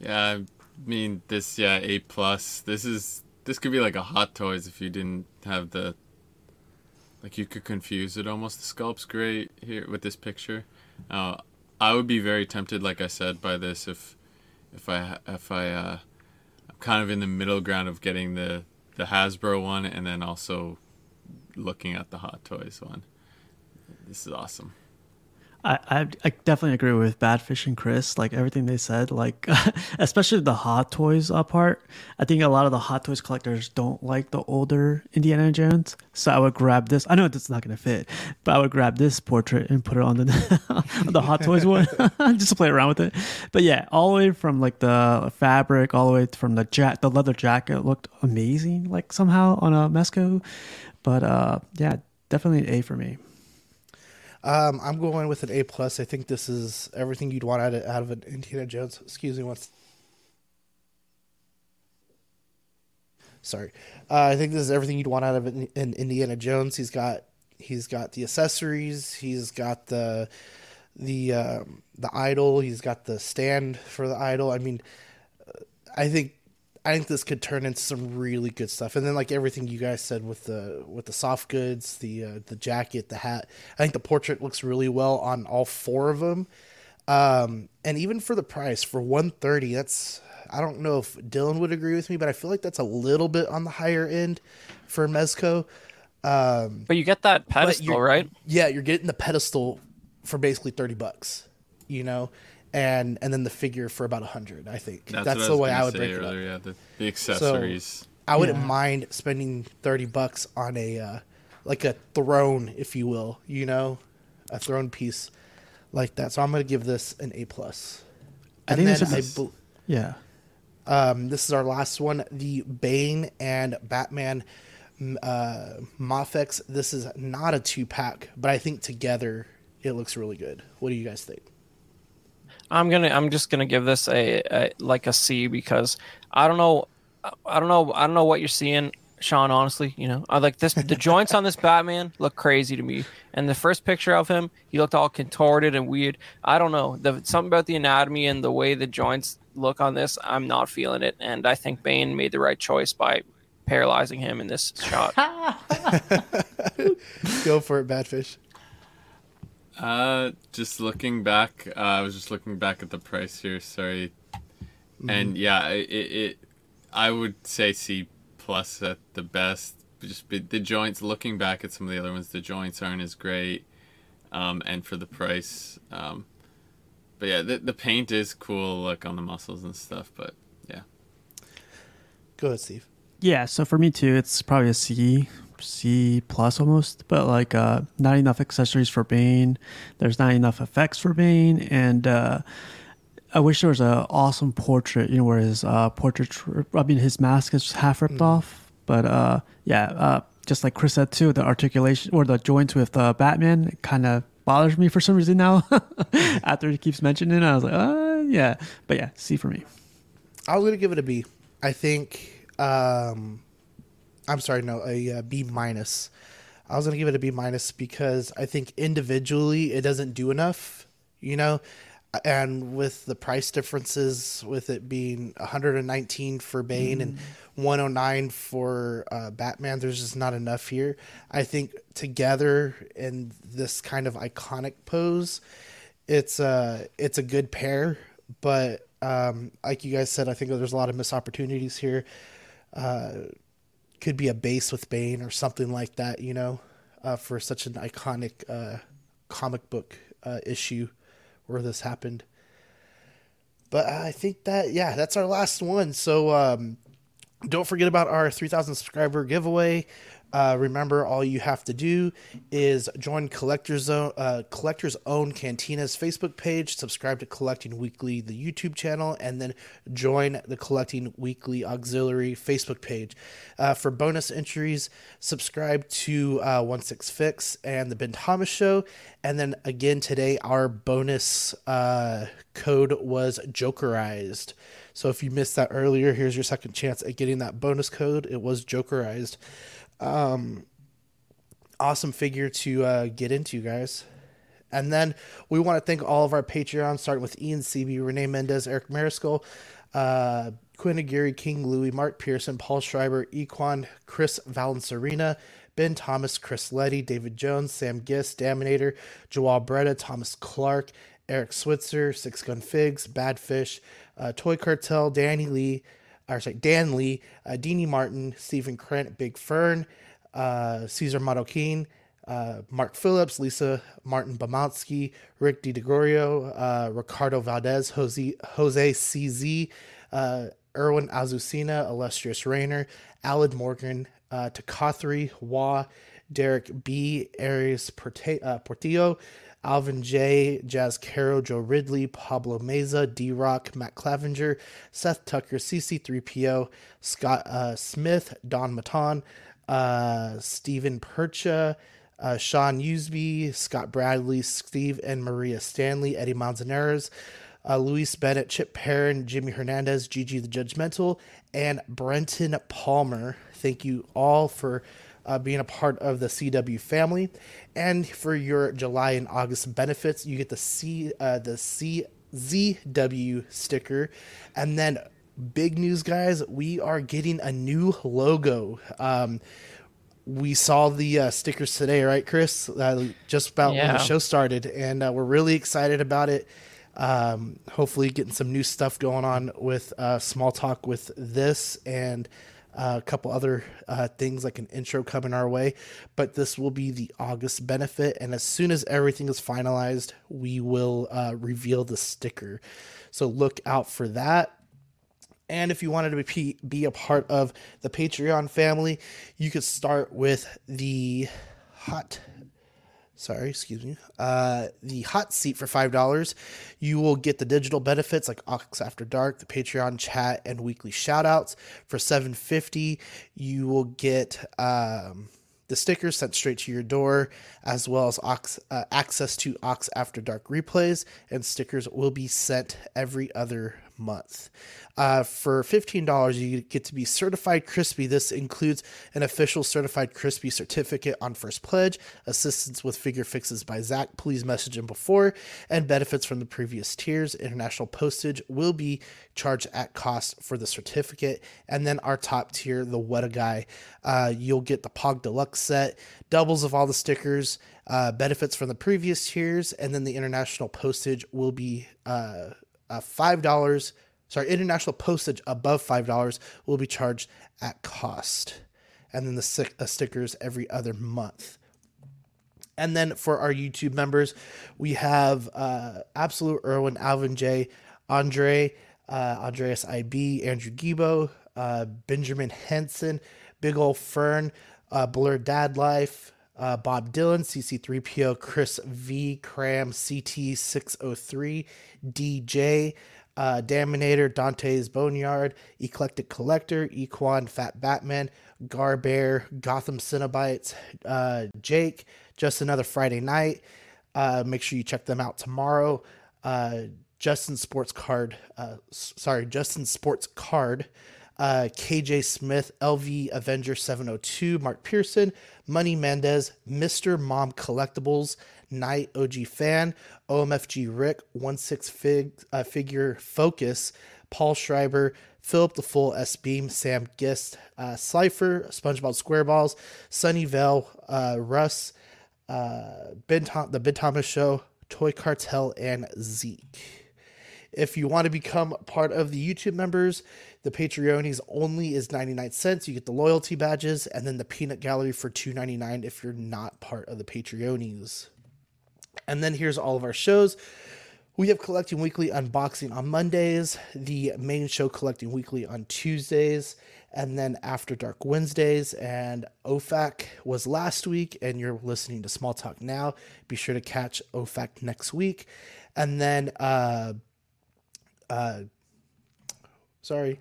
Yeah, I mean this. Yeah, A plus. This is this could be like a Hot Toys if you didn't have the. Like you could confuse it almost. The sculpt's great here with this picture. Uh, I would be very tempted, like I said, by this if. If I, if I, uh, I'm kind of in the middle ground of getting the, the Hasbro one and then also looking at the Hot Toys one. This is awesome. I, I, I definitely agree with Badfish and Chris, like everything they said, like, especially the Hot Toys uh, part. I think a lot of the Hot Toys collectors don't like the older Indiana Jones. So I would grab this. I know it's not going to fit, but I would grab this portrait and put it on the, on the Hot Toys one just to play around with it. But yeah, all the way from like the fabric, all the way from the jack, the leather jacket looked amazing, like somehow on a Mezco. But uh, yeah, definitely an A for me. Um, I'm going with an A plus. I think this is everything you'd want out of, out of an Indiana Jones. Excuse me once. Sorry. Uh, I think this is everything you'd want out of an, an Indiana Jones. He's got, he's got the accessories. He's got the, the, um, the idol. He's got the stand for the idol. I mean, I think, I think this could turn into some really good stuff. And then like everything you guys said with the with the soft goods, the uh, the jacket, the hat. I think the portrait looks really well on all four of them. Um, and even for the price, for one hundred thirty dollars, that's, I don't know if Dylan would agree with me, but I feel like that's a little bit on the higher end for Mezco. Um, but you get that pedestal, right? Yeah, you're getting the pedestal for basically thirty bucks, you know? And and then the figure for about a hundred, I think. That's, That's the I way I would break earlier, it up. Yeah, the, the accessories. So I wouldn't yeah. mind spending thirty bucks on a uh, like a throne, if you will, you know, a throne piece like that. So I'm gonna give this an A plus. And I think then this is, I bl- yeah. Um, this is our last one: the Bane and Batman uh, Mafex. This is not a two pack, but I think together it looks really good. What do you guys think? I'm gonna. I'm just gonna give this a, a like a C because I don't know, I don't know, I don't know what you're seeing, Sean. Honestly, you know, I like this. The joints on this Batman look crazy to me, and the first picture of him, he looked all contorted and weird. I don't know, the, something about the anatomy and the way the joints look on this, I'm not feeling it, and I think Bane made the right choice by paralyzing him in this shot. Go for it, Badfish. Uh, just looking back, uh, I was just looking back at the price here, sorry. Mm-hmm. And yeah, it, it, I would say C plus at the best. Just the joints, looking back at some of the other ones, the joints aren't as great. Um, and for the price, um, but yeah, the, the paint is cool, like on the muscles and stuff, but yeah. Go ahead, Steve. Yeah. So for me too, it's probably a C. C plus almost, but like uh not enough accessories for Bane. There's not enough effects for Bane, and uh I wish there was an awesome portrait, you know, where his uh portrait I mean his mask is half ripped mm. off. But uh yeah uh just like Chris said too, the articulation or the joints with uh Batman kind of bothers me for some reason now. After he keeps mentioning it, I was like uh yeah but yeah C for me. I was gonna give it a B. I think um I'm sorry, no, a, a B minus. I was going to give it a B minus because I think individually it doesn't do enough. You know, And with the price differences, with it being one hundred nineteen for Bane mm. and one oh nine for uh, Batman, there's just not enough here. I think together in this kind of iconic pose, it's a, it's a good pair. But um, like you guys said, I think there's a lot of missed opportunities here. Uh, could be a base with Bane or something like that, you know, uh, for such an iconic uh, comic book uh, issue. Where this happened. But I think that, yeah, that's our last one. So um, don't forget about our three thousand subscriber giveaway. Uh, remember, all you have to do is join Collector's Own, uh, Collector's Own Cantina's Facebook page, subscribe to Collecting Weekly, the YouTube channel, and then join the Collecting Weekly Auxiliary Facebook page. Uh, for bonus entries, subscribe to uh, one six Fix and the Ben Thomas Show. And then again today, our bonus uh, code was Jokerized. So if you missed that earlier, here's your second chance at getting that bonus code. It was Jokerized. Um, awesome figure to uh, get into, guys. And then we want to thank all of our Patreons, starting with Ian C B, Renee Mendez, Eric Mariscal, uh, Quinn Aguirre, King Louie, Mark Pearson, Paul Schreiber, Equan, Chris Valencerina, Ben Thomas, Chris Letty, David Jones, Sam Gist, Daminator, Joao Breda, Thomas Clark, Eric Switzer, Six Gun Figs, Bad Fish, uh, Toy Cartel, Danny Lee, Or sorry, Dan Lee, uh, Deanie Martin, Stephen Krent, Big Fern, uh, Cesar Marroquin, uh, Mark Phillips, Lisa Martin Bomansky, Rick DiGregorio, uh, Ricardo Valdez, Jose, Jose C Z, uh, Erwin Azucena, Illustrious Rainer, Alad Morgan, uh, Takathri Wah, Derek B, Aries Porte- uh, Portillo, Alvin J, Jazz Caro, Joe Ridley, Pablo Meza, D-Rock, Matt Clavinger, Seth Tucker, C C three P O, Scott uh, Smith, Don Maton, uh, Stephen Percha, uh, Sean Usby, Scott Bradley, Steve and Maria Stanley, Eddie Manzanares, uh, Luis Bennett, Chip Perrin, Jimmy Hernandez, Gigi the Judgmental, and Brenton Palmer. Thank you all for Uh, being a part of the C W family. And for your July and August benefits, you get the C uh, the C Z W sticker. And then big news, guys, we are getting a new logo. Um, we saw the uh, stickers today, right, Chris? Uh, just about yeah. when the show started. And uh, we're really excited about it. Um, hopefully getting some new stuff going on with uh, Small Talk with this and Uh, a couple other uh, things like an intro coming our way, but this will be the August benefit. And as soon as everything is finalized, we will uh, reveal the sticker. So look out for that. And if you wanted to be, be a part of the Patreon family, you could start with the hot, sorry, excuse me, uh, the hot seat for five dollars. You will get the digital benefits like Ox After Dark, the Patreon chat, and weekly shout outs. For seven fifty, you will get um, the stickers sent straight to your door, as well as Ox, uh, access to Ox After Dark replays, and stickers will be sent every other month. Uh, for fifteen dollars, you get to be certified crispy. This includes an official certified crispy certificate on first pledge, assistance with figure fixes by Zach, please message him before, and benefits from the previous tiers. International postage will be charged at cost for the certificate. And then our top tier, the What a Guy, uh, you'll get the Pog Deluxe set, doubles of all the stickers, uh, benefits from the previous tiers, and then the international postage will be uh, Uh, five dollars, sorry, international postage above five dollars will be charged at cost. And then the uh, stickers every other month. And then for our YouTube members, we have uh, Absolute Irwin, Alvin J, Andre, uh, Andreas I B, Andrew Gibo, uh, Benjamin Henson, Big Ol' Fern, uh, Blur Dad Life, uh, Bob Dylan, C C three P O, Chris V, Cram, C T six oh three, D J, uh, Daminator, Dante's Boneyard, Eclectic Collector, Equan, Fat Batman, Gar Bear, Gotham Cenobites, uh, Jake, Just Another Friday Night. Uh, make sure you check them out tomorrow. Uh, Justin Sports Card, uh, sorry, Justin Sports Card. Uh, K J Smith, L V Avenger seven oh two, Mark Pearson, Money Mendez, Mister Mom Collectibles, Knight, O G Fan, O M F G Rick, one six fig, uh, Figure Focus, Paul Schreiber, Philip the Full S-Beam, Sam Gist, uh, Slifer, SpongeBob SquareBalls, Sunny Vale, uh, Russ, uh, Ben Tom- The Ben Thomas Show, Toy Cartel, and Zeke. If you want to become part of the YouTube members, the Patreonies only is ninety-nine cents. You get the loyalty badges and then the peanut gallery for two ninety-nine if you're not part of the Patreonies. And then here's all of our shows. We have Collecting Weekly Unboxing on Mondays, the main show Collecting Weekly on Tuesdays, and then After Dark Wednesdays, and O F A C was last week, and you're listening to Small Talk now. Be sure to catch O F A C next week. And then, uh, Uh, sorry,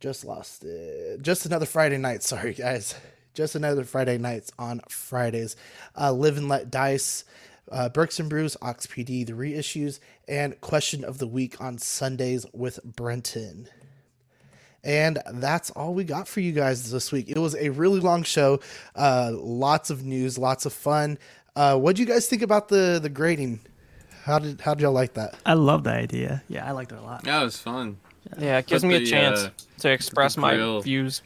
just lost it. Just Another Friday Night. Sorry, guys. Just Another Friday Nights on Fridays. Uh, Live and Let Dice, uh, Bricks and Brews, Ox P D, The Reissues, and Question of the Week on Sundays with Brenton. And that's all we got for you guys this week. It was a really long show. Uh, lots of news, lots of fun. Uh, what do you guys think about the, the grading? How did how did y'all like that? I love the idea. Yeah, I liked it a lot. Yeah, it was fun. Yeah, it gives but me the, a chance uh, to express my real. views,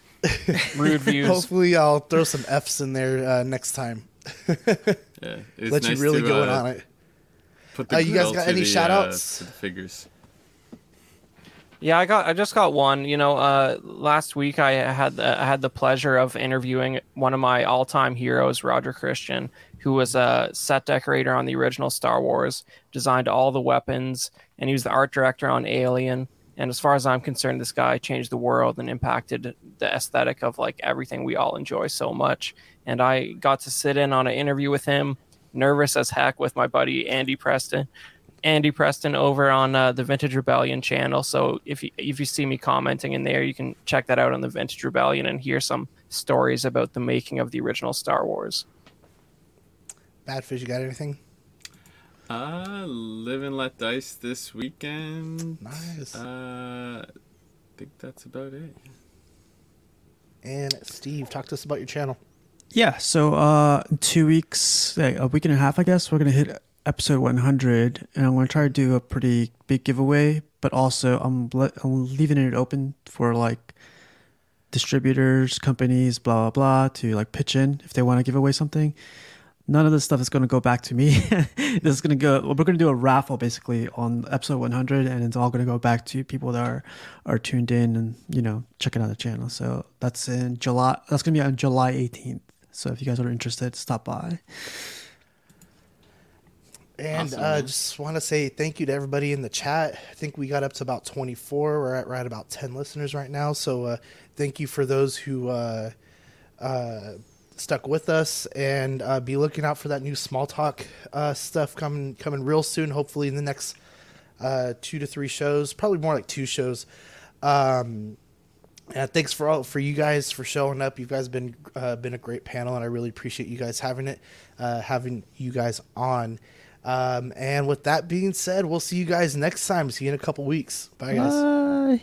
rude views. Hopefully, I'll throw some Fs in there uh, next time. yeah, it's Let nice you really to, go uh, on it. Put the uh, you guys got any the, shout outs? Uh, the figures. Yeah, I got. I just got one. You know, uh, last week I had uh, I had the pleasure of interviewing one of my all time heroes, Roger Christian, who was a set decorator on the original Star Wars, designed all the weapons, and he was the art director on Alien. And as far as I'm concerned, this guy changed the world and impacted the aesthetic of like everything we all enjoy so much. And I got to sit in on an interview with him, nervous as heck, with my buddy Andy Preston. Andy Preston over on uh, the Vintage Rebellion channel. So if you, if you see me commenting in there, you can check that out on the Vintage Rebellion and hear some stories about the making of the original Star Wars. Badfish, you got anything? Uh, Live and Let Dice this weekend. Nice. Uh, I think that's about it. And Steve, talk to us about your channel. Yeah, so uh, two weeks, a week and a half, I guess, we're going to hit episode one hundred, and I'm going to try to do a pretty big giveaway, but also I'm, le- I'm leaving it open for, like, distributors, companies, blah, blah, blah, to, like, pitch in if they want to give away something. None of this stuff is going to go back to me. This is going to go. We're going to do a raffle basically on episode one hundred, and it's all going to go back to people that are, are tuned in and you know checking out the channel. So that's in July. That's going to be on July eighteenth. So if you guys are interested, stop by. And I awesome. uh, just want to say thank you to everybody in the chat. I think we got up to about twenty-four. We're at right about ten listeners right now. So uh, thank you for those who. Uh, uh, stuck with us, and uh, be looking out for that new Small Talk uh, stuff coming coming real soon, hopefully in the next uh, two to three shows, probably more like two shows. Um, and thanks for all for you guys for showing up. You guys been uh, been a great panel, and I really appreciate you guys having it, uh, having you guys on. Um, and with that being said, we'll see you guys next time. See you in a couple weeks. Bye, guys. Bye.